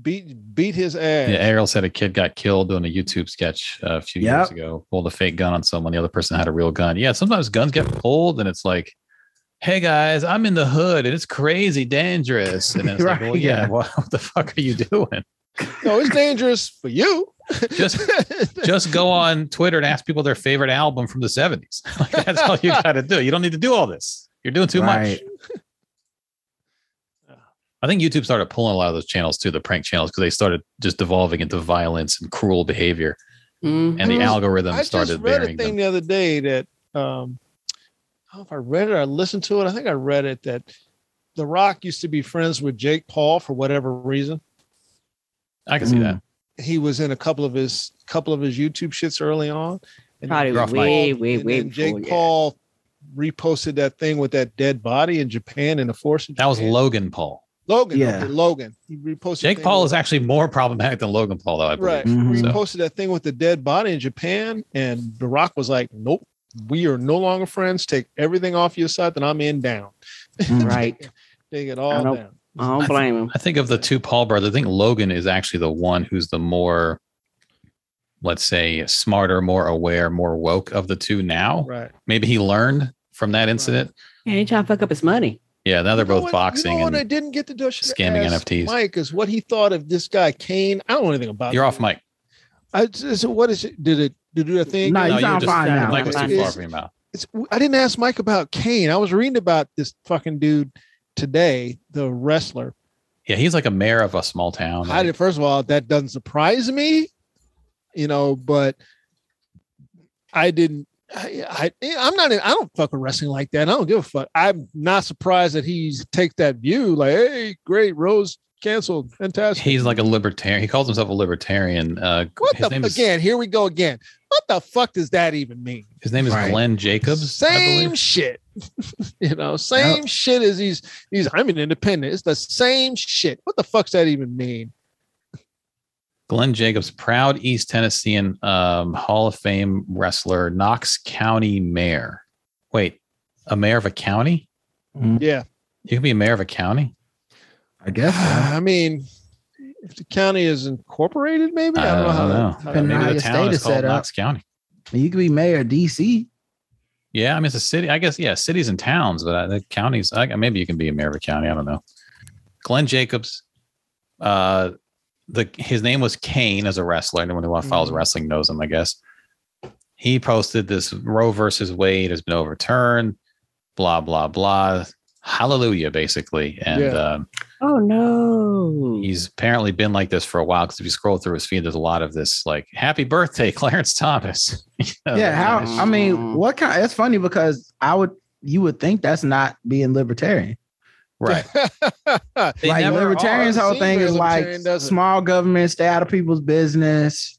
Beat his ass. Yeah, Ariel said a kid got killed doing a YouTube sketch a few years ago. Pulled a fake gun on someone. The other person had a real gun. Yeah, sometimes guns get pulled, and it's like, "Hey guys, I'm in the hood, and it's crazy dangerous." And then it's like, "Well, what the fuck are you doing?" No, it's dangerous for you. Just go on Twitter and ask people their favorite album from the 70s. Like, that's all you got to do. You don't need to do all this. You're doing too much. I think YouTube started pulling a lot of those channels too, the prank channels, because they started just devolving into violence and cruel behavior, and the algorithm started. I just read a thing the other day that I don't know if I read it or listened to it. I think I read it that The Rock used to be friends with Jake Paul for whatever reason. I can see that. He was in a couple of his YouTube shits early on, and Jake Paul reposted that thing with that dead body in Japan in the forest. That was Logan Paul. Logan. He reposted. Jake Paul is actually more problematic than Logan Paul, though, I believe. Right. Mm-hmm. Reposted that thing with the dead body in Japan, and The Rock was like, "Nope, we are no longer friends. Take everything off your side that I'm in down." Right. Take it all down. I don't blame him. I think of the two Paul brothers, I think Logan is actually the one who's the more, let's say, smarter, more aware, more woke of the two now. Right. Maybe he learned from that incident. Yeah, he tried to fuck up his money. Yeah, now they're both boxing. You know what I didn't get to do? Scamming NFTs. Mike is what he thought of this guy, Kane. I don't know anything about it. You're off, Mike. So what is it? Did it do a thing? No, you sound fine now. Mike was too far from your mouth. I didn't ask Mike about Kane. I was reading about this fucking dude today, the wrestler. Yeah, he's like a mayor of a small town. Right? First of all, that doesn't surprise me, but I didn't. I don't fuck with wrestling like that. I don't give a fuck. I'm not surprised that he takes that view. Like, hey, great, Rose canceled, fantastic. He's like a libertarian. He calls himself a libertarian. Here we go again. What the fuck does that even mean? His name is Glenn Jacobs. Same shit. Shit as he's I'm an independent. It's the same shit. What the fuck's that even mean? Glenn Jacobs, proud East Tennessean Hall of Fame wrestler, Knox County mayor. Wait, a mayor of a county? Yeah. You can be a mayor of a county? I guess. I mean, if the county is incorporated, maybe? I don't know how that. Maybe the town is called Knox County. You could be mayor of D.C. Yeah, I mean, it's a city. I guess, yeah, cities and towns, but the counties, maybe you can be a mayor of a county. I don't know. Glenn Jacobs, his name was Kane as a wrestler. Anyone who follows wrestling knows him, I guess. He posted this Roe versus Wade has been overturned, blah, blah, blah. Hallelujah, basically. And oh, no. He's apparently been like this for a while, because if you scroll through his feed, there's a lot of this, like, happy birthday, Clarence Thomas. That's funny, because you would think that's not being libertarian. Right. Libertarians' whole thing is like small government, stay out of people's business.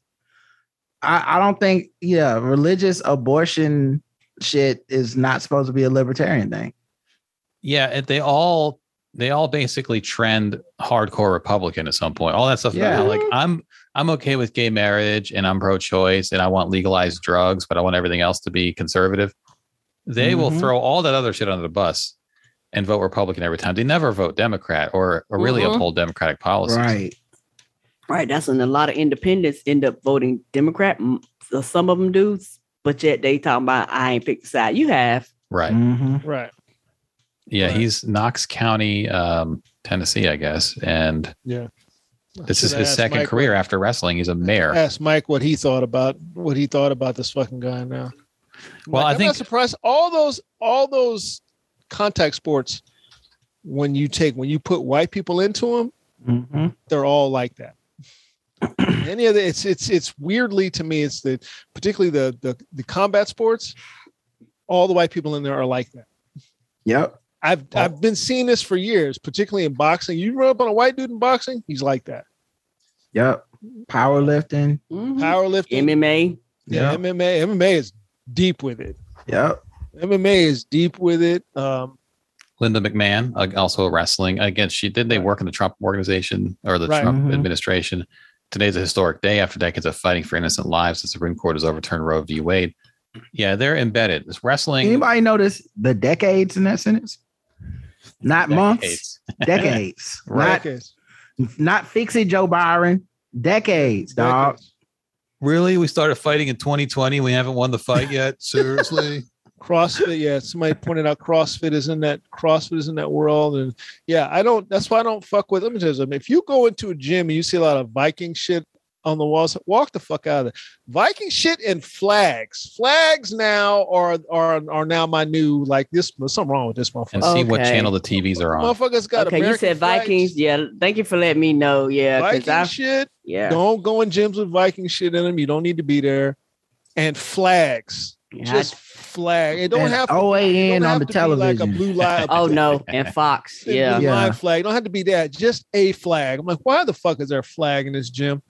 I don't think, religious abortion shit is not supposed to be a libertarian thing. Yeah, they all basically trend hardcore Republican at some point. All that stuff. Yeah. Like I'm okay with gay marriage and I'm pro-choice and I want legalized drugs, but I want everything else to be conservative. They will throw all that other shit under the bus and vote Republican every time. They never vote Democrat or really uphold Democratic policies. Right. That's when a lot of independents end up voting Democrat. Some of them do, but yet they talking about I ain't picked a side. You have. Right. Mm-hmm. Right. Yeah, he's Knox County, Tennessee, I guess. And this is his second career after wrestling. He's a mayor. Ask Mike what he thought about this fucking guy now. Well, I'm not surprised. All those contact sports, when you put white people into them, they're all like that. Any of the, it's weirdly to me, it's particularly the combat sports. All the white people in there are like that. Yep. I've been seeing this for years, particularly in boxing. You run up on a white dude in boxing, he's like that. Yep. Powerlifting, MMA. Yeah, yep. MMA is deep with it. Yep. MMA is deep with it. Linda McMahon, also wrestling. Again, they work in the Trump organization or the Trump administration. Today's a historic day. After decades of fighting for innocent lives, the Supreme Court has overturned Roe v. Wade. Yeah, they're embedded. It's wrestling. Anybody notice the decades in that sentence? Not decades. Months. Decades. Right. Not fixing Joe Byron. Decades, dog. Really? We started fighting in 2020. We haven't won the fight yet. Seriously. CrossFit, somebody pointed out CrossFit is in that world, and that's why I don't fuck with. Let me tell you something. If you go into a gym and you see a lot of Viking shit on the walls, walk the fuck out of it. Viking shit and flags. Flags now are now my new, like, this. There's something wrong with this motherfucker. And see what channel the TVs are on. Motherfuckers got American. You said Vikings. Flags. Yeah, thank you for letting me know. Yeah, Viking shit. Yeah, don't go in gyms with Viking shit in them. You don't need to be there. And flags. Just flag. It don't have OAN on the television. Like a blue line. Oh no, and Fox. Yeah, blue line flag. It don't have to be that. Just a flag. I'm like, why the fuck is there a flag in this gym?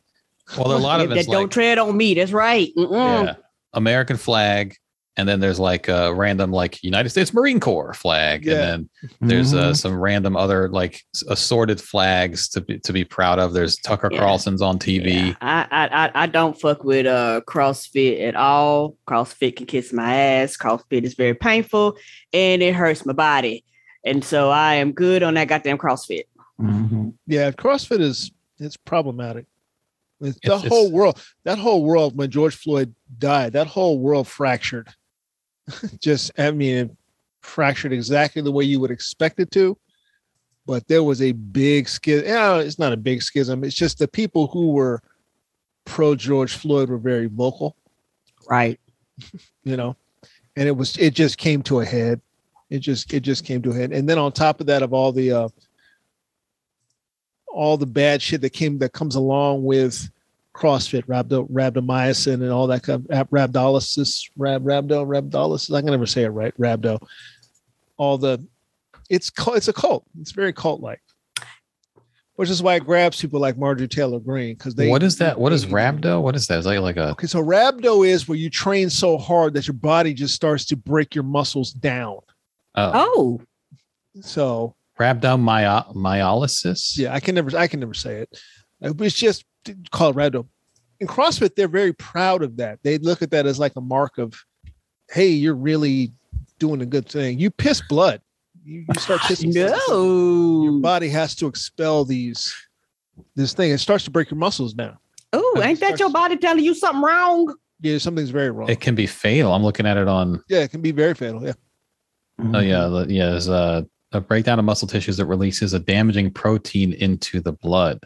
Well, there are a lot of it. Don't tread on me. That's right. Yeah, American flag, and then there's like a random like United States Marine Corps flag, and then there's some random other like assorted flags to be proud of. There's Tucker Carlson's on TV. Yeah. I don't fuck with CrossFit at all. CrossFit can kiss my ass. CrossFit is very painful and it hurts my body, and so I am good on that goddamn CrossFit. Mm-hmm. Yeah, CrossFit it's problematic. It's the whole world. That whole world, when George Floyd died, that whole world fractured. It fractured exactly the way you would expect it to. But there was a big schism. It's not a big schism. It's just the people who were pro George Floyd were very vocal. Right. And it just came to a head. It just came to a head. And then on top of that, of all the all the bad shit that comes along with CrossFit, rhabdomyosin and all that kind of rhabdolysis. I can never say it right. Rhabdo. It's a cult. It's very cult-like, which is why it grabs people like Marjorie Taylor Greene, because they. What is that? What is rhabdo? What is that? Is that like a? Okay, so rhabdo is where you train so hard that your body just starts to break your muscles down. Oh. So. Rhabdomyolysis. Yeah, I can never say it. It's just called rhabdo. In CrossFit, they're very proud of that. They look at that as like a mark of, hey, you're really doing a good thing. You piss blood. You start pissing. No. Your body has to expel this thing. It starts to break your muscles down. Oh, ain't that your body telling you something wrong? Yeah, something's very wrong. It can be fatal. I'm looking at it on. Yeah, it can be very fatal. Yeah. Mm-hmm. Oh yeah, yeah. There's a breakdown of muscle tissues that releases a damaging protein into the blood.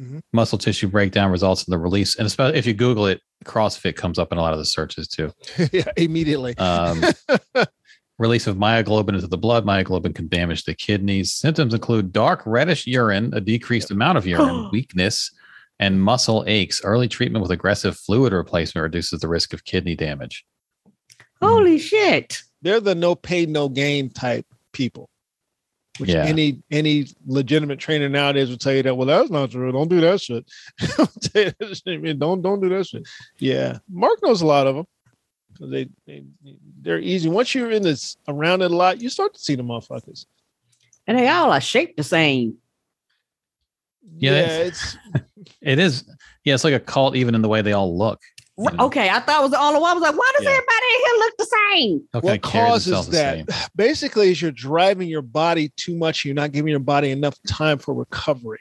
Mm-hmm. Muscle tissue breakdown results in the release, and especially if you Google it, CrossFit comes up in a lot of the searches too. Yeah, immediately. Release of myoglobin into the blood. Myoglobin can damage the kidneys. Symptoms include dark reddish urine, a decreased amount of urine, weakness, and muscle aches. Early treatment with aggressive fluid replacement reduces the risk of kidney damage. Holy shit. They're the no pain, no gain type people. Which any legitimate trainer nowadays would tell you that, well, that's not true. Don't do that shit. Don't do that shit. Yeah. Mark knows a lot of them. They're easy. Once you're in this around it a lot, you start to see the motherfuckers, and they all are shaped the same. Yeah, it is. Yeah, it's like a cult, even in the way they all look. Okay, I thought it was all the one. I was like, why does everybody in here look the same? Okay, what causes that? Basically, is you're driving your body too much. You're not giving your body enough time for recovery.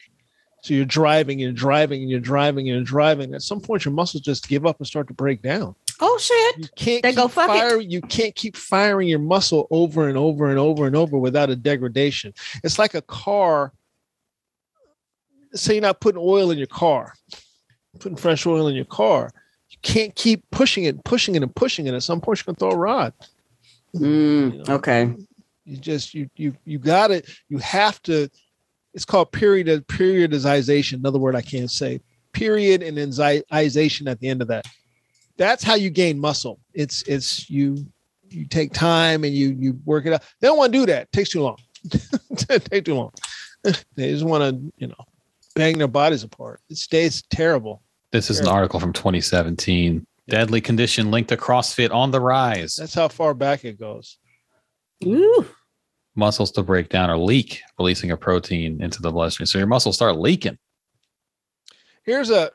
So you're driving and driving and you're driving and driving. At some point, your muscles just give up and start to break down. Oh shit! You can't keep firing your muscle over and over and over and over without a degradation. It's like a car. Say you're not putting oil in your car, putting fresh oil in your car. You can't keep pushing it. At some point, you're gonna throw a rod. Mm, you know? Okay. You just you got it. You have to. It's called periodization. Another word I can't say. Period and ization at the end of that. That's how you gain muscle. It's you take time and you work it out. They don't want to do that. It takes too long. They just want to, bang their bodies apart. It stays terrible. This is an article from 2017. Yeah. Deadly condition linked to CrossFit on the rise. That's how far back it goes. Ooh. Muscles to break down or leak, releasing a protein into the bloodstream. So your muscles start leaking. Here's a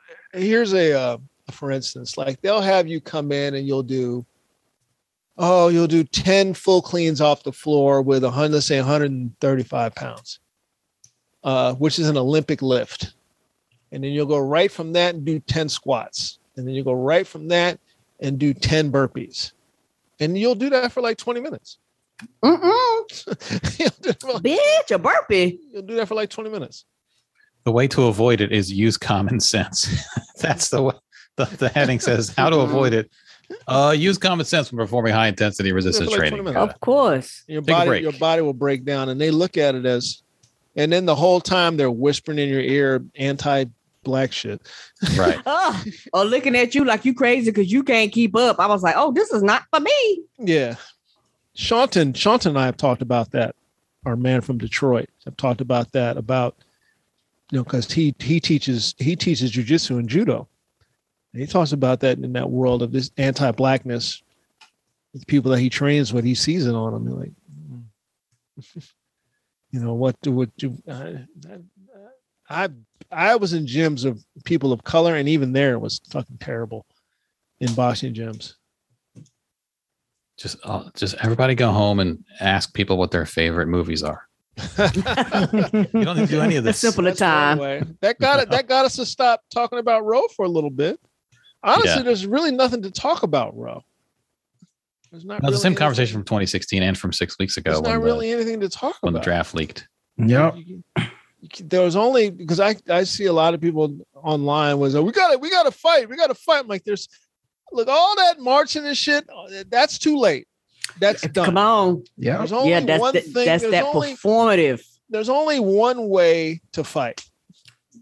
for instance, like they'll have you come in and you'll do 10 full cleans off the floor with 135 pounds, which is an Olympic lift. And then you'll go right from that and do 10 squats. And then you'll go right from that and do 10 burpees. And you'll do that for like 20 minutes. Bitch, a burpee. You'll do that for like 20 minutes. The way to avoid it is use common sense. That's the way. The heading says how to avoid it. Use common sense when performing high intensity resistance training. Of course. Your body will break down, and they look at it as, and then the whole time they're whispering in your ear anti-black shit. Right. Or looking at you like you crazy because you can't keep up. I was like, oh, this is not for me. Yeah. Shaunton and I have talked about that. Our man from Detroit. I've talked about that, because he teaches jujitsu and judo. He talks about that in that world of this anti-blackness. The people that he trains with, he sees it on them. You're like, I was in gyms of people of color, and even there it was fucking terrible in boxing gyms. Just everybody go home and ask people what their favorite movies are. You don't need to do any of this. A simpler time. That got us to stop talking about Roe for a little bit. Honestly, There's really nothing to talk about, Roe. There's not really the same conversation from 2016 and from 6 weeks ago. There's not really anything to talk about. When the draft leaked. Yeah. There was only, because I see a lot of people online was, we got to fight. I'm like, look, all that marching and shit, that's too late. That's done. Come on. Yeah. There's only one thing. That's performative. There's only one way to fight.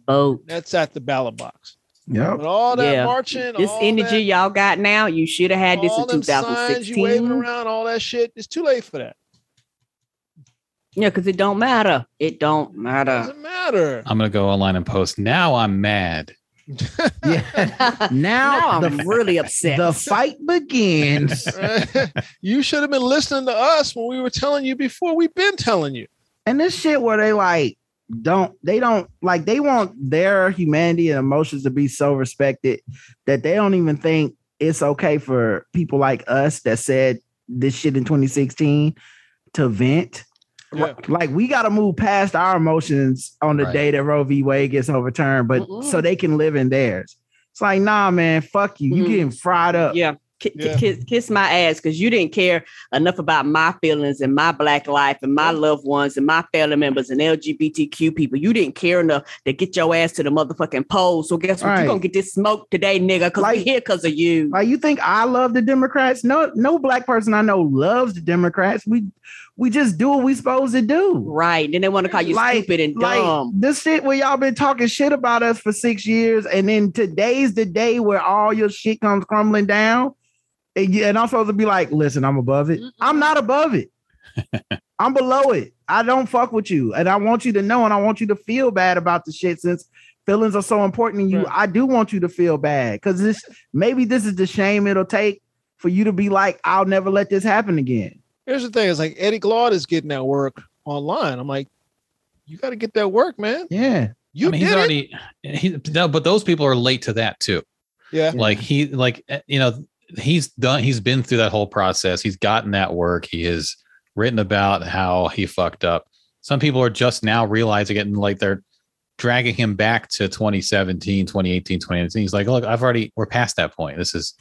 boat. That's at the ballot box. Yeah. All that marching. This energy y'all got now, you should have had this in 2016. Signs you waving around, all that shit. It's too late for that. Yeah, because it don't matter. It don't matter. It doesn't matter. I'm going to go online and post. Now I'm mad. Yeah. Now I'm really upset. The fight begins. You should have been listening to us when we were telling you before. We've been telling you. And this shit where they like, they want their humanity and emotions to be so respected that they don't even think it's okay for people like us that said this shit in 2016 to vent. Yeah. Like, we got to move past our emotions on the day that Roe v. Wade gets overturned, but so they can live in theirs. It's like, nah, man, fuck you. You getting fried up. Yeah. Kiss my ass because you didn't care enough about my feelings and my Black life and my loved ones and my family members and LGBTQ people. You didn't care enough to get your ass to the motherfucking poll. So guess what? Right. You're going to get this smoke today, nigga, because we're here because of you. Like, you think I love the Democrats? No Black person I know loves the Democrats. We just do what we supposed to do. Right. Then they want to call you stupid and dumb. This shit where y'all been talking shit about us for 6 years, and then today's the day where all your shit comes crumbling down. And I'm supposed to be like, listen, I'm above it. I'm not above it. I'm below it. I don't fuck with you. And I want you to know, and I want you to feel bad about the shit, since feelings are so important to you. Right. I do want you to feel bad, because maybe this is the shame it'll take for you to be like, I'll never let this happen again. Here's the thing. It's like Eddie Glaude is getting that work online. I'm like, you got to get that work, man. Yeah. But those people are late to that too. Yeah. Like he's done. He's been through that whole process. He's gotten that work. He has written about how he fucked up. Some people are just now realizing it, and like they're dragging him back to 2017, 2018, 2019. He's like, look, we're past that point. This is,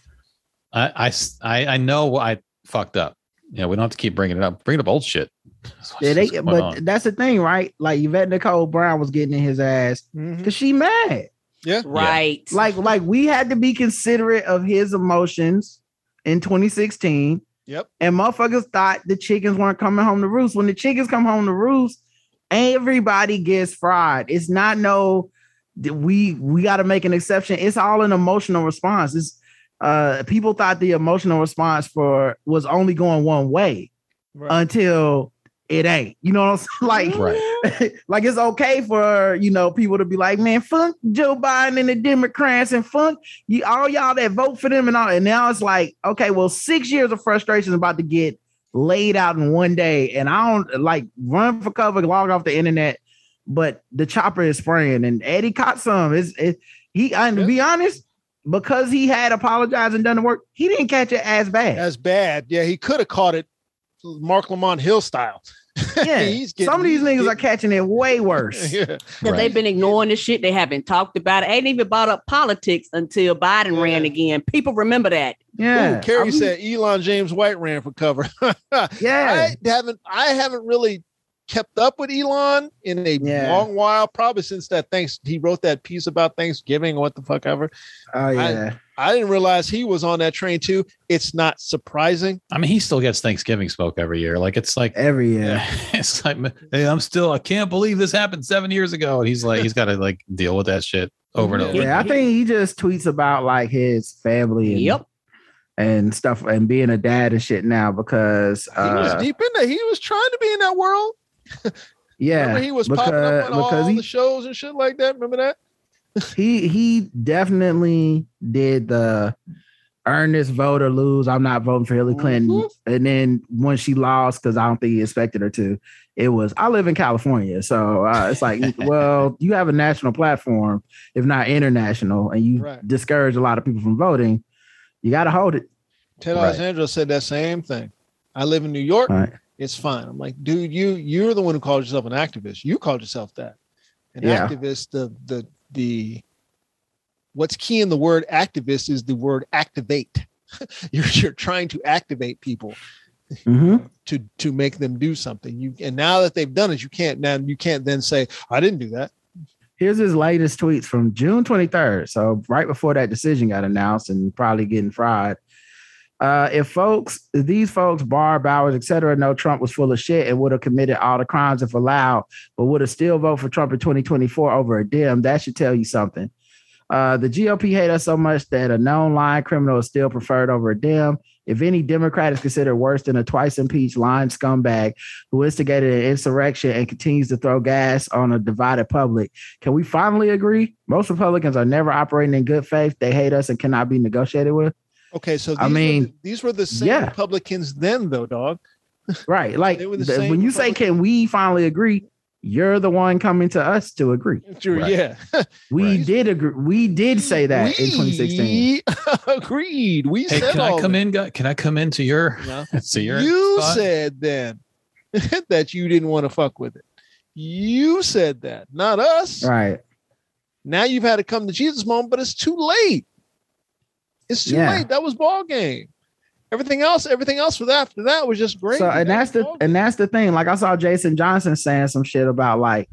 I know I fucked up. You know, we don't have to keep bringing it up. Bring up old shit. That's the thing, right? Like Yvette Nicole Brown was getting in his ass because she mad. Yeah. Right. Yeah. Like we had to be considerate of his emotions in 2016. Yep. And motherfuckers thought the chickens weren't coming home to roost. When the chickens come home to roost, everybody gets fried. It's not we got to make an exception. It's all an emotional response. It's people thought the emotional response was only going one way until it ain't, you know what I'm saying? Like, like it's okay for, you know, people to be like, man, fuck Joe Biden and the Democrats and fuck you, all y'all that vote for them and all. And now it's like, okay, well, 6 years of frustration is about to get laid out in one day. And I don't run for cover, log off the internet, but the chopper is spraying, and Eddie caught some. To be honest, because he had apologized and done the work, he didn't catch it as bad. Yeah, he could have caught it Mark Lamont Hill style. Yeah, some of these niggas are catching it way worse. They've been ignoring the shit. They haven't talked about it. Ain't even brought up politics until Biden ran again. People remember that. Yeah, Kerry said Elon James White ran for cover. Yeah, I haven't really kept up with Elon in a long while, probably since that he wrote that piece about Thanksgiving or what the fuck ever. Oh yeah. I didn't realize he was on that train too. It's not surprising. I mean, he still gets Thanksgiving smoke every year. It's like, hey, I can't believe this happened 7 years ago. And he's like, he's got to deal with that shit over and over. Yeah, I think he just tweets about his family. And stuff and being a dad and shit now, because he was deep in there. He was trying to be in that world. Remember he was popping up on all the shows and shit like that. Remember that? He definitely did the earn this vote or lose. I'm not voting for Hillary Clinton. Mm-hmm. And then when she lost, because I don't think he expected her to, it was, I live in California. So it's like, well, you have a national platform, if not international, and you discourage a lot of people from voting. You got to hold it. Ted Alexandro said that same thing. I live in New York. Right. It's fine. I'm like, dude, you're the one who called yourself an activist. You called yourself that. An activist, what's key in the word activist is the word activate. You're trying to activate people to make them do something. And now that they've done it, you can't then say, I didn't do that. Here's his latest tweets from June 23rd. So right before that decision got announced and probably getting fried. If these folks, Barr, Bowers, et cetera, know Trump was full of shit and would have committed all the crimes if allowed, but would have still voted for Trump in 2024 over a Dem, that should tell you something. The GOP hate us so much that a known lying criminal is still preferred over a Dem. If any Democrat is considered worse than a twice impeached lying scumbag who instigated an insurrection and continues to throw gas on a divided public, can we finally agree? Most Republicans are never operating in good faith. They hate us and cannot be negotiated with. Okay, so these were the same Republicans then, though, dog. Right, like when you say, "Can we finally agree?" You're the one coming to us to agree. True, right. Yeah, we did agree. We did say that in 2016. Agreed. We said, "Can I come in? Can I come into your?" No. You spot? Said then that you didn't want to fuck with it. You said that, not us. Right. Now you've had a come to Jesus moment, but it's too late. It's too late. That was ball game. Everything else was after that was just great. So, and that's the thing. Like I saw Jason Johnson saying some shit about like,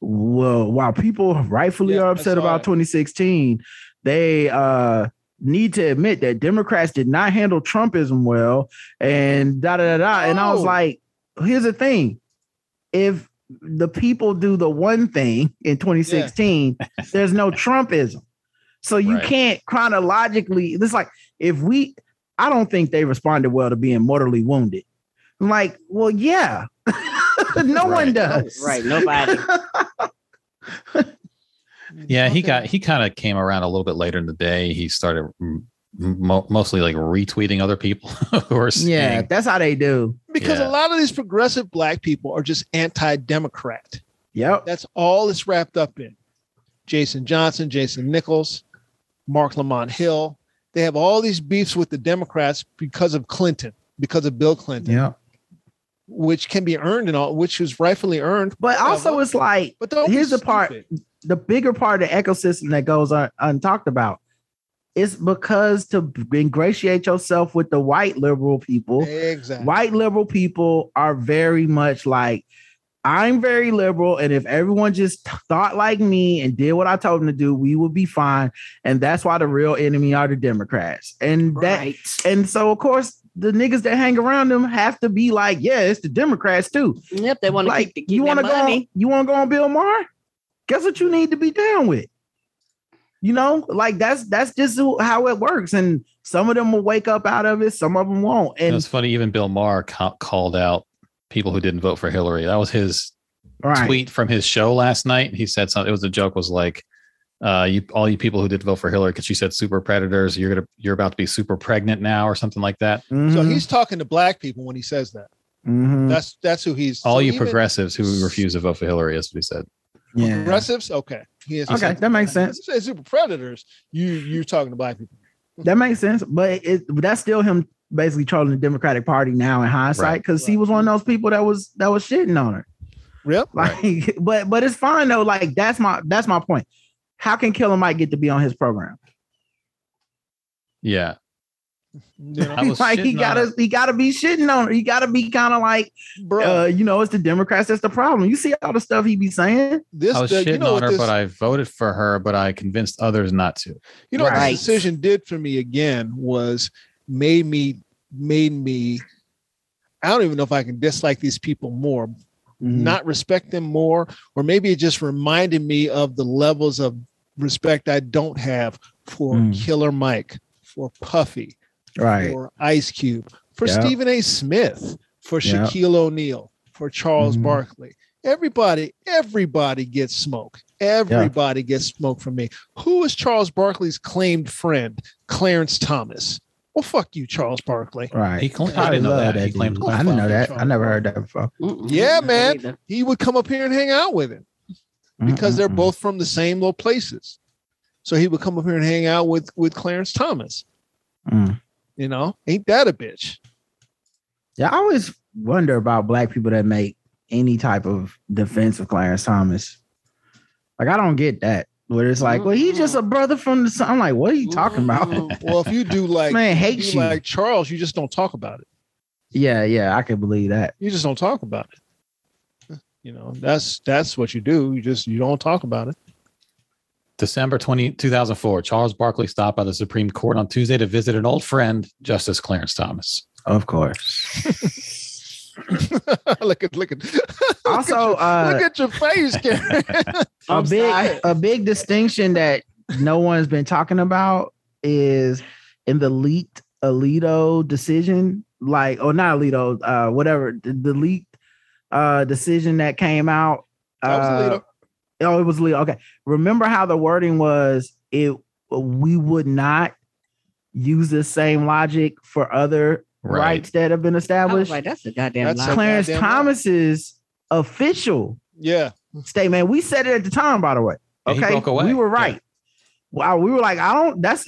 well, while people rightfully are upset about 2016, they need to admit that Democrats did not handle Trumpism well, and da da da da. And I was like, here's the thing: if the people do the one thing in 2016, there's no Trumpism. So you can't chronologically. It's like I don't think they responded well to being mortally wounded. I'm like, well, yeah, no one does. Right. Nobody. He kind of came around a little bit later in the day. He started mostly like retweeting other people. Who are that's how they do. Because a lot of these progressive black people are just anti-Democrat. Yep. That's all it's wrapped up in. Jason Johnson, Jason Nichols, Mark Lamont Hill. They have all these beefs with the Democrats because of Clinton, because of Bill Clinton, which can be earned and all, which is rightfully earned. But also it's like, here's the part, the bigger part of the ecosystem that goes untalked about. It's because to ingratiate yourself with the white liberal people, white liberal people are very much like, I'm very liberal, and if everyone just thought like me and did what I told them to do, we would be fine. And that's why the real enemy are the Democrats. And and so of course the niggas that hang around them have to be like, yeah, it's the Democrats too. Yep, they want to like, keep their money. You want to go on Bill Maher? Guess what you need to be down with. You know, like that's just how it works. And some of them will wake up out of it, some of them won't. And it's funny, even Bill Maher called out people who didn't vote for Hillary. That was his tweet from his show last night. He said something. It was a joke. Was like, all you people who didn't vote for Hillary, because she said super predators. You're about to be super pregnant now, or something like that. Mm-hmm. So he's talking to black people when he says that. Mm-hmm. That's who he's. All so you even, progressives who refuse to vote for Hillary, is what he said. Yeah. Progressives. Okay. He said, that makes sense. He said super predators. You're talking to black people. That makes sense, but that's still him. Basically trolling the Democratic Party now in hindsight because he was one of those people that was shitting on her. Yep. Like, but it's fine though. Like that's my point. How can Killer Mike get to be on his program? Yeah. Like he gotta be shitting on her. He gotta be kind of like, bro, it's the Democrats that's the problem. You see all the stuff he be saying. But I voted for her, but I convinced others not to. You know what this decision did for me again was. Made me. I don't even know if I can dislike these people more, not respect them more, or maybe it just reminded me of the levels of respect I don't have for Killer Mike, for Puffy, for Ice Cube, for Stephen A. Smith, for Shaquille O'Neal, for Charles Barkley. Everybody gets smoke. Everybody gets smoke from me. Who is Charles Barkley's claimed friend? Clarence Thomas. Well, fuck you, Charles Barkley. Right. I didn't know that. I never heard that before. Yeah, man. He would come up here and hang out with him because they're both from the same little places. So he would come up here and hang out with Clarence Thomas. Mm. You know, ain't that a bitch? Yeah, I always wonder about black people that make any type of defense of Clarence Thomas. Like, I don't get that. Where it's like, well, he's just a brother from the sun. I'm like, what are you talking about? Well, if you do like, man, hates you like Charles, you just don't talk about it. Yeah, I can believe that. You just don't talk about it. You know, that's what you do. You don't talk about it. December 2004, Charles Barkley stopped by the Supreme Court on Tuesday to visit an old friend, Justice Clarence Thomas. Of course. look at. Also, look at your face, Karen. a big distinction that no one's been talking about is in the leaked Alito decision, the leaked decision that came out. Oh, it was Leo. Okay. Remember how the wording was, we would not use this same logic for other rights that have been established. Like, that's a goddamn lie. Clarence Thomas's official statement. We said it at the time, by the way. Okay. Yeah, he broke away. We were right. Yeah. Wow, we were like, that's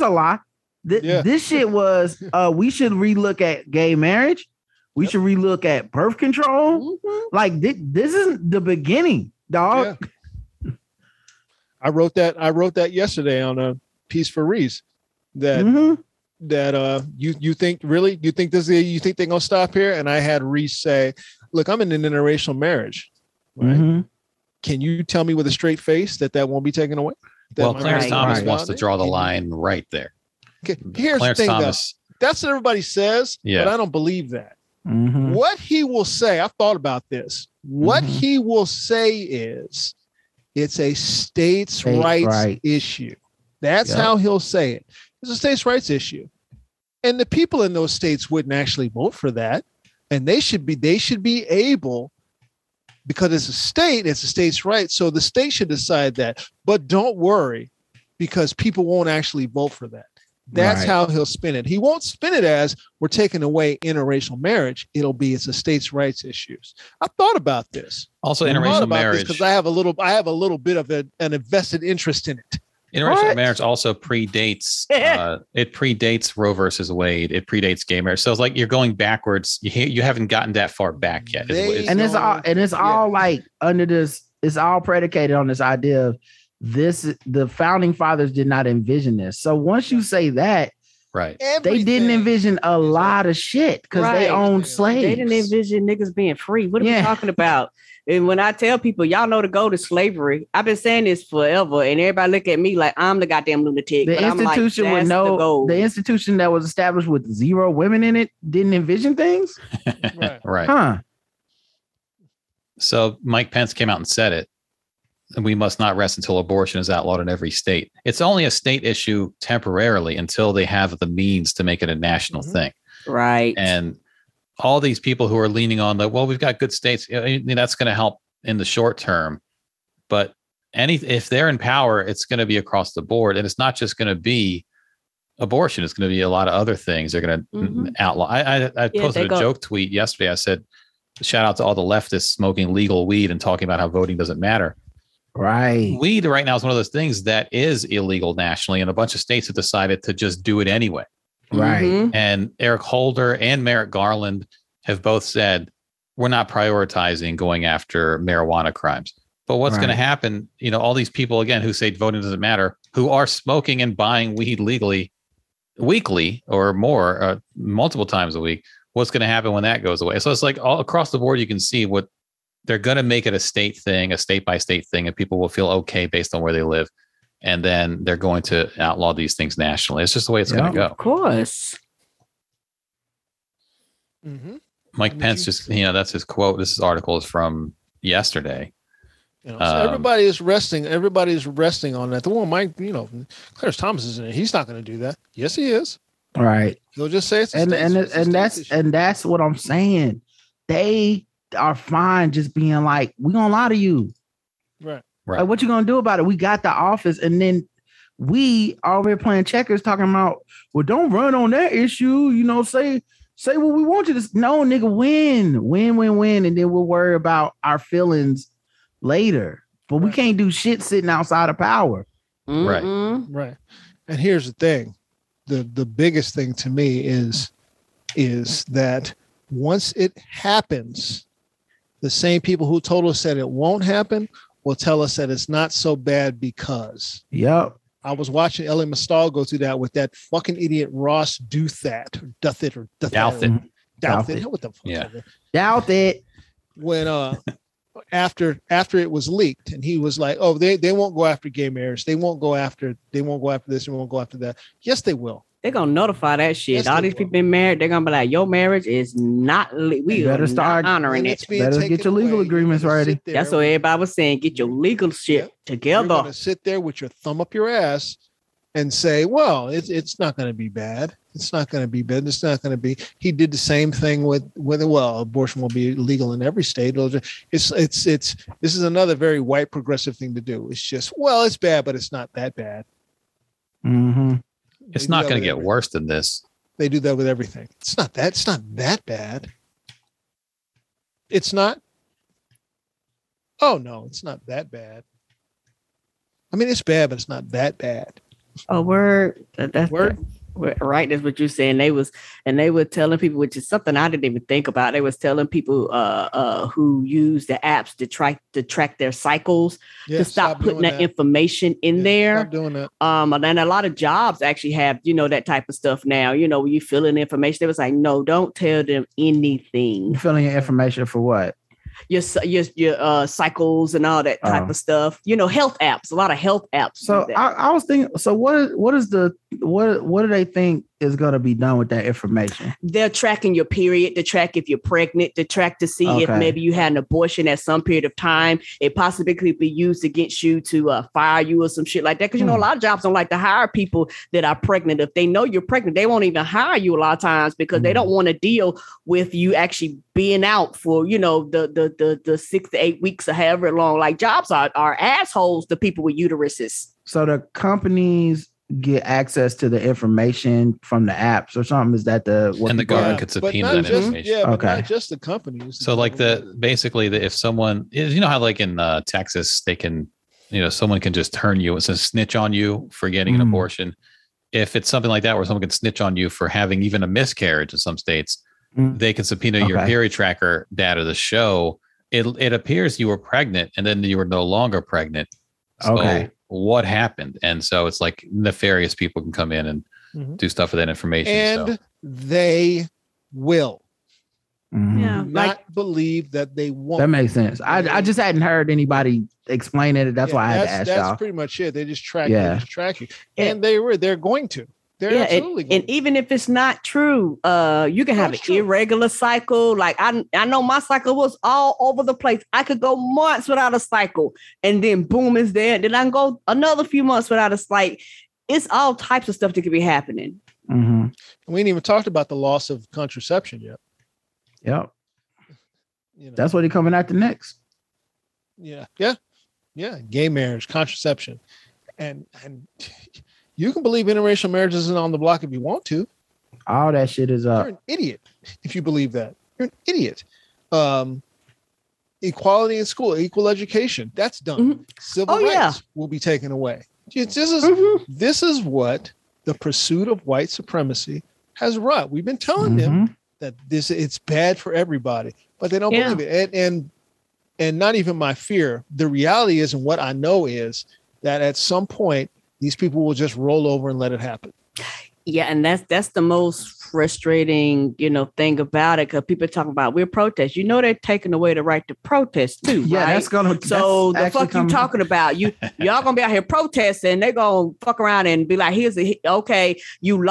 a lie. This shit was we should relook at gay marriage. We should relook at birth control. Mm-hmm. Like this is the beginning. Dog. Yeah. I wrote that yesterday on a piece for Reese that you think they're gonna stop here? And I had Reese say, look, I'm in an interracial marriage, right? Mm-hmm. Can you tell me with a straight face that won't be taken away? Clarence Thomas wants to draw the line right there. Okay, here's Clarence the thing, Thomas. Though. That's what everybody says, but I don't believe that. Mm-hmm. What he will say, I've thought about this. What he will say is it's a states' rights issue. That's how he'll say it. It's a states' rights issue. And the people in those states wouldn't actually vote for that. And they should be able, because it's a state, it's a states' rights. So the state should decide that. But don't worry, because people won't actually vote for that. That's how he'll spin it. He won't spin it as we're taking away interracial marriage. It'll be it's a states' rights issues. I thought about this. Also, interracial marriage, because I have a little bit of an invested interest in it. Interracial marriage also predates. It predates Roe versus Wade. It predates gay marriage. So it's like you're going backwards. You haven't gotten that far back yet. It's all predicated on this idea of. The founding fathers did not envision this. So once you say that, they didn't envision a lot of shit because they owned slaves. They didn't envision niggas being free. What are we talking about? And when I tell people, y'all know the goal is slavery. I've been saying this forever, and everybody look at me like I'm the goddamn lunatic. The institution the institution that was established with zero women in it didn't envision things. Right. Huh. So Mike Pence came out and said it. We must not rest until abortion is outlawed in every state. It's only a state issue temporarily until they have the means to make it a national thing. Right. And all these people who are leaning on that, we've got good states. I mean, that's going to help in the short term. But if they're in power, it's going to be across the board. And it's not just going to be abortion. It's going to be a lot of other things they're going to outlaw. I posted a joke tweet yesterday. I said, shout out to all the leftists smoking legal weed and talking about how voting doesn't matter. Right. Weed right now is one of those things that is illegal nationally, and a bunch of states have decided to just do it anyway. Right. Mm-hmm. And Eric Holder and Merrick Garland have both said, we're not prioritizing going after marijuana crimes. But what's going to happen, all these people, again, who say voting doesn't matter, who are smoking and buying weed legally weekly or more, multiple times a week, what's going to happen when that goes away? So it's like all across the board, you can see what. They're going to make it a state thing, a state by state thing, and people will feel okay based on where they live. And then they're going to outlaw these things nationally. It's just the way it's going to go. Of course. Mm-hmm. Mike Pence that's his quote. This article is from yesterday. So everybody's resting on that. The one Mike, Clarence Thomas isn't in it. He's not going to do that. Yes, he is. All right. He'll just say it's that's what I'm saying. They are fine just being like, we're gonna lie to you, right? Like, what you gonna do about it? We got the office, and then we are over here playing checkers talking about, well, don't run on that issue, say what we want you to. No, nigga, win, and then we'll worry about our feelings later, but we can't do shit sitting outside of power. Mm-mm. right And here's the thing, the biggest thing to me is that once it happens, the same people who told us that it won't happen will tell us that it's not so bad because. Yep. I was watching Ellie Mastal go through that with that fucking idiot Ross Douthat. Doubt it. What the fuck? Yeah. Doubt it. When after it was leaked, and he was like, "Oh, they won't go after gay marriage. They won't go after this. They won't go after that." Yes, they will. They're gonna notify that shit. Yes, all these people been married. They're gonna be like, "Your marriage is not. We are not honoring it. Better get your legal agreements ready." That's what everybody was saying. Get your legal shit together. You're gonna sit there with your thumb up your ass and say, "Well, it's not gonna be bad. It's not gonna be bad. It's not gonna be." He did the same thing with well, abortion will be legal in every state. It's this is another very white progressive thing to do. It's just, well, it's bad, but it's not that bad. Mm-hmm. It's not going to get worse than this. They do that with everything. It's not that bad. It's not. Oh, no, it's not that bad. I mean, it's bad, but it's not that bad. Oh, word. That's word. Right. That's what you're saying. They were telling people, which is something I didn't even think about. They was telling people who use the apps to track their cycles to stop putting that information in there. Stop doing that. And a lot of jobs actually have, that type of stuff now. When you fill in information, they was like, no, don't tell them anything. You're filling in information for what? Your cycles and all that type of stuff. Health apps. A lot of health apps. So I was thinking. So what do they think is going to be done with that information? They're tracking your period. They track if you're pregnant. They track to see if maybe you had an abortion at some period of time. It possibly could be used against you to fire you or some shit like that. Because a lot of jobs don't like to hire people that are pregnant. If they know you're pregnant, they won't even hire you a lot of times because they don't want to deal with you actually being out for the 6 to 8 weeks or however long. Like jobs are assholes to people with uteruses. So the companies get access to the information from the apps or something. Is that the government could subpoena that information? Yeah, but not just the companies. So like if someone is, how like in Texas, they can, someone can just turn you and snitch on you for getting an abortion. If it's something like that, where someone can snitch on you for having even a miscarriage in some states, they can subpoena your period tracker data to show it appears you were pregnant and then you were no longer pregnant. So what happened? And so it's like nefarious people can come in and do stuff with that information. And they will not believe that they won't. That makes sense. I just hadn't heard anybody explain it. That's why I had to ask y'all. That's pretty much it. They just track you. And they're going to. And even if it's not true, you can have an irregular cycle. Like I know my cycle was all over the place. I could go months without a cycle, and then boom, it's there. Then I can go another few months without a cycle. It's all types of stuff that could be happening. Mm-hmm. We ain't even talked about the loss of contraception yet. Yep. That's what they're coming after next. Yeah. Gay marriage, contraception, and. You can believe interracial marriage isn't on the block if you want to. All that shit is up. You're an idiot if you believe that. You're an idiot. Equality in school, equal education, that's done. Mm-hmm. Civil rights will be taken away. This is what the pursuit of white supremacy has wrought. We've been telling them that it's bad for everybody, but they don't believe it. And not even my fear. The reality is, and what I know is that at some point, these people will just roll over and let it happen. Yeah, and that's the most frustrating, thing about it, because people talk about we're protest. They're taking away the right to protest too. Yeah, right? That's the fuck you talking about? Y'all gonna be out here protesting? They're gonna fuck around and be like, you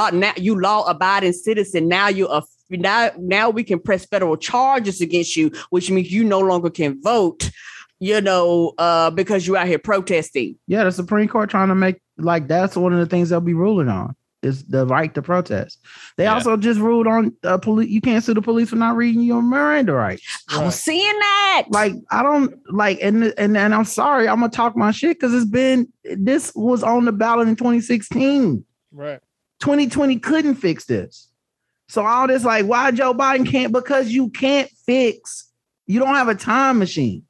law abiding citizen. Now you're now we can press federal charges against you, which means you no longer can vote. Because you're out here protesting. Yeah, the Supreme Court trying to make that's one of the things they'll be ruling on is the right to protest. They also just ruled on police. You can't sue the police for not reading your Miranda rights. I was seeing that. I'm sorry, I'm gonna talk my shit because this was on the ballot in 2016. Right. 2020 couldn't fix this. So all this why Joe Biden can't, because you can't fix. You don't have a time machine.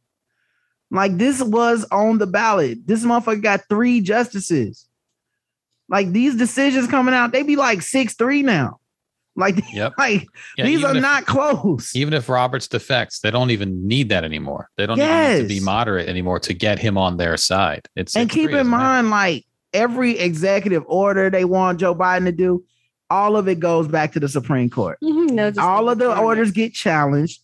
This was on the ballot. This motherfucker got 3 justices. These decisions coming out, they be 6-3 now. These are not close. Even if Roberts defects, they don't even need that anymore. They don't even need to be moderate anymore to get him on their side. Keep in mind, every executive order they want Joe Biden to do, all of it goes back to the Supreme Court. All of the orders get challenged.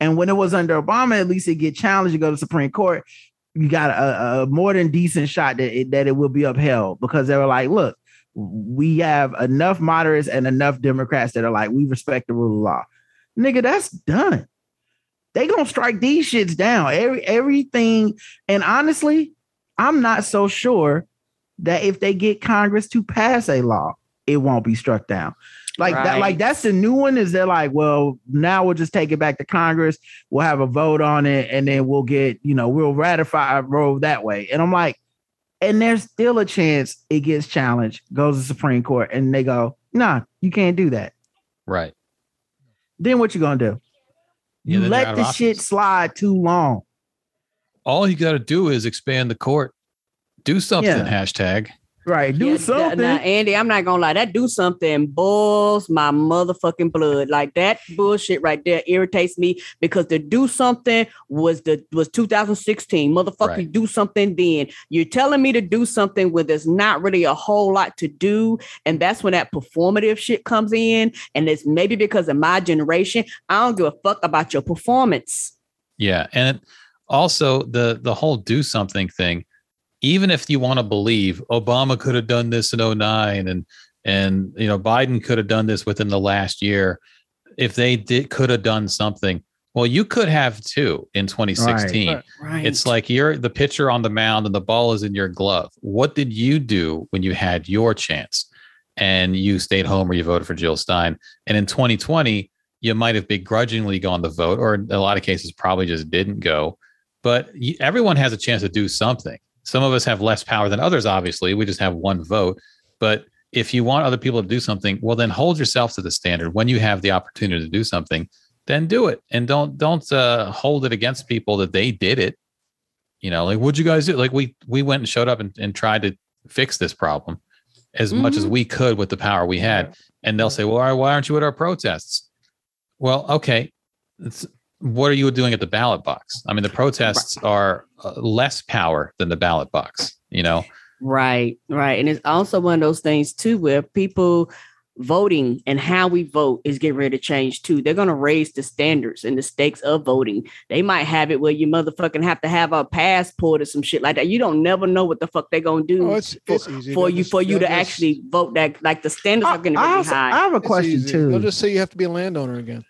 And when it was under Obama, at least it get challenged to go to the Supreme Court. You got a more than decent shot that it will be upheld, because they were like, look, we have enough moderates and enough Democrats that are like, we respect the rule of law. Nigga, that's done. They gonna strike these shits down. Everything. And honestly, I'm not so sure that if they get Congress to pass a law, it won't be struck down. Like right. That, like that's the new one. Is they're like, well, now we'll just take it back to Congress. We'll have a vote on it, and then we'll get, we'll ratify Roe that way. And I'm like, and there's still a chance it gets challenged, goes to the Supreme Court, and they go, nah, you can't do that. Right. Then what you gonna do? Yeah, you let the shit slide too long. All you gotta do is expand the court. Do something. Yeah. Hashtag. Right. Do something. Now, Andy, I'm not gonna lie. That do something boils my motherfucking blood. Like that bullshit right there irritates me, because the do something was 2016. Motherfucker, right. Do something then. You're telling me to do something where there's not really a whole lot to do. And that's when that performative shit comes in. And it's maybe because of my generation. I don't give a fuck about your performance. Yeah. And also the whole do something thing. Even if you want to believe Obama could have done this in 2009 and Biden could have done this within the last year, if they could have done something, well, you could have too in 2016. Right. It's like you're the pitcher on the mound and the ball is in your glove. What did you do when you had your chance and you stayed home or you voted for Jill Stein? And in 2020, you might have begrudgingly gone to vote, or in a lot of cases probably just didn't go. But everyone has a chance to do something. Some of us have less power than others, obviously. We just have one vote. But if you want other people to do something, well, then hold yourself to the standard. When you have the opportunity to do something, then do it. And don't hold it against people that they did it. Like, what'd you guys do? Like, we went and showed up and tried to fix this problem as much as we could with the power we had. And they'll say, well, all right, why aren't you at our protests? Well, okay. What are you doing at the ballot box? I mean, the protests are less power than the ballot box, Right. And it's also one of those things, too, where people voting and how we vote is getting ready to change, too. They're going to raise the standards and the stakes of voting. They might have it where you motherfucking have to have a passport or some shit like that. You don't never know what the fuck they're going to do for you to actually vote. That, like, the standards are going to be high. I have a question, too. They'll just say you have to be a landowner again.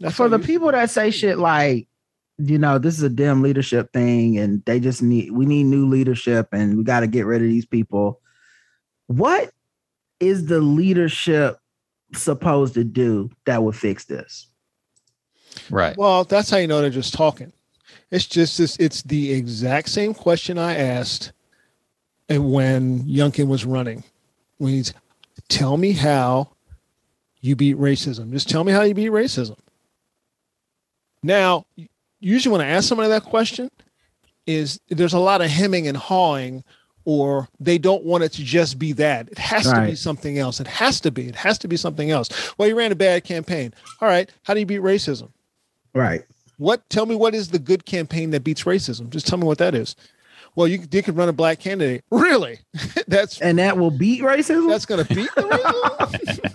That's for the people that say shit like, this is a dim leadership thing and we need new leadership and we got to get rid of these people. What is the leadership supposed to do that would fix this? Right. Well, that's how you know they're just talking. It's just this. It's the exact same question I asked when Youngkin was running. When he's, tell me how you beat racism. Just tell me how you beat racism. Now, usually when I ask somebody that question, is there's a lot of hemming and hawing, or they don't want it to just be that. It has to be something else. It has to be something else. Well, you ran a bad campaign. All right. How do you beat racism? Right. Tell me what is the good campaign that beats racism? Just tell me what that is. Well, they could run a black candidate. Really? And that will beat racism? That's going to beat racism?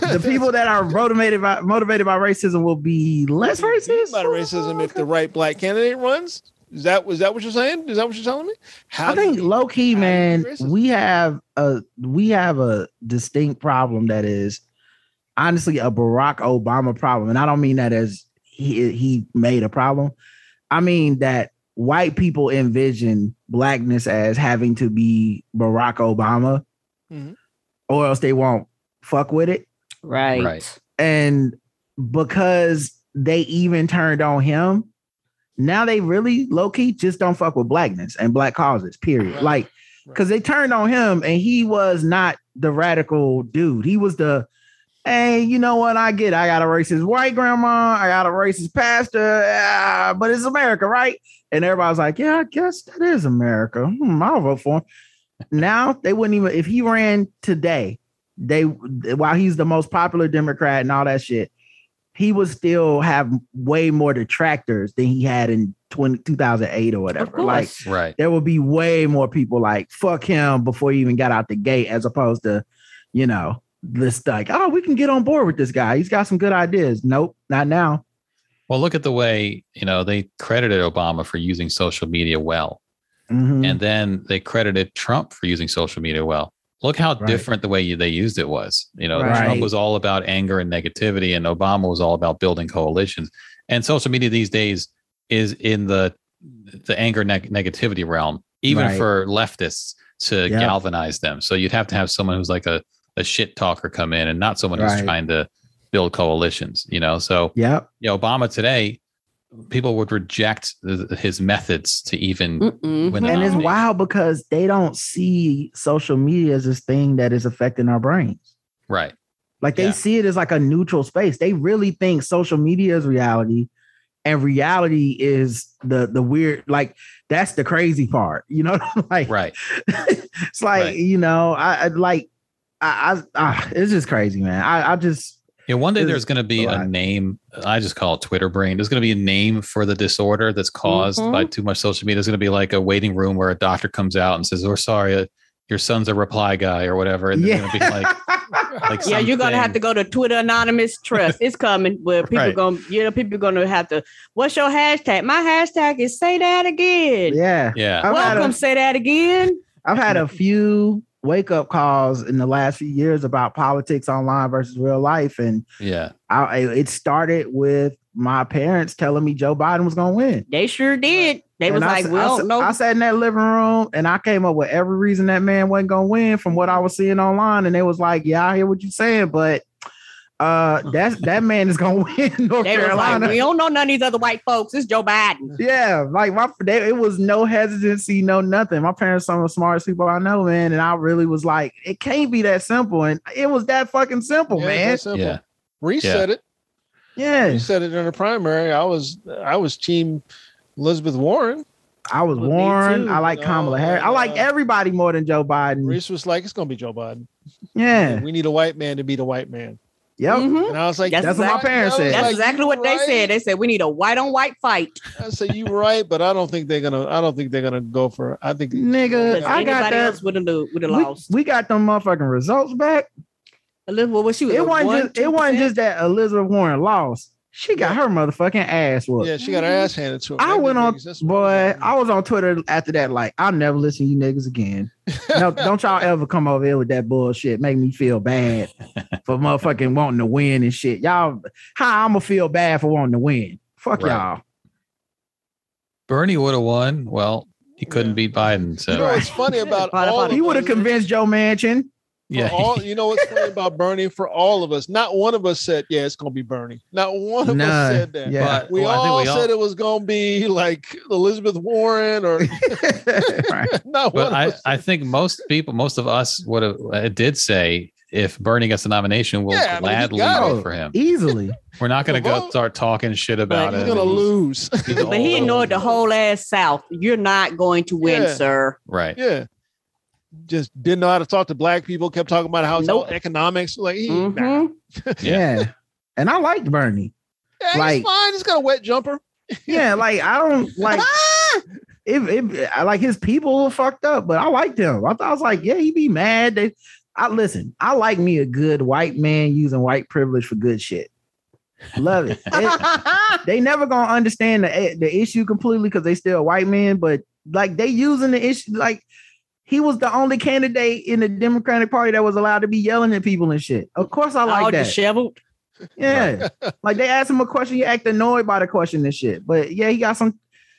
The people that are motivated by racism will be less racist? By racism if the right black candidate runs? Is that what you're saying? Is that what you're telling me? I think low-key, man, we have a distinct problem that is honestly a Barack Obama problem. And I don't mean that as he made a problem. I mean that white people envision blackness as having to be Barack Obama, or else they won't fuck with it. Right. And because they even turned on him, now they really low-key just don't fuck with blackness and black causes, period. Right. Like, because they turned on him and he was not the radical dude. He was the, hey, you know what? I got a racist white grandma. I got a racist pastor, but it's America, right? And everybody's like, yeah, I guess that is America. I'll vote for him. Now they wouldn't even, if he ran today, while he's the most popular Democrat and all that shit, he would still have way more detractors than he had in 2008 or whatever. Like, there would be way more people like, fuck him before he even got out the gate, as opposed to, this like, oh, we can get on board with this guy. He's got some good ideas. Nope, not now. Well, look at the way, they credited Obama for using social media well. Mm-hmm. And then they credited Trump for using social media well. Look how different the way they used it was. Trump was all about anger and negativity, and Obama was all about building coalitions. And social media these days is in the anger negativity realm, even for leftists to galvanize them. So you'd have to have someone who's like a shit talker come in, and not someone who's trying to build coalitions, So Obama today, people would reject his methods to even win. And it's wild because they don't see social media as this thing that is affecting our brains. Right. Like they see it as like a neutral space. They really think social media is reality, and reality is the weird, like that's the crazy part, like, it's like, it's just crazy, man. One day there's going to be a name. I just call it Twitter brain. There's going to be a name for the disorder that's caused by too much social media. There's going to be like a waiting room where a doctor comes out and says, "We're sorry, your son's a reply guy," or whatever. And they're going to be like you're going to have to go to Twitter Anonymous Trust. It's coming where people going. People going to have to. What's your hashtag? My hashtag is say that again. Yeah. Welcome, say that again. I've had a few wake-up calls in the last few years about politics online versus real life, and it started with my parents telling me Joe Biden was gonna win. They sure did. They was like, "Well, no." I sat in that living room and I came up with every reason that man wasn't gonna win from what I was seeing online, and they was like, "Yeah, I hear what you're saying, but that man is gonna win North Carolina." Like, we don't know none of these other white folks. It's Joe Biden. Yeah, like it was no hesitancy, no nothing. My parents are some of the smartest people I know, man. And I really was like, it can't be that simple. And it was that fucking simple, man. That simple. Yeah. Reset it. Yeah, reset it in the primary. I was team Elizabeth Warren. I was Warren. I like Kamala Harris. I like everybody more than Joe Biden. Reese was like, it's gonna be Joe Biden. Yeah, we need a white man to be the white man. Yep. Mm-hmm. And I was like, that's what my parents said. That's like, exactly what they said. They said we need a white on white fight. I said, you right, but I don't think they're gonna go for it. I think nigga, I got that would have lost. We got them motherfucking results back. Elizabeth, what she was it wasn't just that Elizabeth Warren lost. She got her motherfucking ass whooped. Yeah, she got her ass handed to her. I went on, boy. I was on Twitter after that, like, I'll never listen to you niggas again. No, don't y'all ever come over here with that bullshit. Make me feel bad for motherfucking wanting to win and shit. Y'all, how I'm gonna feel bad for wanting to win? Fuck y'all. Bernie would have won. Well, he couldn't beat Biden. So what's funny about all? He would have convinced Joe Manchin. Yeah, what's funny about Bernie for all of us? Not one of us said, "Yeah, it's gonna be Bernie." Not one of us said that. Yeah. But we all said it was gonna be like Elizabeth Warren, or not one. But I think most of us would have. It did say if Bernie gets the nomination, we'll gladly vote for him easily. We're not gonna go start talking shit about it. He's gonna lose. But he ignored the whole ass South. You're not going to win, sir. Right? Yeah. Just didn't know how to talk to black people, kept talking about how it's all economics. Like, yeah. And I liked Bernie. Yeah, like, he's fine. He's got a wet jumper. Yeah, like I don't like I like his people were fucked up, but I liked him. I thought I was like, yeah, he'd be mad. I like me a good white man using white privilege for good shit. Love it. They never gonna understand the issue completely because they still white men, but like they using the issue like. He was the only candidate in the Democratic Party that was allowed to be yelling at people and shit. Of course, I like all that. Disheveled. Yeah. Like they asked him a question. He acted annoyed by the question and shit. But yeah, he got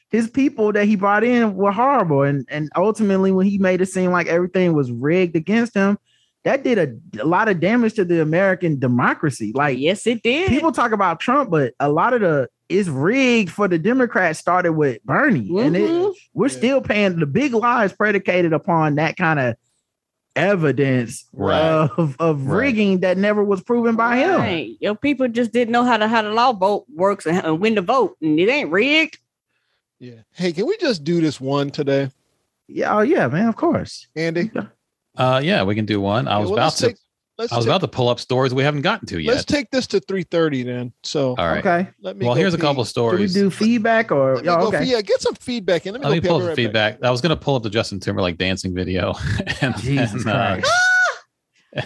his people that he brought in were horrible. And ultimately, when he made it seem like everything was rigged against him, that did a lot of damage to the American democracy. Like, yes, it did. People talk about Trump, but a lot of it's rigged for the Democrats started with Bernie. Mm-hmm. And we're still paying the big lies predicated upon that kind of evidence of rigging that never was proven by him. Your people just didn't know how the law vote works and when to vote. And it ain't rigged. Yeah. Hey, can we just do this one today? Yeah. Oh yeah, man. Of course. Andy. Yeah, we can do one. I was about to pull up stories we haven't gotten to yet. Let's take this to 3:30 then. So, all right. Okay. Here's a couple of stories. Should we do feedback or? Yeah, get some feedback in. Let me pull up feedback. I was going to pull up the Justin Timberlake dancing video. And Jesus Christ.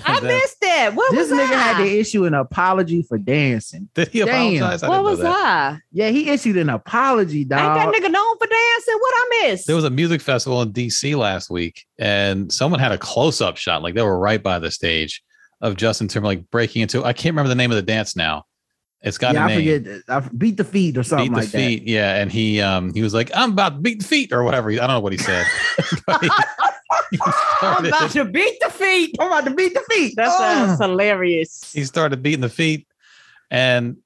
I missed it. What was that? This nigga had to issue an apology for dancing. Did he apologize? What was I? Yeah, he issued an apology, dog. Ain't that nigga known for dancing? What I missed? There was a music festival in DC last week, and someone had a close-up shot, like they were right by the stage, of Justin Timberlake breaking into, I can't remember the name of the dance now. It's got a name. I forget, beat the feet or something like that. Beat the feet, yeah. And he was like, I'm about to beat the feet or whatever. I don't know what he said. I'm about to beat the feet. I'm about to beat the feet. That sounds hilarious. He started beating the feet, and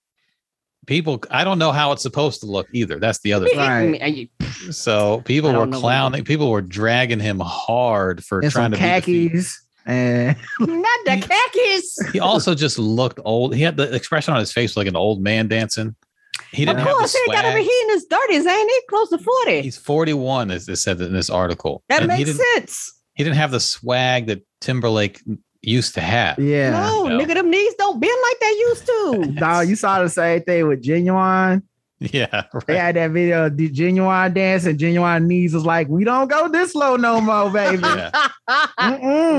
people, I don't know how it's supposed to look either. That's the other thing. Right. So people were clowning. People were dragging him hard for trying to beat the feet. And not the khakis. He also just looked old. He had the expression on his face like an old man dancing. He didn't have the swag. He got over here in his 30s, ain't he? Close to 40. He's 41, as it said in this article. That makes sense. He didn't have the swag that Timberlake used to have. Yeah. No, nigga, them knees don't bend like they used to. Dog, you saw the same thing with Genuine. Yeah, right. They had that video of Genuine dance, and Genuine knees was like, we don't go this low no more, baby.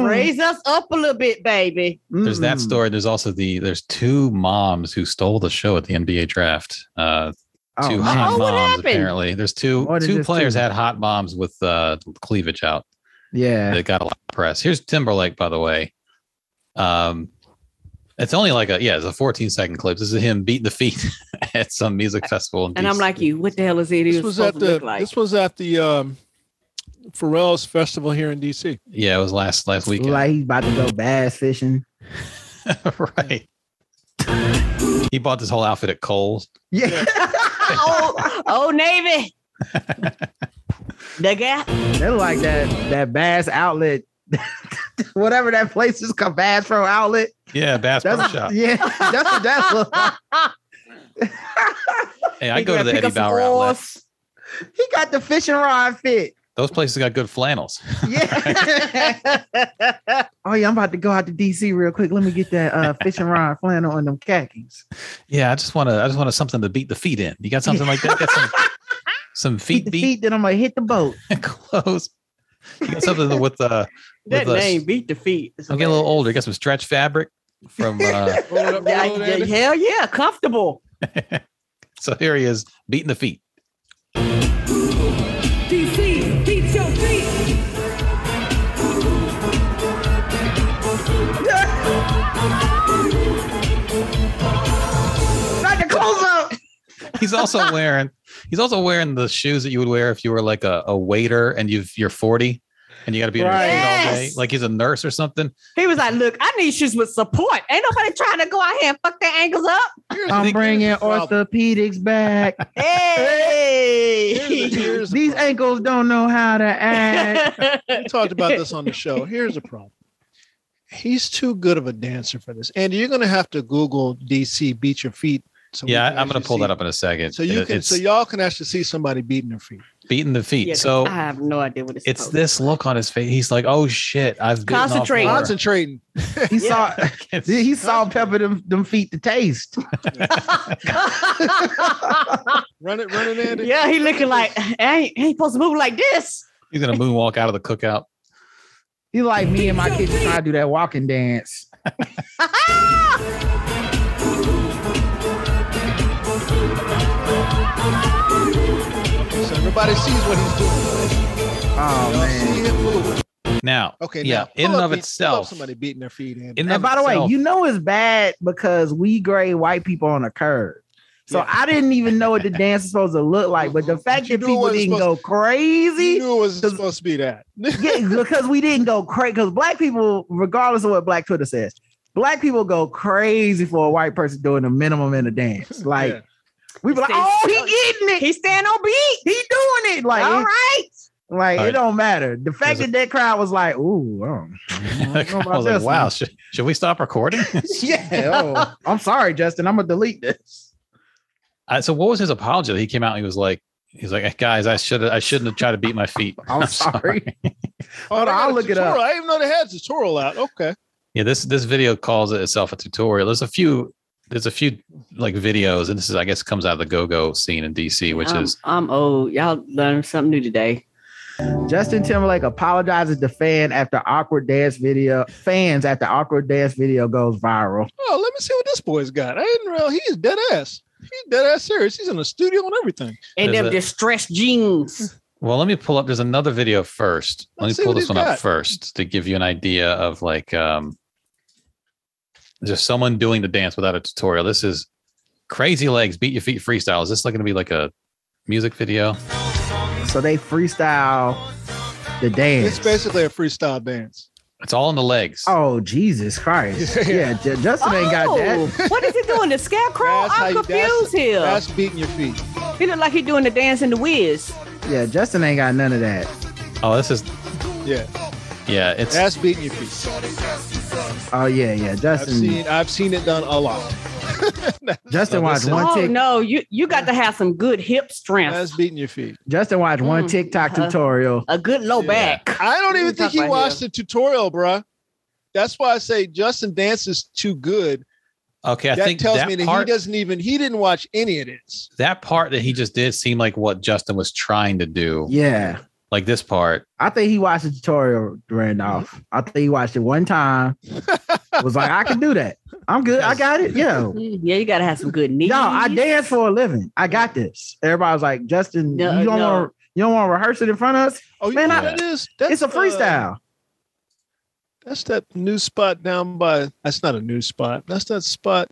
Raise us up a little bit, baby. There's that story. There's also there's two moms who stole the show at the NBA draft. Two hot moms, apparently. There's two players had hot moms with cleavage out. Yeah. They got a lot of press. Here's Timberlake, by the way. It's only like it's a 14-second clip. This is him beating the feet at some music festival. And I'm like, you, what the hell is it? This was at the Pharrell's festival here in DC. Yeah, it was last weekend. Like he's about to go bass fishing. Right. He bought this whole outfit at Kohl's. Yeah. Old Navy. They got. They like that Bass Outlet. Whatever that place is called, Bass Pro Outlet. Yeah, Bass Pro Shop. Yeah, that's what that's like. Hey, I go to the Eddie Bauer Outlet. He got the fishing rod fit. Those places got good flannels. Yeah. Oh, yeah, I'm about to go out to D.C. real quick. Let me get that fishing rod flannel and them khakis. Yeah, I just want something to beat the feet in. You got something like that? Got some feet, then I'm going to hit the boat. Close. You got something with that name, beat the feet. I'm getting a little older. You got some stretch fabric from hell yeah, comfortable. So here he is, beating the feet. DC, beat your feet. Not the close up. He's also wearing the shoes that you would wear if you were like a waiter and you're 40 and you got to be in your feet all day. Like he's a nurse or something. He was like, look, I need shoes with support. Ain't nobody trying to go out here and fuck their ankles up. I'm bringing orthopedics back. Hey. These ankles don't know how to act. We talked about this on the show. Here's the problem. He's too good of a dancer for this. Andy, you're going to have to Google DC beat your feet. So yeah, I'm going to pull that up in a second. So y'all can actually see somebody beating their feet. Beating the feet. Yeah, so I have no idea what it's this look on his face. He's like, "Oh shit, I've been concentrating." He saw Pepper them feet to taste. run it, Andy. Yeah, he looking like I ain't supposed to move like this. He's gonna moonwalk out of the cookout. He like me and my kids trying to do that walking dance. So everybody sees what he's doing. Oh, man. Now, okay, in and of itself. Somebody beating their feet in. And by the way, you know it's bad because we grade white people on a curve. So yeah. I didn't even know what the dance was supposed to look like. But the fact that people didn't go crazy. You knew it was supposed to be that. Yeah, because we didn't go crazy. Because black people, regardless of what Black Twitter says, black people go crazy for a white person doing the minimum in a dance. Like, yeah. We be like, oh, he getting it. He's standing on beat. He doing it. Like, all right. Like, it don't matter. The fact that that crowd was like, ooh, I was like, wow, should we stop recording? Yeah. Oh, I'm sorry, Justin. I'm going to delete this. So what was his apology? He came out and he's like, guys, I shouldn't have tried to beat my feet. I'm sorry. Hold on, I'll look it up. I didn't even know they had a tutorial out. Okay. Yeah, this video calls itself a tutorial. There's a few like videos, and this is, I guess, comes out of the go-go scene in DC, which is I'm old. Y'all learned something new today. Justin Timberlake apologizes to fan after awkward dance video. Fans after awkward dance video goes viral. Oh, let me see what this boy's got. I didn't realize he's dead ass. He's dead ass serious. He's in the studio and everything. And them distressed jeans. Well, let me pull up. There's another video first. Let me pull this one up first to give you an idea of like just someone doing the dance without a tutorial. This is Crazy Legs, Beat Your Feet Freestyle. Is this like going to be like a music video? So they freestyle the dance. It's basically a freestyle dance. It's all in the legs. Oh, Jesus Christ. Yeah, Justin ain't got that. What is he doing? The scarecrow? I'm confused here. That's beating your feet. He look like he's doing the dance in the Wiz. Yeah, Justin ain't got none of that. Oh, this is... Yeah. Yeah, it's... That's beating your feet. Oh, yeah, Justin... I've seen it done a lot. Justin watched one TikTok. Oh, no, you got to have some good hip strength. That's beating your feet. Justin watched one TikTok tutorial. A good low back. I don't even think he watched the tutorial, bruh. That's why I say Justin dances too good. Okay, I think tells me that he didn't watch any of this. That part that he just did seemed like what Justin was trying to do. Yeah. Like this part. I think he watched the tutorial, Randolph. I think he watched it one time. Was like, I can do that. I'm good. I got it. Yeah. Yeah, you got to have some good knees. No, I dance for a living. I got this. Everybody was like, Justin, you don't want to rehearse it in front of us? Oh, man, you know what it is? It's a freestyle. That's that new spot down by... That's not a new spot. That's that spot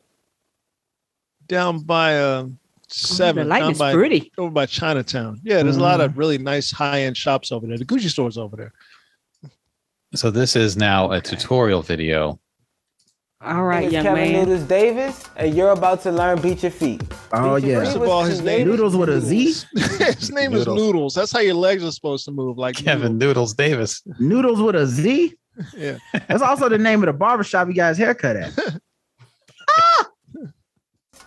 down by... 7. The lightning's pretty. Over by Chinatown. Yeah, there's a lot of really nice high-end shops over there. The Gucci store's over there. So this is now a tutorial video. All right, young Kevin man. Kevin Noodles Davis, and you're about to learn Beat Your Feet. Oh, yeah. First of all, his name Noodles with a Z? His name Noodles. Is Noodles. That's how your legs are supposed to move. Like Kevin Noodles Davis. Noodles with a Z? Yeah. That's also the name of the barbershop you guys haircut at.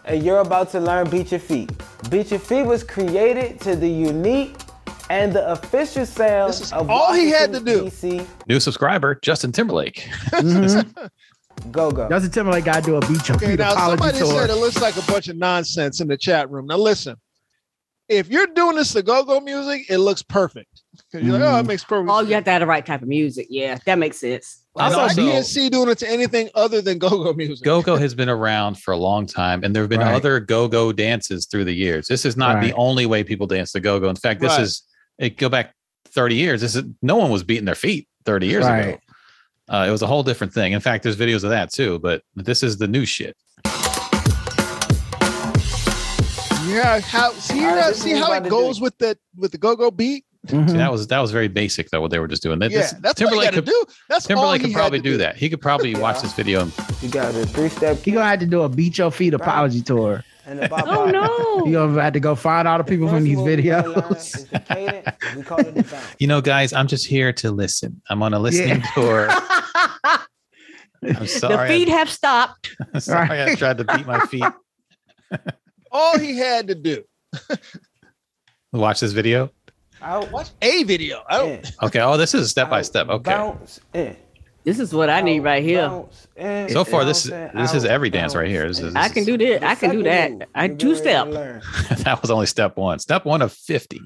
And you're about to learn Beat Your Feet. Beat Your Feet was created to the unique and the official sound of all Washington, he had to do. DC. New subscriber, Justin Timberlake. Mm-hmm. Go. Justin Timberlake got to do a Beat Your Feet apology tour. Somebody said it looks like a bunch of nonsense in the chat room. Now listen, if you're doing this to go-go music, it looks perfect. Because you're like, oh, it makes perfect sense. You have to have the right type of music. Yeah, that makes sense. I saw DNC doing it to anything other than go-go music. Go-go has been around for a long time, and there have been other go-go dances through the years. This is not the only way people dance to go-go. In fact, this is it. Go back 30 years. No one was beating their feet 30 years ago. It was a whole different thing. In fact, there's videos of that too. But this is the new shit. Yeah, see how it goes with the go-go beat. Mm-hmm. See, that was very basic though. What they were just doing. That's Timberlake could do. Timberlake could probably do that. He could probably watch this video. And you got a 3-step. He gonna have to do a Beat Your Feet apology tour. And oh no! You gonna have to go find all the people from these videos. We call it the guys, I'm just here to listen. I'm on a listening tour. I'm sorry. The feet have stopped. I'm sorry, I tried to beat my feet. All he had to do. Watch this video. Watch a video. Okay. Oh, this is step by step. Okay. This is what I need right here. So far, this is every dance right here. I can do this. I can do that. I two-step. That was only step one. Step one of 50.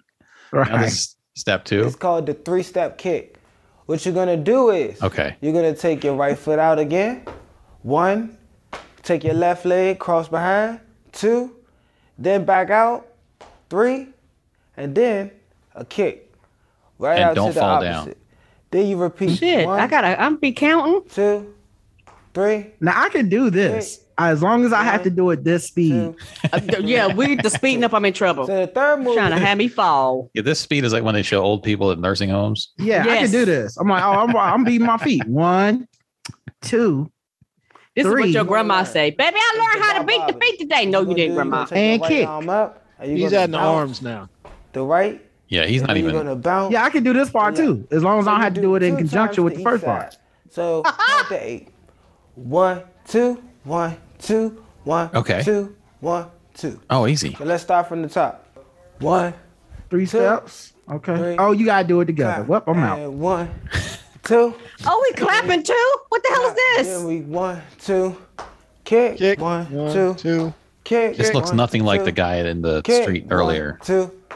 Right. This is step 2. It's called the 3-step kick. What you're gonna do is you're gonna take your right foot out again. 1, take your left leg, cross behind. 2, then back out. 3, and then a kick right and out don't to the fall opposite. Down. Then you repeat. Shit, 1, I'm be counting. 2, 3. Now I can do this 6, as long as 9, I have to do it this speed. 2, with the speeding up, I'm in trouble. So the third move, trying to have me fall. Yeah, this speed is like when they show old people at nursing homes. Yeah, yes. I can do this. I'm like, I'm beating my feet. 1, 2. This 3. Is what your grandma say. Baby, I learned how to beat the feet today. No, you didn't, grandma. And kick. He's out in the arms now. The right. Yeah, he's not even. Yeah, I can do this part too, as long as I don't have to do it in conjunction with the first part. So count to 8. 1, 2, 1, 2, 1. Okay. 2, 1, 2. Oh, easy. So let's start from the top. 1, 3 steps. Okay. 3, oh, you gotta do it together. Whoop, I'm out. 1, 2. Oh, we clapping too? What the hell is this? Then we 1, 2, kick. 1, 2, This looks nothing like the guy in the street earlier.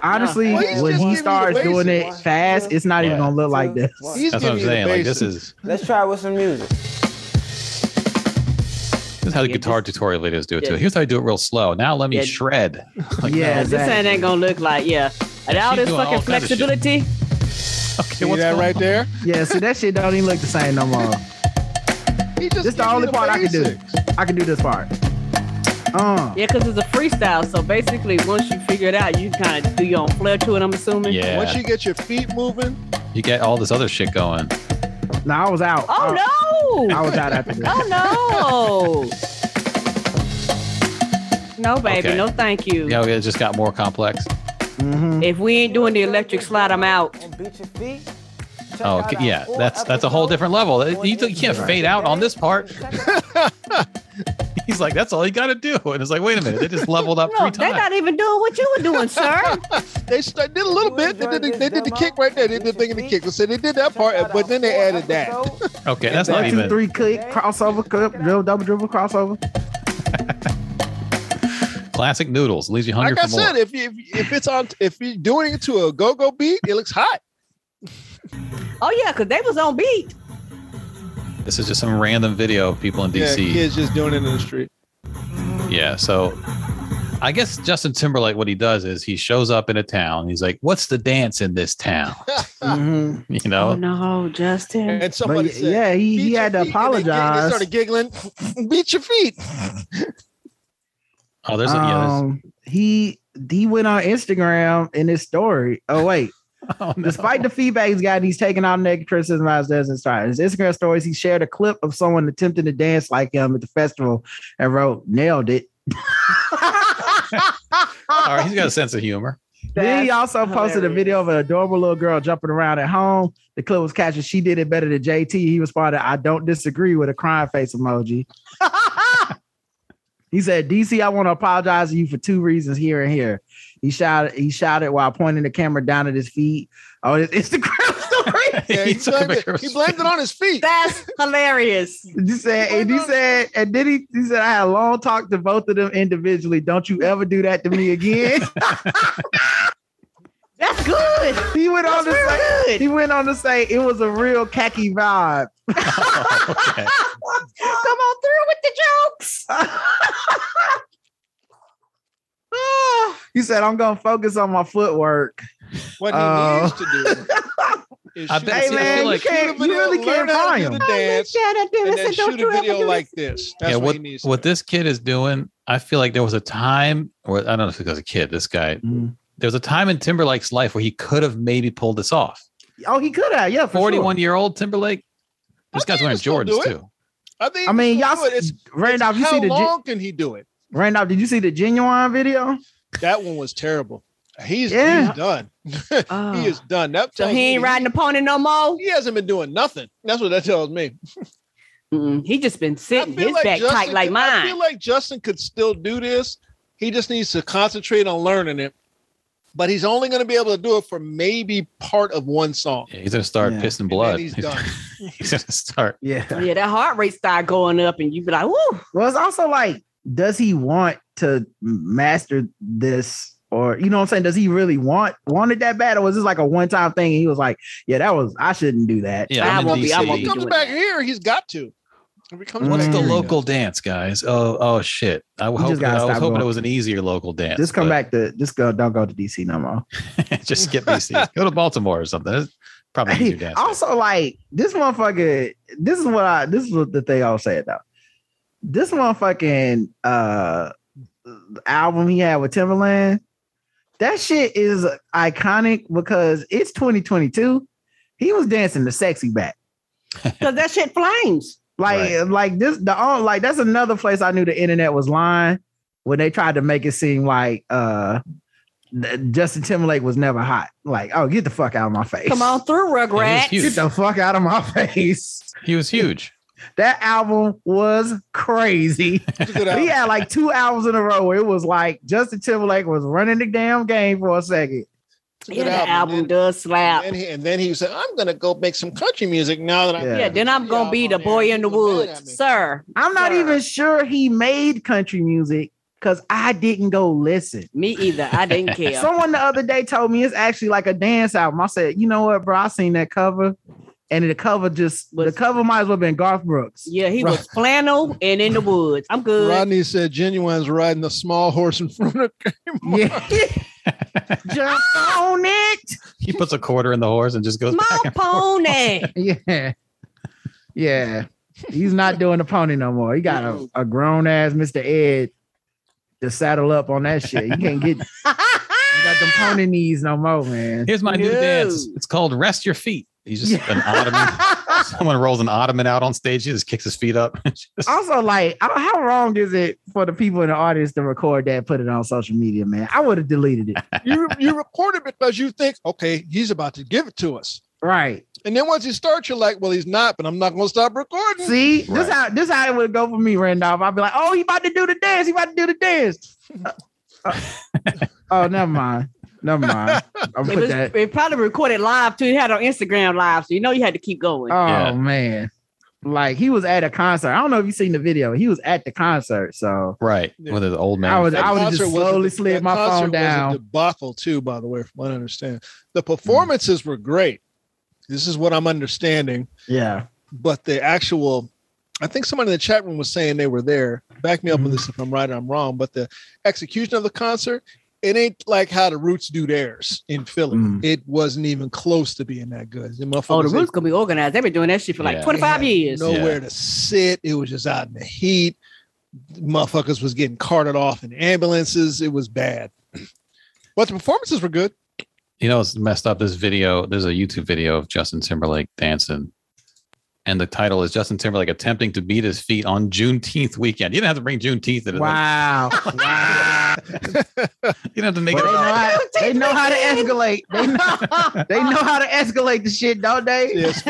Honestly, when he starts doing it fast, it's not even gonna look like this. That's what I'm saying. Like, this is. Let's try with some music. This is how the guitar tutorial videos do it too. Here's how I do it real slow. Now let me shred. Like, yeah, no, this ain't gonna look like and all this fucking flexibility. Okay, what's that right there? Yeah, so that shit don't even look the same no more. This is the only part I can do. I can do this part. Yeah, because it's a freestyle. So basically, once you figure it out, you kind of do your own flair to it, I'm assuming. Yeah. Once you get your feet moving, you get all this other shit going. No, I was out. Oh, no. I was out after this. Oh, no. No, baby. Okay. No, thank you. Yeah, it just got more complex. Mm-hmm. If we ain't doing the electric slide, I'm out. And beat your feet. Oh, okay. Yeah, that's a whole different level. You can't fade out on this part. He's like, that's all you got to do. And it's like, wait a minute, they just leveled up three times. They're not even doing what you were doing, sir. They did a little bit. They did the kick right there. They did the thing in the kick. So they did that part, but then they added that. Okay, that's not even. 1, 2, 3 click, crossover, double dribble, crossover. Classic noodles. Leaves you hungry for more. Like I said, if you're doing it to a go-go beat, it looks hot. Oh, yeah, because they was on beat. This is just some random video of people in D.C. Yeah, kids just doing it in the street. Yeah, so I guess Justin Timberlake, what he does is he shows up in a town. He's like, what's the dance in this town? Mm-hmm. You know? Oh, no, Justin. And somebody said, yeah, he had to apologize. They started giggling. Beat your feet. Oh, there's a... Yeah, he went on Instagram in his story. Oh, wait. Oh, no. Despite the feedback he's gotten, he's taken out negative criticism as doesn't start. His Instagram stories, he shared a clip of someone attempting to dance like him at the festival and wrote, "Nailed it." All right, he's got a sense of humor. Then he also posted a video of an adorable little girl jumping around at home. The clip was catchy. She did it better than JT. He responded, "I don't disagree," with a crying face emoji. He said, "DC, I want to apologize to you for two reasons here and here." He shouted while pointing the camera down at his feet. Oh, his Instagram story. Yeah, he blamed it on his feet. That's hilarious. He said, "I had a long talk to both of them individually. Don't you ever do that to me again." That's good. He went on to say it was a real khaki vibe. Oh, okay. Come on through with the jokes. He said, "I'm gonna focus on my footwork." What he needs to do is shoot a video how to do the dance, and then shoot a video like this. That's what he needs to do. What this kid is doing, I feel like there was a time, or I don't know if it was a kid, this guy. Mm. There was a time in Timberlake's life where he could have maybe pulled this off. Oh, he could have, yeah. 41-year-old Timberlake. This guy's wearing Jordans too. I mean, y'all. Randolph, you see the how long can he do it? Randolph, did you see the Genuine video? That one was terrible. He's done. He is done. So he ain't riding the pony no more? He hasn't been doing nothing. That's what that tells me. He just been sitting his back tight like mine. I feel like Justin could still do this. He just needs to concentrate on learning it. But he's only going to be able to do it for maybe part of one song. Yeah, he's going to start pissing blood. He's done. He's going to start. Yeah, that heart rate start going up and you be like, woo. Well, it's also like, does he want to master this? Or, you know what I'm saying? Does he really want it that bad? Or was this like a one-time thing? And he was like, I shouldn't do that. Yeah, I won't be. If he comes back here, he's got to. What's the local dance, guys? Oh, shit. I was hoping it was an easier local dance. Just come back to this girl. Don't go to DC no more. Just skip DC. Go to Baltimore or something. That's probably easier dance. Also, like, this motherfucker, this is the thing I was saying though. This motherfucking album he had with Timberland, that shit is iconic because it's 2022. He was dancing the sexy back. Because that shit flames. Like, right. Like this, that's another place I knew the internet was lying when they tried to make it seem like Justin Timberlake was never hot. Like, oh, get the fuck out of my face. Come on through, Rugrats. Get the fuck out of my face. He was huge. That album was crazy. He had like 2 albums in a row where it was like Justin Timberlake was running the damn game for a second. Yeah, the album does slap. And then he said, "I'm gonna go make some country music now that I'm then I'm gonna be the boy in the woods, sir." I'm not even sure he made country music. because I didn't go listen. Me either. I didn't care. Someone the other day told me it's actually like a dance album. I said, you know what, bro? I seen that cover. And the cover might as well have been Garth Brooks. Yeah, he was flannel and in the woods. I'm good. Rodney said Genuine's riding a small horse in front of Kmart. Yeah. Jump on it. He puts a quarter in the horse and just goes back and pony. Forth. Yeah. Yeah. He's not doing the pony no more. He got a grown ass Mr. Ed to saddle up on that shit. You can't get got them pony knees no more, man. Here's my new dance. It's called Rest Your Feet. He's just an ottoman. Someone rolls an ottoman out on stage. He just kicks his feet up. Also, like, how wrong is it for the people in the audience to record that and put it on social media, man? I would have deleted it. You record it because you think, okay, he's about to give it to us. Right. And then once he starts, you're like, well, he's not, but I'm not going to stop recording. See, this how it would go for me, Randolph. I'd be like, oh, he about to do the dance. He about to do the dance. Oh, never mind. Never mind. It probably recorded live too. He had it on Instagram live, so you know you had to keep going. Oh man, like he was at a concert. I don't know if you've seen the video. He was at the concert, so right. Yeah. With the old man, I would just slowly slid my phone down. Was a debacle too, by the way, from what I understand. The performances were great. This is what I'm understanding. Yeah, but the actual. I think someone in the chat room was saying they were there. Back me up on this if I'm right or I'm wrong. But the execution of the concert. It ain't like how the Roots do theirs in Philly. It wasn't even close to being that good. The Roots could be organized. They've been doing that shit for like 25 years. Nowhere to sit. It was just out in the heat. Motherfuckers was getting carted off in ambulances. It was bad. But the performances were good. You know, it's messed up. This video, there's a YouTube video of Justin Timberlake dancing. And the title is Justin Timberlake attempting to beat his feet on Juneteenth weekend. You didn't have to bring Juneteenth in. Wow. Wow. You don't have to make it up. They know how to escalate. They know how to escalate the shit, don't they? Yeah, as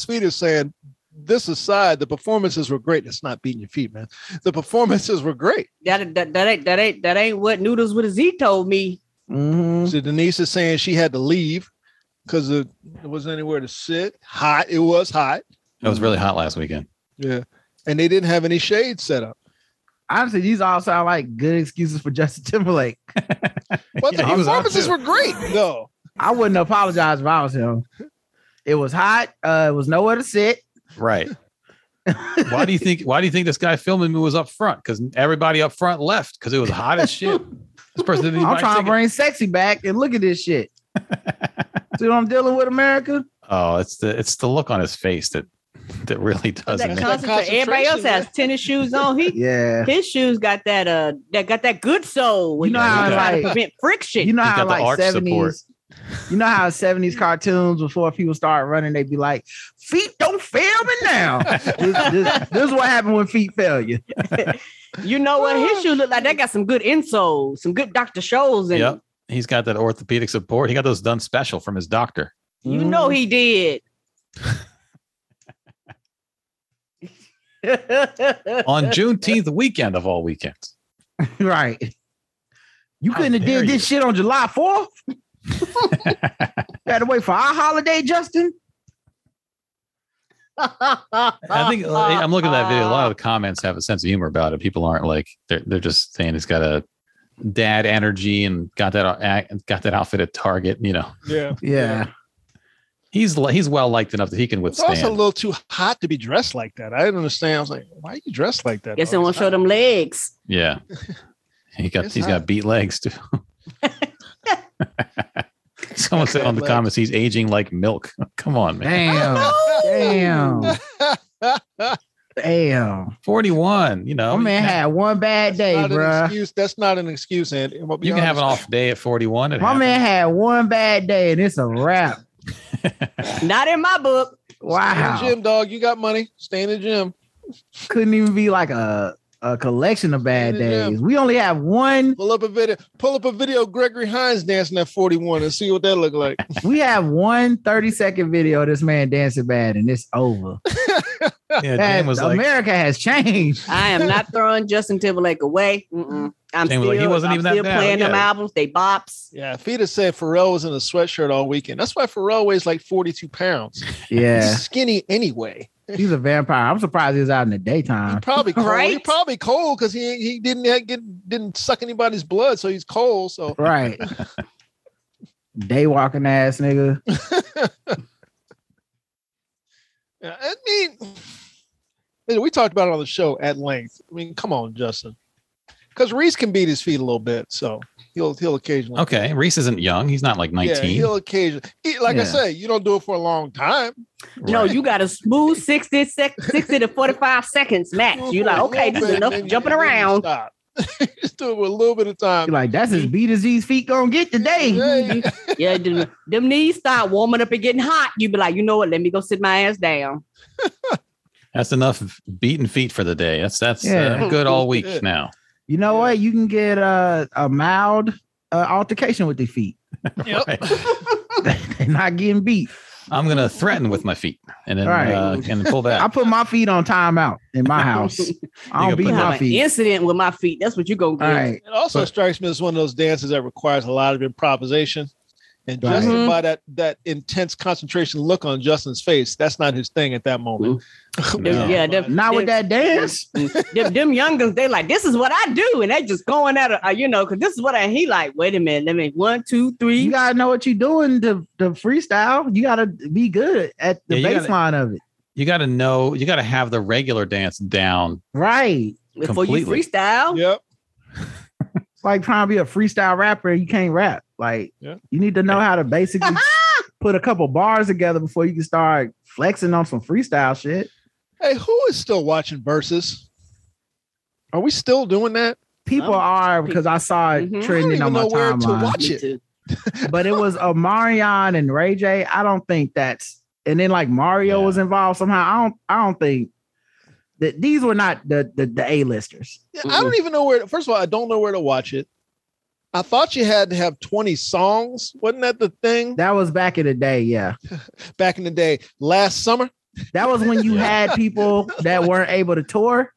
Sweet is saying, this aside, the performances were great. That's not beating your feet, man. The performances were great. That ain't what Noodles with a Z told me. Mm-hmm. So Denise is saying she had to leave. Because it wasn't anywhere to sit. Hot. It was hot. It was really hot last weekend. Yeah. And they didn't have any shades set up. Honestly, these all sound like good excuses for Justin Timberlake. But the performances were great, though. I wouldn't apologize if I was him. It was hot. It was nowhere to sit. Right. Why do you think this guy filming me was up front? Because everybody up front left because it was hot as shit. This person didn't I'm trying to bring sexy back and look at this shit. See what I'm dealing with, America? Oh, it's the look on his face that really doesn't. Everybody else has tennis shoes on. His shoes got that good soul. You know how like to prevent friction. You know how like 70s. You know how 70s cartoons before people start running, they'd be like, "Feet don't fail me now." This is what happened when feet fail you. You know what his shoes look like? They got some good insoles, some good Dr. Scholl's in them. He's got that orthopedic support. He got those done special from his doctor. You know he did. On Juneteenth weekend of all weekends. Right. You couldn't have did this shit on July 4th? Had to wait for our holiday, Justin? I think I'm looking at that video. A lot of the comments have a sense of humor about it. People aren't like, they're just saying he's got a dad energy and got that outfit at Target, you know. Yeah. He's well liked enough that he can withstand. It's also a little too hot to be dressed like that. I didn't understand. I was like, why are you dressed like that? Guess I won't show them legs. Yeah, he's got beat legs too. Someone said on the comments he's aging like milk. Come on, man. Damn. Damn, 41. You know, my man had one bad day, bro. That's not an excuse, Andy. You can have an off day at 41. My man had one bad day, and it's a wrap. Not in my book. Wow, stay in the gym, dog. You got money. Stay in the gym. Couldn't even be like a collection of bad days. We only have one. Pull up a video. Of Gregory Hines dancing at 41 and see what that look like. We have one 30-second video. Of this man dancing bad, and it's over. Dan was like, America has changed. I am not throwing Justin Timberlake away. I'm still playing them albums. They bops. Yeah. Fita said Pharrell was in a sweatshirt all weekend. That's why Pharrell weighs like 42 pounds. Yeah. He's skinny anyway. He's a vampire. I'm surprised he was out in the daytime. He's probably cold. Right? He's probably cold because he didn't suck anybody's blood, so he's cold. So right. Day walking ass nigga. I mean, we talked about it on the show at length. I mean, come on, Justin. Because Reese can beat his feet a little bit, so he'll occasionally. Okay, Reese isn't young; he's not like 19. Yeah, he'll occasionally, I say, you don't do it for a long time. Right. No, you got a smooth 60 to 45 seconds max. You like, okay, this is enough jumping around. Stop. Just do it with a little bit of time. You're like, that's as beat as these feet gonna get today. Yeah, them knees start warming up and getting hot. You be like, you know what? Let me go sit my ass down. That's enough beaten feet for the day. That's good all week now. You know what? You can get a mild altercation with their feet. Yep. They're not getting beat. I'm going to threaten with my feet and then and pull back. I put my feet on timeout in my house. I don't beat my feet. Incident with my feet. That's what you're going to get. Right. It also strikes me as one of those dances that requires a lot of improvisation. And just by that intense concentration look on Justin's face, that's not his thing at that moment. No. Yeah, not with that dance. Them youngins, they like, this is what I do, and they just going at it, because this is what he like. Wait a minute, let me 1, 2, 3. You gotta know what you're doing to freestyle. You gotta be good at the baseline of it. You gotta know. You gotta have the regular dance down, right? Completely. Before you freestyle. Yep. It's like trying to be a freestyle rapper, you can't rap. Like you need to know how to basically put a couple bars together before you can start flexing on some freestyle shit. Hey, who is still watching Versus? Are we still doing that? People are, because I saw it trending on my timeline. To watch it. But it was Omarion and Ray J. I don't think that's, and then like Mario was involved somehow. I don't think that these were not the A-listers. Yeah, I don't even know where. First of all, I don't know where to watch it. I thought you had to have 20 songs. Wasn't that the thing? That was back in the day, yeah. Back in the day, last summer? That was when you had people that weren't able to tour,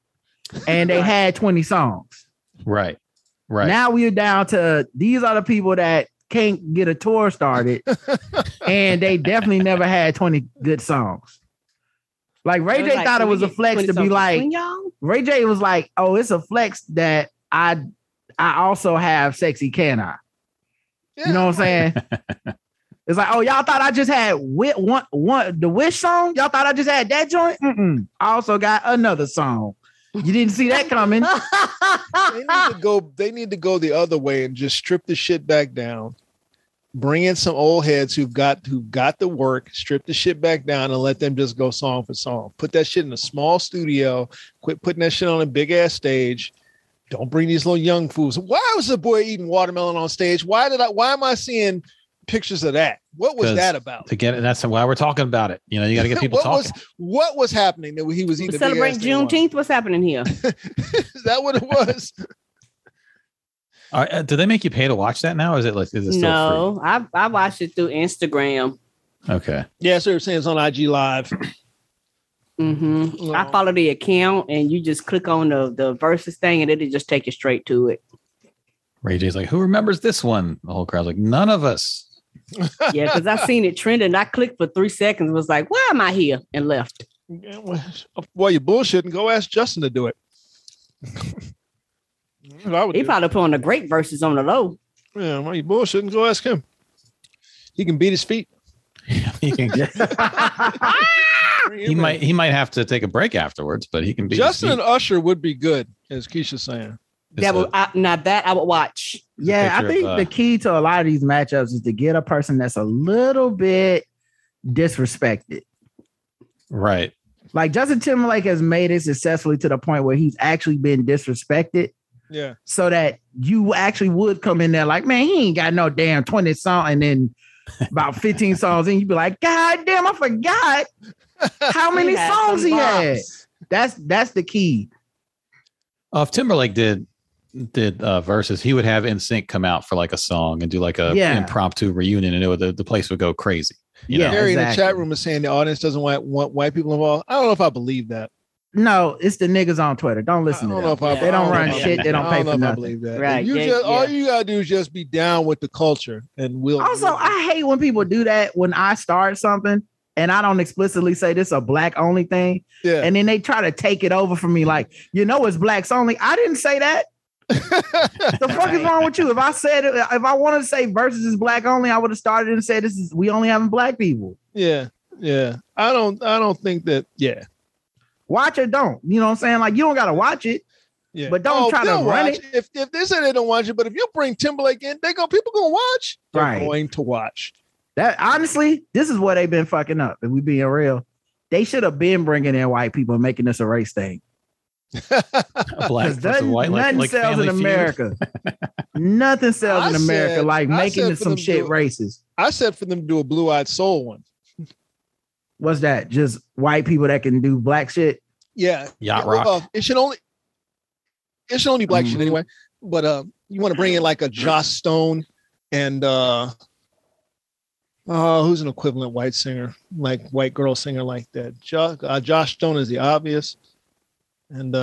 and they had 20 songs. Right. Now we're down to, these are the people that can't get a tour started, and they definitely never had 20 good songs. Like, Ray J thought it was a flex to be like, Ray J was like, oh, it's a flex that I also have Sexy Can I? Yeah. You know what I'm saying? It's like, oh, y'all thought I just had the Wish song? Y'all thought I just had that joint? Mm-mm. I also got another song. You didn't see that coming. They need to go the other way and just strip the shit back down. Bring in some old heads who've got the work, strip the shit back down and let them just go song for song. Put that shit in a small studio. Quit putting that shit on a big ass stage. Don't bring these little young fools. Why was the boy eating watermelon on stage? Why am I seeing pictures of that? What was that about? Again, that's why we're talking about it. You got to get people talking. What was happening that he was eating? Celebrate Juneteenth. What's happening here? Is that what it was? Do they make you pay to watch that now? Or is it still free? No, I watched it through Instagram. Okay. Yeah, so you're saying it's on IG Live. Mm-hmm. I follow the account and you just click on the Versus thing and it'll just take you straight to it. Ray J's like, who remembers this one? The whole crowd's like, none of us. Yeah, because I seen it trending. I clicked for 3 seconds, was like, why am I here? And left. Well, you bullshitting. Go ask Justin to do it. He probably put on a great Versus on the low. Yeah, well, you bullshitting. Go ask him. He can beat his feet. He can get He might have to take a break afterwards, but he can be. Justin and Usher would be good, as Keisha's saying. I would watch. Yeah, I think the key to a lot of these matchups is to get a person that's a little bit disrespected. Right. Like Justin Timberlake has made it successfully to the point where he's actually been disrespected. Yeah. So that you actually would come in there like, man, he ain't got no damn 20 song, and then about 15 songs in, you'd be like, God damn, I forgot how many songs he had. That's the key. If Timberlake did Versus, he would have NSYNC come out for like a song and do like a impromptu reunion, and the place would go crazy. Terry in the chat room is saying the audience doesn't want white people involved. I don't know if I believe that. No, it's the niggas on Twitter. Don't listen to them. They don't run shit. They don't pay for nothing. I believe that. Right. All you gotta do is just be down with the culture, and we'll. Also, I hate when people do that. When I start something and I don't explicitly say this is a black only thing, and then they try to take it over from me. Like, you know, it's blacks only. I didn't say that. The fuck is wrong with you? If I said it, if I wanted to say versus is black only, I would have started and said this is we only having black people. I don't think that. Watch it, don't. You know what I'm saying? Like, you don't gotta watch it. Yeah. But don't try to run it. If they say they don't watch it, but if you bring Timberlake in, people gonna watch. They're going to watch. That honestly, this is where they've been fucking up. If we being real, they should have been bringing in white people and making this a race thing. Nothing sells in America. Nothing sells in America like making some shit racist. I said for them to do a Blue-Eyed Soul one. What's that? Just white people that can do black shit? Yeah. Yacht Rock. Well, it should only black shit anyway. But you want to bring in like a Joss Stone and who's an equivalent white singer, like white girl singer like that? Joss Stone is the obvious. And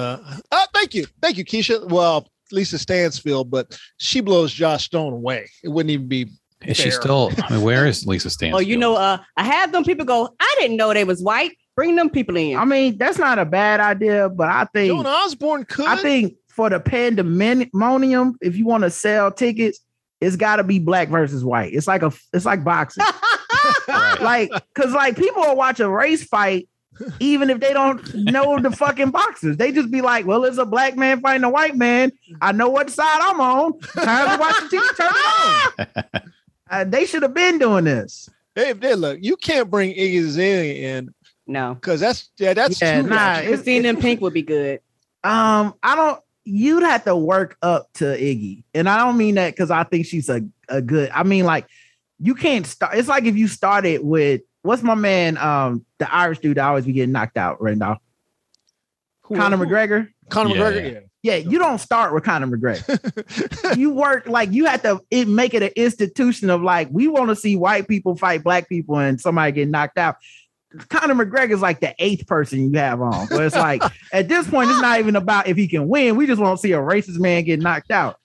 thank you, Keisha. Well, Lisa Stansfield, but she blows Joss Stone away. It wouldn't even be. Is she still? I mean, where is Lisa Stansfield? Well, you know, I had them people go. I didn't know they was white. Bring them people in. I mean, that's not a bad idea, but I think Joan Osborne could. I think for the pandemonium, if you want to sell tickets, it's got to be black versus white. It's like boxing, like because like people will watch a race fight. Even if they don't know the fucking boxers, they just be like, well, it's a black man fighting a white man. I know what side I'm on. Time to watch the TV turn on. They should have been doing this. They look, you can't bring Iggy Azalea in. No. Because that's too much. Christine and Pink would be good. You'd have to work up to Iggy. And I don't mean that because I think she's a good, I mean, like, you can't start. It's like if you started with, what's my man, the Irish dude that always be getting knocked out right now? Conor McGregor? Conor McGregor? Yeah, you don't start with Conor McGregor. You work, like, you have to make it an institution of, like, we want to see white people fight black people and somebody get knocked out. Conor McGregor is like the eighth person you have on. But it's like, at this point, it's not even about if he can win. We just want to see a racist man get knocked out.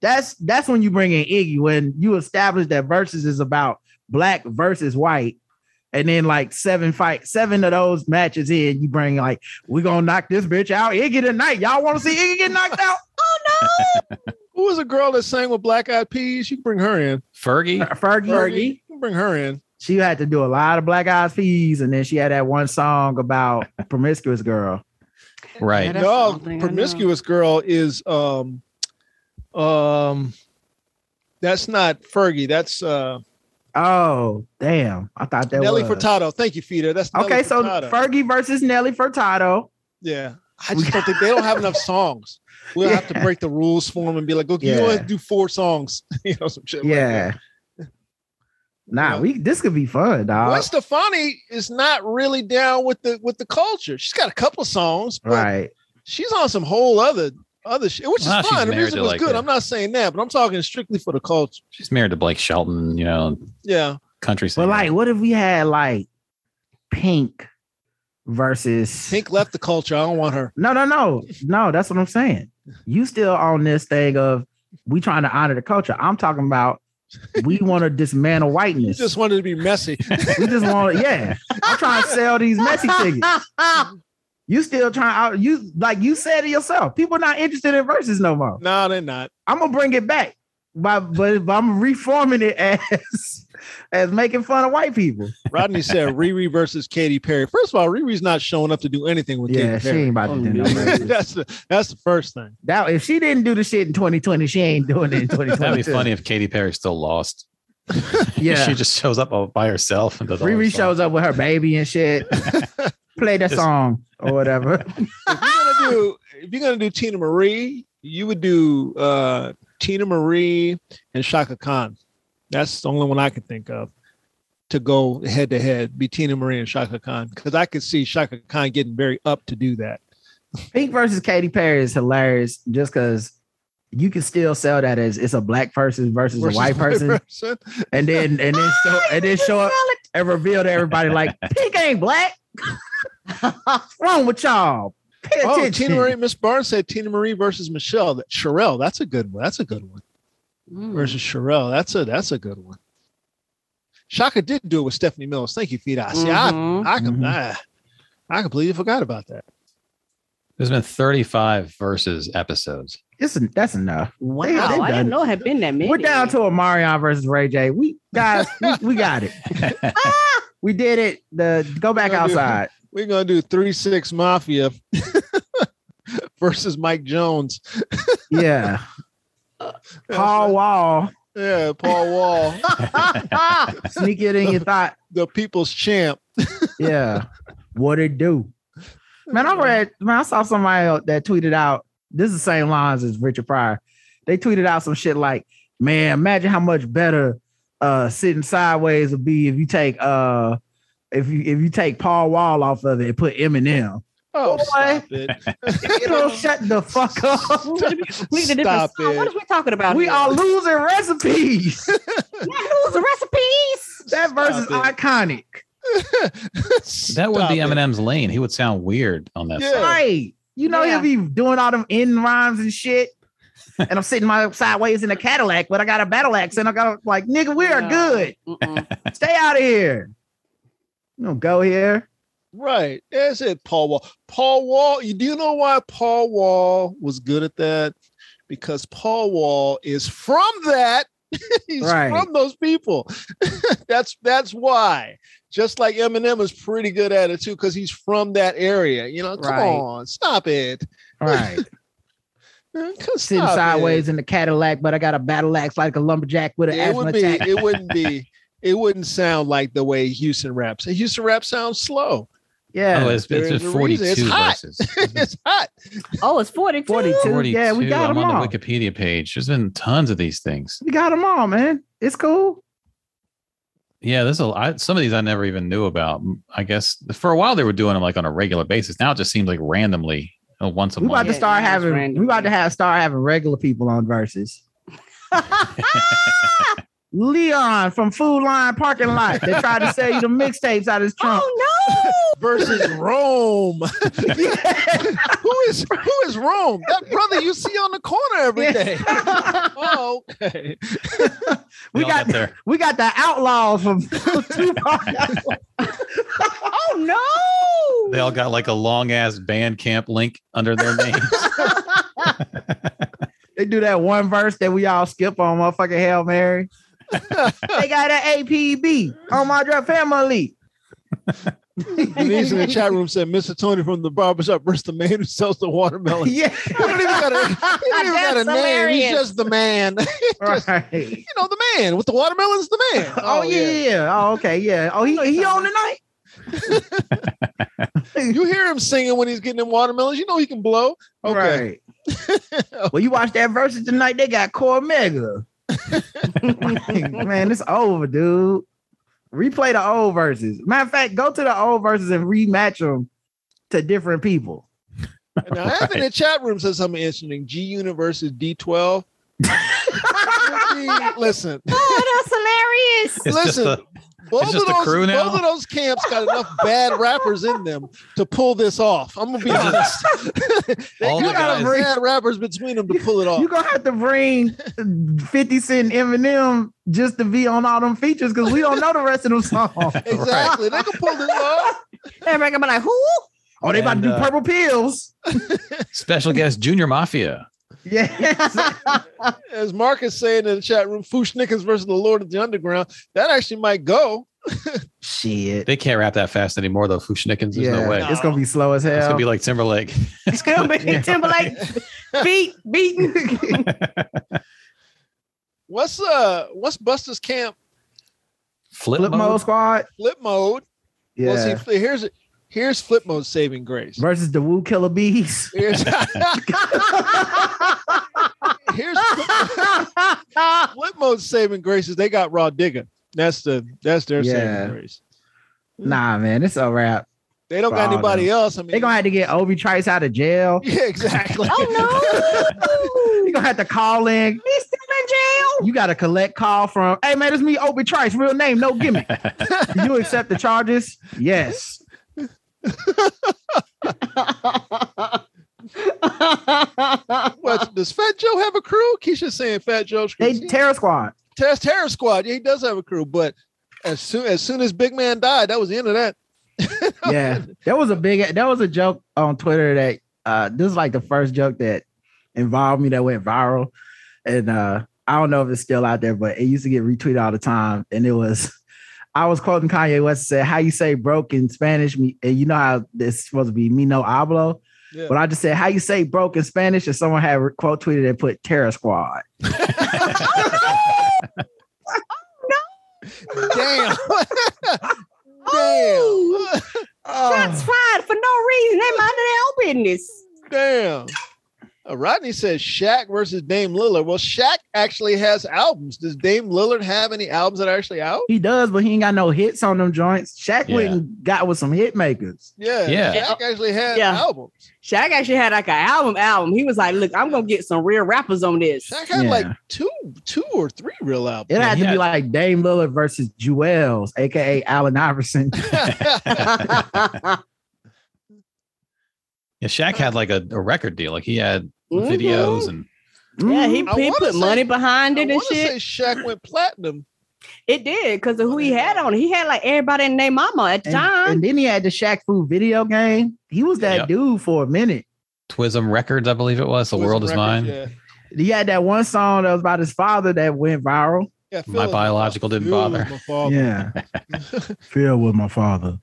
That's when you bring in Iggy, when you establish that versus is about black versus white. And then like seven of those matches in, you bring like, we're going to knock this bitch out. Iggy tonight. Y'all want to see Iggy get knocked out? Oh, no. Who was a girl that sang with Black Eyed Peas? You can bring her in. Fergie. You can bring her in. She had to do a lot of Black Eyed Peas. And then she had that one song about Promiscuous Girl. Right. Yeah, no, Promiscuous Girl is, that's not Fergie. That's, oh, damn. I thought that Nelly was... Nelly Furtado. Thank you, Fita. That's Nelly Okay, Furtado. So Fergie versus Nelly Furtado. Yeah. I just don't think they don't have enough songs. We'll have to break the rules for them and be like, okay, you want to do 4 songs. You know, some shit like that. Nah, yeah. This could be fun, dog. Gwen Stefani is not really down with the culture. She's got a couple songs. Right. She's on some whole other shit, which is fine. The music was good. I'm not saying that, but I'm talking strictly for the culture. She's married to Blake Shelton, you know. Yeah. Country singer. But like, what if we had like Pink versus... Pink left the culture. I don't want her. No, that's what I'm saying. You still on this thing of we trying to honor the culture. I'm talking about we want to dismantle whiteness. You just wanted to be messy. We just want to, I'm trying to sell these messy tickets. You still trying out, you like you said it yourself. People are not interested in verses no more. No, they're not. I'm gonna bring it back, but I'm reforming it as making fun of white people. Rodney said Riri versus Katy Perry. First of all, Riri's not showing up to do anything with Katy Perry. She ain't about to do that. That's the first thing. Now, if she didn't do the shit in 2020, she ain't doing it in 2022. That'd be funny if Katy Perry still lost. She just shows up all by herself. And Riri shows up with her baby and shit. Play the song or whatever. If you're gonna do Tina Marie, you would do Tina Marie and Chaka Khan. That's the only one I could think of to go head to head. Be Tina Marie and Chaka Khan, because I could see Chaka Khan getting very up to do that. Pink versus Katy Perry is hilarious, just because you can still sell that as it's a black person versus a white person. and then show up and reveal to everybody like pink ain't black. What's wrong with y'all? Pay attention. Tina Marie, Miss Barnes said Tina Marie versus Michelle. Sherelle, that's a good one. That's a good one. Versus Sherelle, that's a good one. Shaka did do it with Stephanie Mills. Thank you, Fidas. Mm-hmm. Yeah, I completely forgot about that. There's been 35 versus episodes. That's enough. Wow, I didn't know it had been that many. We're down to a Omarion versus Ray J. We got it. We did it. Go back outside. We're gonna do 3-6 Mafia versus Mike Jones. Yeah, Paul Wall. Yeah, Paul Wall. Sneak it in your thought. The people's champ. Yeah. What it do? Man, I saw somebody else that tweeted out, this is the same lines as Richard Pryor. They tweeted out some shit like, man, imagine how much better sitting sideways would be if you take take Paul Wall off of it and put Eminem. Oh, boy. Stop it. You don't shut the fuck up. Stop it. What are we talking about? We are losing recipes. We're losing recipes. That verse is iconic. That would be Eminem's lane. He would sound weird on that side. Right. You know, he'll be doing all them end rhymes and shit. And I'm sitting my sideways in a Cadillac, but I got a battle axe and I got like, nigga, we are good. Mm-mm. Stay out of here. You don't go here. Right. That's it, Paul Wall. Paul Wall, do you know why Paul Wall was good at that? Because Paul Wall is from that. He's from those people. That's why. Just like Eminem is pretty good at it too, because he's from that area. You know, come on, stop it. Right. Sitting sideways in the Cadillac, but I got a battle axe like a lumberjack with an asthma attack. It wouldn't sound like the way Houston raps. Houston rap sounds slow. Yeah. Oh, it's 42 verses. It's hot. Oh, it's 42. Yeah, we got them all. I'm on the Wikipedia page. There's been tons of these things. We got them all, man. It's cool. Yeah, some of these I never even knew about. I guess for a while they were doing them like on a regular basis. Now it just seems like randomly once a month. We about to start having regular people on verses. Leon from Food Line Parking Lot. They tried to sell you the mixtapes out of his trunk. Oh no! Versus Rome. Who is Rome? That brother you see on the corner every day. Oh, okay. We got the outlaws from Tupac. Oh no! They all got like a long ass Bandcamp link under their names. They do that one verse that we all skip on, motherfucking Hail Mary. They got an APB on my drug family. Denise in the chat room said, Mr. Tony from the barbershop versus the man who sells the watermelon. Yeah. He don't even got a name. He's just the man. You know, the man with the watermelon's the man. Oh, yeah. Oh, okay. Yeah. Oh, he on tonight? You hear him singing when he's getting them watermelons. You know he can blow. Okay. Right. Well, you watch that versus tonight. They got Core Mega. Man, it's over, dude. Replay the old verses. Matter of fact, go to the old verses and rematch them to different people. Now, Evan in the chat room says something interesting. G-Unit versus D12. Listen. Oh, that's hilarious. Both of those camps got enough bad rappers in them to pull this off. I'm going to be honest. You got bad rappers between them to pull it off. You're going to have to bring 50 Cent Eminem just to be on all them features because we don't know the rest of them songs. Exactly. They can pull this off. Everybody going to be like, who? Oh, they about to do Purple Pills. Special guest Junior Mafia. Yeah, as Mark is saying in the chat room, Fushnickens versus the Lord of the Underground. That actually might go. Shit, they can't rap that fast anymore, though. Fushnickens, there's no way. It's gonna be slow as hell. It's gonna be like Timberlake. It's gonna be Timberlake beaten. What's Buster's camp? Flip mode squad. Flip mode. Yeah. Well, see, here's Flip Mode saving grace versus the Woo Killer Bees. Here's Flip Mode saving grace is they got Raw Digger. That's their saving grace. Nah, man, it's a wrap. They don't got anybody else. I mean, they're gonna have to get Obi Trice out of jail. Yeah, exactly. Oh no, gonna have to call in. He's still in jail. You gotta collect call from, hey man, it's me, Obi Trice, real name, no gimmick. Do you accept the charges? Yes. What, does Fat Joe have a crew? Keisha's saying Fat Joe's crew. They Terror Squad. Terror Squad. Yeah, he does have a crew, but as soon as Big Man died, that was the end of that. Yeah, that was a joke on Twitter that this is like the first joke that involved me that went viral, and I don't know if it's still out there, but it used to get retweeted all the time. And it was, I was quoting Kanye West, said, "How you say broke in Spanish?" And you know how this supposed to be "me no hablo," yeah. But I just said, "How you say broke in Spanish?" And someone had quote tweeted and put "Terror Squad." Oh, no! Damn. Damn. Shots fired for no reason. They minded their own business. Damn. Rodney says Shaq versus Dame Lillard. Well, Shaq actually has albums. Does Dame Lillard have any albums that are actually out? He does, but he ain't got no hits on them joints. Shaq went and got with some hit makers. Yeah. Shaq actually had albums. Shaq actually had like an album. He was like, look, I'm going to get some real rappers on this. Shaq had like two or three real albums. It had to be like Dame Lillard versus Jewels, a.k.a. Allen Iverson. Yeah, Shaq had like a record deal. Like he had videos and he put money behind it and shit. Shaq went platinum. It did because of who he had on it. He had like everybody in their mama at the time. And then he had the Shaq Fu video game. He was that dude for a minute. Twism Records, I believe it was. The World Is Mine. Yeah. He had that one song that was about his father that went viral. Yeah, my biological didn't bother. Yeah. Phil was my father.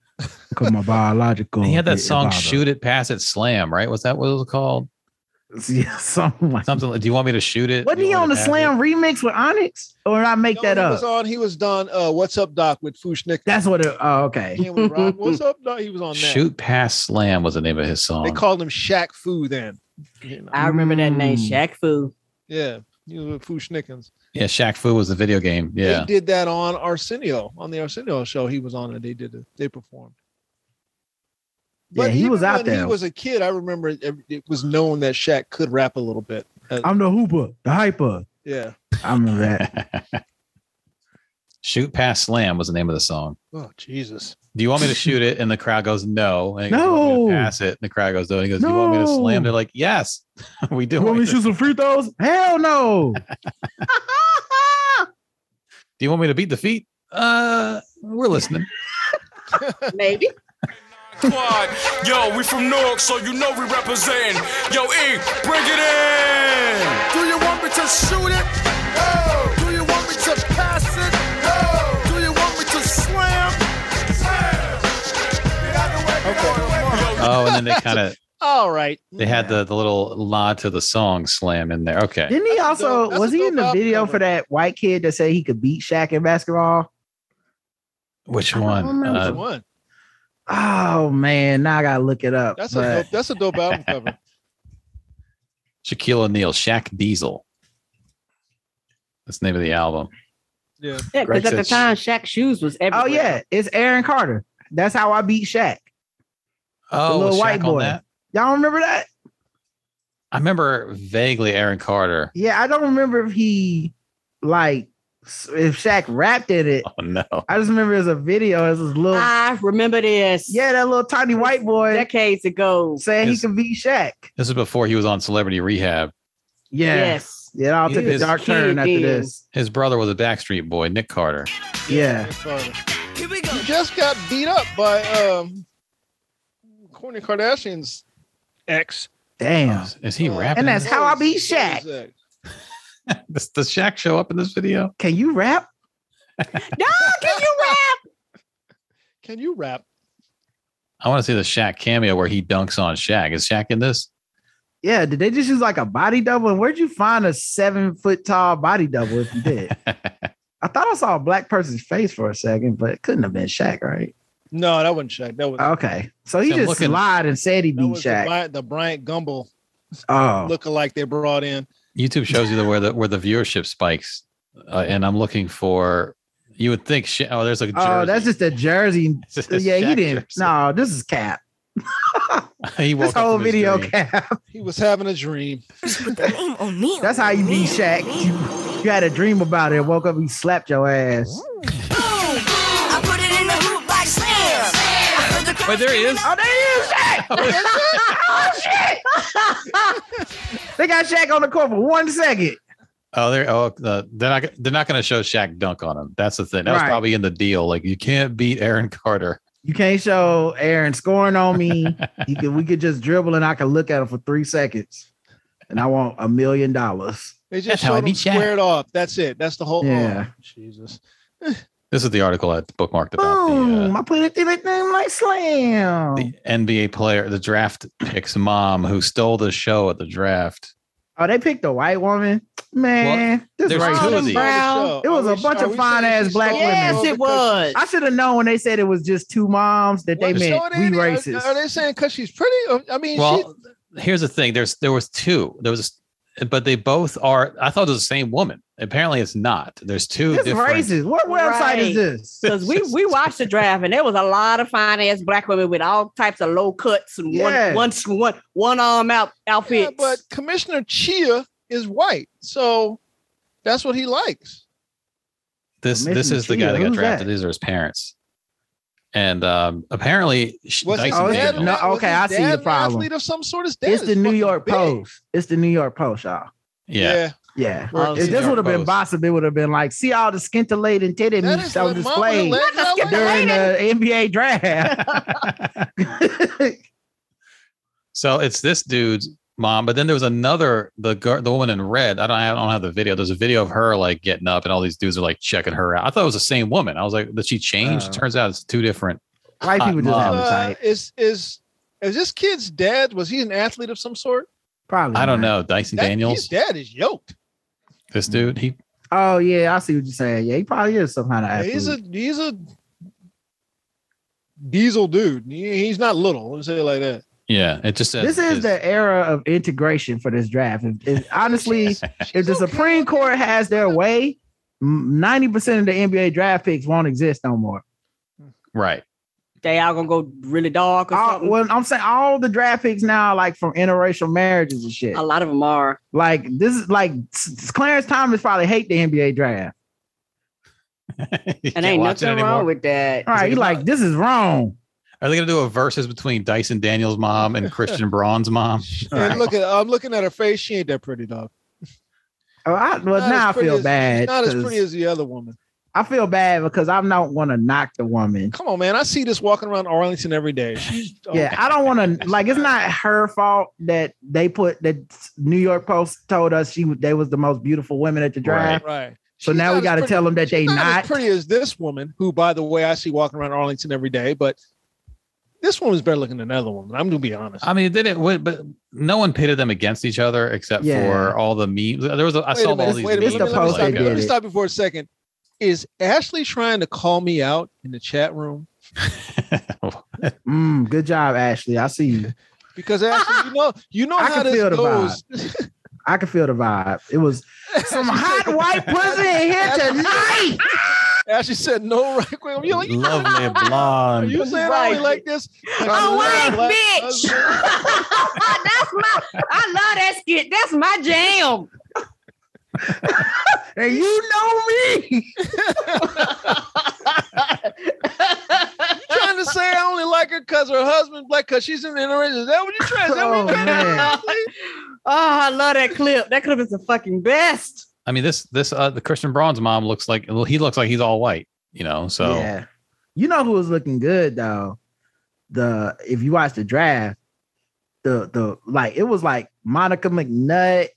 Because my biological. And he had that song "Shoot It, Pass It, Slam," right? Was that what it was called? Yeah, something. Like, do you want me to shoot it? Wasn't he on the Slam remix with Onyx, or did I make that up? He was on "What's Up, Doc" with Fushnik. That's what it. Oh, okay. What's up, Doc? He was on that. "Shoot, Pass, Slam" was the name of his song. They called him Shaq Fu then. You know? I remember that name, Shaq Fu. Yeah, he was with Fushnikins. Yeah, Shaq Fu was the video game. Yeah, they did that on Arsenio, on the Arsenio show. He was on it. They did it. They performed. But yeah, he was out there. He was a kid. I remember it was known that Shaq could rap a little bit. I'm the hooper, the hyper. Yeah, I remember that. "Shoot, Pass, Slam" was the name of the song. Oh Jesus! Do you want me to shoot it? And the crowd goes no. And he goes, "You want me to pass it?" And the crowd goes no. And he goes, "No. Do you want me to slam?" They're like, "Yes, we do." You want me to shoot some free throws? Hell no. Do you want me to beat the feet? We're listening. Maybe. Squad. Yo, we from Newark, so you know we represent. Yo, E, bring it in. Do you want me to shoot it? No. Do you want me to pass it? No. Do you want me to slam? Slam. Get out the way. Get out the way. Oh, and then they kind of. All right. They had the little nod to the song "Slam" in there. Okay. Didn't he also was he in the video for that white kid that said he could beat Shaq in basketball? Which one? Which one? Oh man, now I gotta look it up. That's a dope album cover. Shaquille O'Neal, Shaq Diesel. That's the name of the album. Yeah, because at the time Shaq's shoes was everywhere. Oh yeah, it's Aaron Carter. That's how I beat Shaq. Oh, the little white boy. Y'all remember that? I remember vaguely Aaron Carter. Yeah, I don't remember if Shaq rapped at it. Oh no. I just remember it was a video. It was little. I remember this. Yeah, that little tiny white boy. Decades ago. Saying he could beat Shaq. This is before he was on Celebrity Rehab. Yeah. Yes. It all took a dark turn after this. His brother was a Backstreet Boy, Nick Carter. Yeah. Here we go. He just got beat up by Kourtney Kardashian's ex. Damn. Oh, is he rapping? And that's how I beat Shaq. Does Shaq show up in this video? Can you rap? No, can you rap? Can you rap? I want to see the Shaq cameo where he dunks on Shaq. Is Shaq in this? Yeah, did they just use like a body double? And where'd you find a 7-foot tall body double if you did? I thought I saw a black person's face for a second, but it couldn't have been Shaq, right? No, that wasn't Shaq. That was okay. So he just lied and said he beat Shaq. The Bryant Gumbel lookalike they brought in. YouTube shows you where the viewership spikes, and I'm looking for. You would think, there's a jersey. Oh, that's just a jersey. Yeah, he didn't. Jersey. No, this is cap. This whole video cap. He was having a dream. That's how you be Shaq. You had a dream about it. Woke up, he slapped your ass. But there he is. Oh, there he is, Shaq. Oh, shit. They got Shaq on the court for 1 second. Oh, they're not going to show Shaq dunk on him. That's the thing. That was probably in the deal. Like, you can't beat Aaron Carter. You can't show Aaron scoring on me. We could just dribble and I can look at him for 3 seconds. And I want $1 million. They just showed him squared off. That's it. That's the whole. Yeah. Oh, Jesus. This is the article I bookmarked about. I put it in that name like slam. The NBA player, the draft picks mom who stole the show at the draft. Oh, they picked a white woman, man. Well, this right here. It was a bunch of fine ass black women. Yes, it was. I should have known when they said it was just two moms that they meant we racist. Are they saying because she's pretty? I mean, well, here's the thing. There was two. There was. But they both are. I thought it was the same woman. Apparently, it's not. There's two. This different. Racist. What website is this? Because we watched the draft, and there was a lot of fine ass black women with all types of low cuts and one arm out outfits. Yeah, but Commissioner Chia is white, so that's what he likes. This is the guy that got drafted. That? These are his parents, and apparently, I see the problem. Athlete of some sort is dead. It's the New York Post. It's the New York Post, y'all. Yeah. Yeah, if this would have been Bossip, it would have been like, see all the scintillating titty meat that was displayed during the NBA draft. So it's this dude's mom, but then there was another the woman in red. I don't have the video. There's a video of her like getting up, and all these dudes are like checking her out. I thought it was the same woman. I was like, did she change? Turns out it's two different. White people just have a type. Is this kid's dad? Was he an athlete of some sort? Probably. I don't know. Dyson Daniels. His dad is yoked. This dude, he. Oh yeah, I see what you're saying. Yeah, he probably is some kind of athlete. He's a diesel dude. He's not little. Let's say it like that. Yeah, it just says this is the era of integration for this draft. Honestly, if the Supreme Court has their way, 90% of the NBA draft picks won't exist no more. Right. They all gonna go really dark or something. Well, I'm saying all the draft picks now, like from interracial marriages and shit. A lot of them are. Like this is like Clarence Thomas probably hate the NBA draft. And ain't nothing wrong with that. All right, you like this is wrong. Are they gonna do a versus between Dyson Daniels' mom and Christian Braun's mom? Right. I'm looking at her face. She ain't that pretty, dog. Now I feel bad. She's not as pretty as the other woman. I feel bad because I'm not going to knock the woman. Come on, man. I see this walking around Arlington every day. Yeah, I don't want to. Like, it's not her fault that they put that New York Post told us they was the most beautiful women at the draft. Right. So she's now we got to tell them that they not as pretty as this woman, who, by the way, I see walking around Arlington every day. But this woman's better looking than another woman. I'm going to be honest. I mean, they didn't, but no one pitted them against each other except for all the memes. I saw all these memes. Let me stop you for a second. Is Ashley trying to call me out in the chat room? Good job, Ashley. I see you. Because Ashley, you know how this goes. I can feel the vibe. It was some hot white pussy in here tonight. Ashley said no right quick. You're like, lovely blonde. Are you saying I like this? Oh, white bitch. I love that skit. That's my jam. And you know me. Trying to say I only like her because her husband's black, because she's in the interracial. Is that what you're trying to say? I love that clip. That clip is the fucking best. I mean, this the Christian Braun's mom looks like he's all white, you know. So yeah. You know who was looking good though? If you watch the draft, it was like Monica McNutt,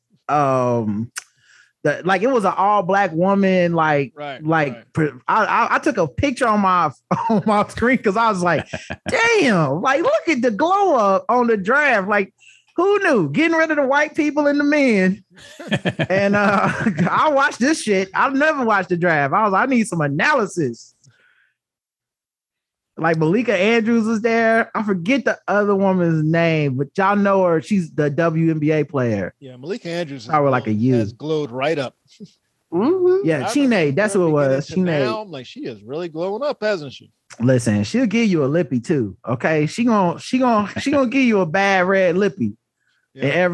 it was an all black woman, right. I took a picture on my screen because I was like, damn, like look at the glow up on the draft. Like, who knew? Getting rid of the white people and the men. And I watched this shit. I've never watched the draft. I was like, I need some analysis. Like Malika Andrews was there. I forget the other woman's name, but y'all know her. She's the WNBA player. Yeah, Malika Andrews has glowed right up. Mm-hmm. Yeah, Chine. That's what it was. Chine. Now, I'm like, she is really glowing up, hasn't she? Listen, she'll give you a lippy too. Okay, she gonna give you a bad red lippy. Yeah.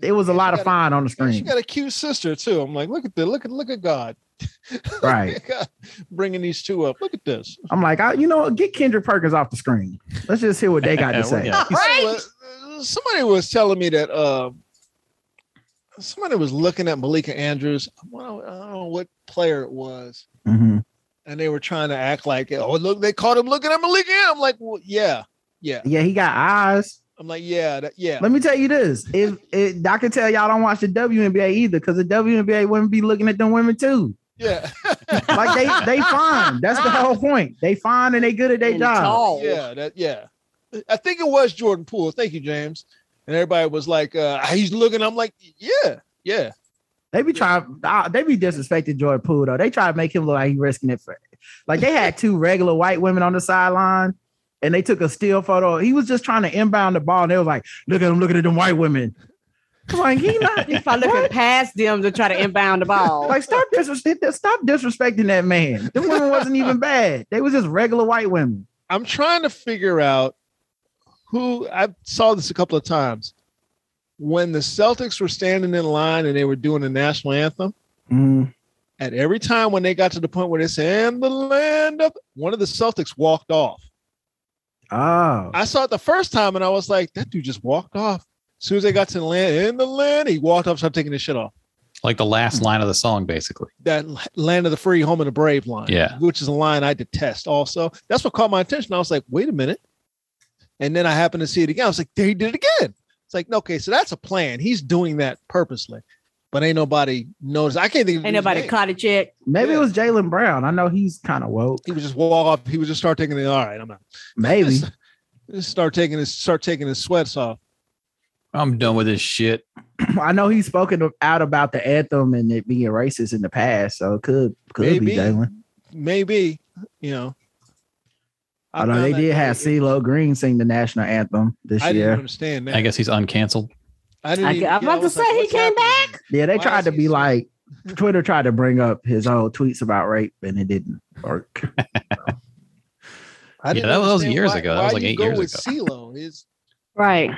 It was a lot of fine on the screen. She got a cute sister too. I'm like, look at God. Right, God, bringing these two up. Look at this. I'm like, get Kendrick Perkins off the screen. Let's just hear what they got to say. Yeah. Right? Somebody was telling me that somebody was looking at Malika Andrews. I don't know what player it was. Mm-hmm. And they were trying to act like, oh, look, they caught him looking at Malika. I'm like, well, yeah. He got eyes. I'm like, yeah. Let me tell you this. If I can tell y'all don't watch the WNBA either, because the WNBA wouldn't be looking at them women too. Yeah. Like they fine. That's the whole point. They fine and they good at their job. Tall. Yeah. I think it was Jordan Poole. Thank you, James. And everybody was like, he's looking. I'm like, yeah. They be disrespecting Jordan Poole though. They try to make him look like he's risking it for it. Like they had two regular white women on the sideline and they took a still photo. He was just trying to inbound the ball and they was like, look at him looking at them white women. I'm like, he's probably looking past them to try to inbound the ball. Like stop disrespecting that man. The women wasn't even bad. They was just regular white women. I'm trying to figure out who I saw this a couple of times. When the Celtics were standing in line and they were doing the national anthem, at every time when they got to the point where they said, and the land of, one of the Celtics walked off. Oh. I saw it the first time and I was like, that dude just walked off. As soon as they got to the land, he walked off, started taking his shit off. Like the last line of the song, basically. That land of the free, home of the brave line. Yeah. Which is a line I detest also. That's what caught my attention. I was like, wait a minute. And then I happened to see it again. I was like, they did it again. It's like, okay, so that's a plan. He's doing that purposely, but ain't nobody noticed. I can't think of nobody caught it yet. Maybe it was Jaylen Brown. I know he's kind of woke. He would just walk off. He would just start taking all right, I'm out. Maybe just start taking his sweats off. I'm done with this shit. I know he's spoken out about the anthem and it being racist in the past, so it could maybe be Jaylen. Maybe, you know. Although they did have CeeLo Green sing the national anthem this year. I didn't understand that. I guess he's uncanceled. I'm about to say he came back. Yeah, they tried to be like, Twitter tried to bring up his old tweets about rape, and it didn't work. That was years ago. That was like 8 years ago. CeeLo, right.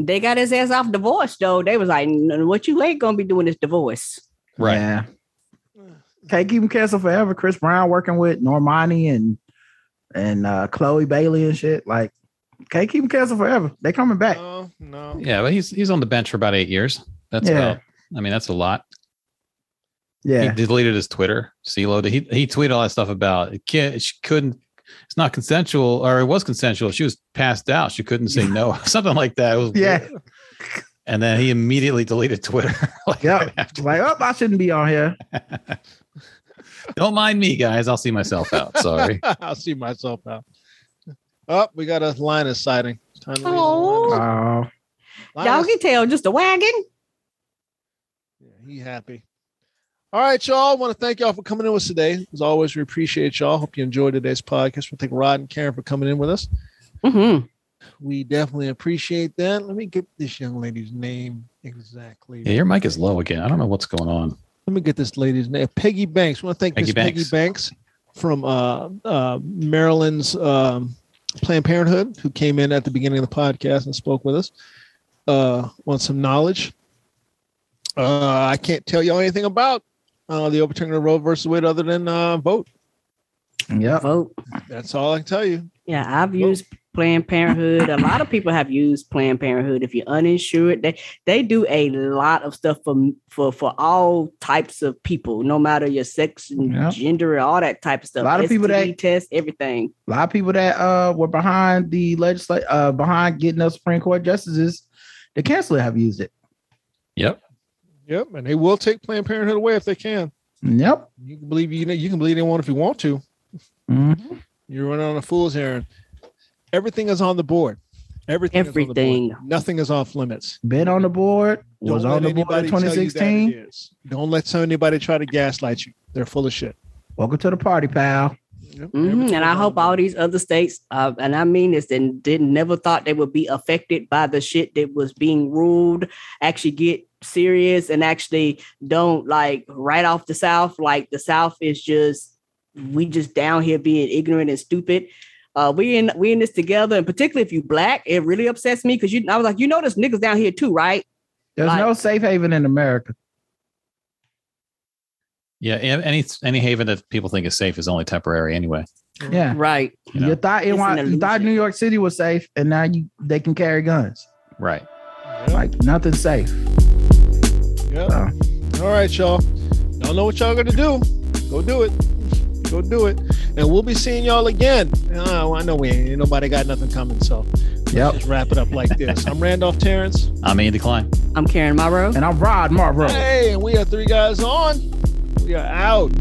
They got his ass off divorce, though. They was like, what you ain't going to be doing is divorce. Right. Yeah. Can't keep him canceled forever. Chris Brown working with Normani and Chloe Bailey and shit. Like, can't keep him canceled forever. They coming back. Oh, no. Yeah, but he's on the bench for about 8 years. That's about, I mean, that's a lot. Yeah. He deleted his Twitter. CeeLo, he tweeted all that stuff about it. It's not consensual, or it was consensual. She was passed out. She couldn't say no. Something like that. It was weird. And then he immediately deleted Twitter. I shouldn't be on here. Don't mind me, guys. I'll see myself out. Sorry. I'll see myself out. Oh, we got a Linus sighting. Oh, doggy tail, just a wagon. Yeah, he happy. All right, y'all. I want to thank y'all for coming in with us today. As always, we appreciate y'all. Hope you enjoyed today's podcast. We'll thank Rod and Karen for coming in with us. Mm-hmm. We definitely appreciate that. Let me get this young lady's name exactly. Yeah, your mic is low again. I don't know what's going on. Let me get this lady's name. Peggy Banks. I want to thank Peggy Banks from Maryland's Planned Parenthood, who came in at the beginning of the podcast and spoke with us on some knowledge. I can't tell y'all anything about the overturning of Roe versus Wade other than vote. Yeah, vote. That's all I can tell you. Yeah, I've used Planned Parenthood. A lot of people have used Planned Parenthood. If you're uninsured, they do a lot of stuff for all types of people, no matter your sex and gender, all that type of stuff. A lot of people that test everything. A lot of people that were behind the legislature, behind getting us Supreme Court justices, the chancellor have used it. Yep, and they will take Planned Parenthood away if they can. Yep, you can believe anyone if you want to. Mm-hmm. You're running on a fool's errand. Everything is on the board. Everything. Is on the board. Nothing is off limits. Been on the board. Was on the board in 2016. Don't let anybody try to gaslight you. They're full of shit. Welcome to the party, pal. Yep. Mm-hmm. And I hope all these other states, and I mean this, and never thought they would be affected by the shit that was being ruled, actually get serious and actually don't like right off the South. Like the South is just we just down here being ignorant and stupid. We in this together, and particularly if you black, it really upsets me because I was like, you know, there's niggas down here too, right? There's like, no safe haven in America. Yeah, any haven that people think is safe is only temporary anyway. Yeah, right. You know? You thought New York City was safe, and now they can carry guns. Right. Like nothing's safe. Yeah. So. All right, y'all. Y'all know what y'all gonna do. Go do it. Go do it. And we'll be seeing y'all again. I know we ain't nobody got nothing coming, so yep. Just wrap it up like this. I'm Randolph Terrence. I'm Andy Klein. I'm Karen Morrow. And I'm Rod Morrow. Hey, and we are Three Guys On. We are out.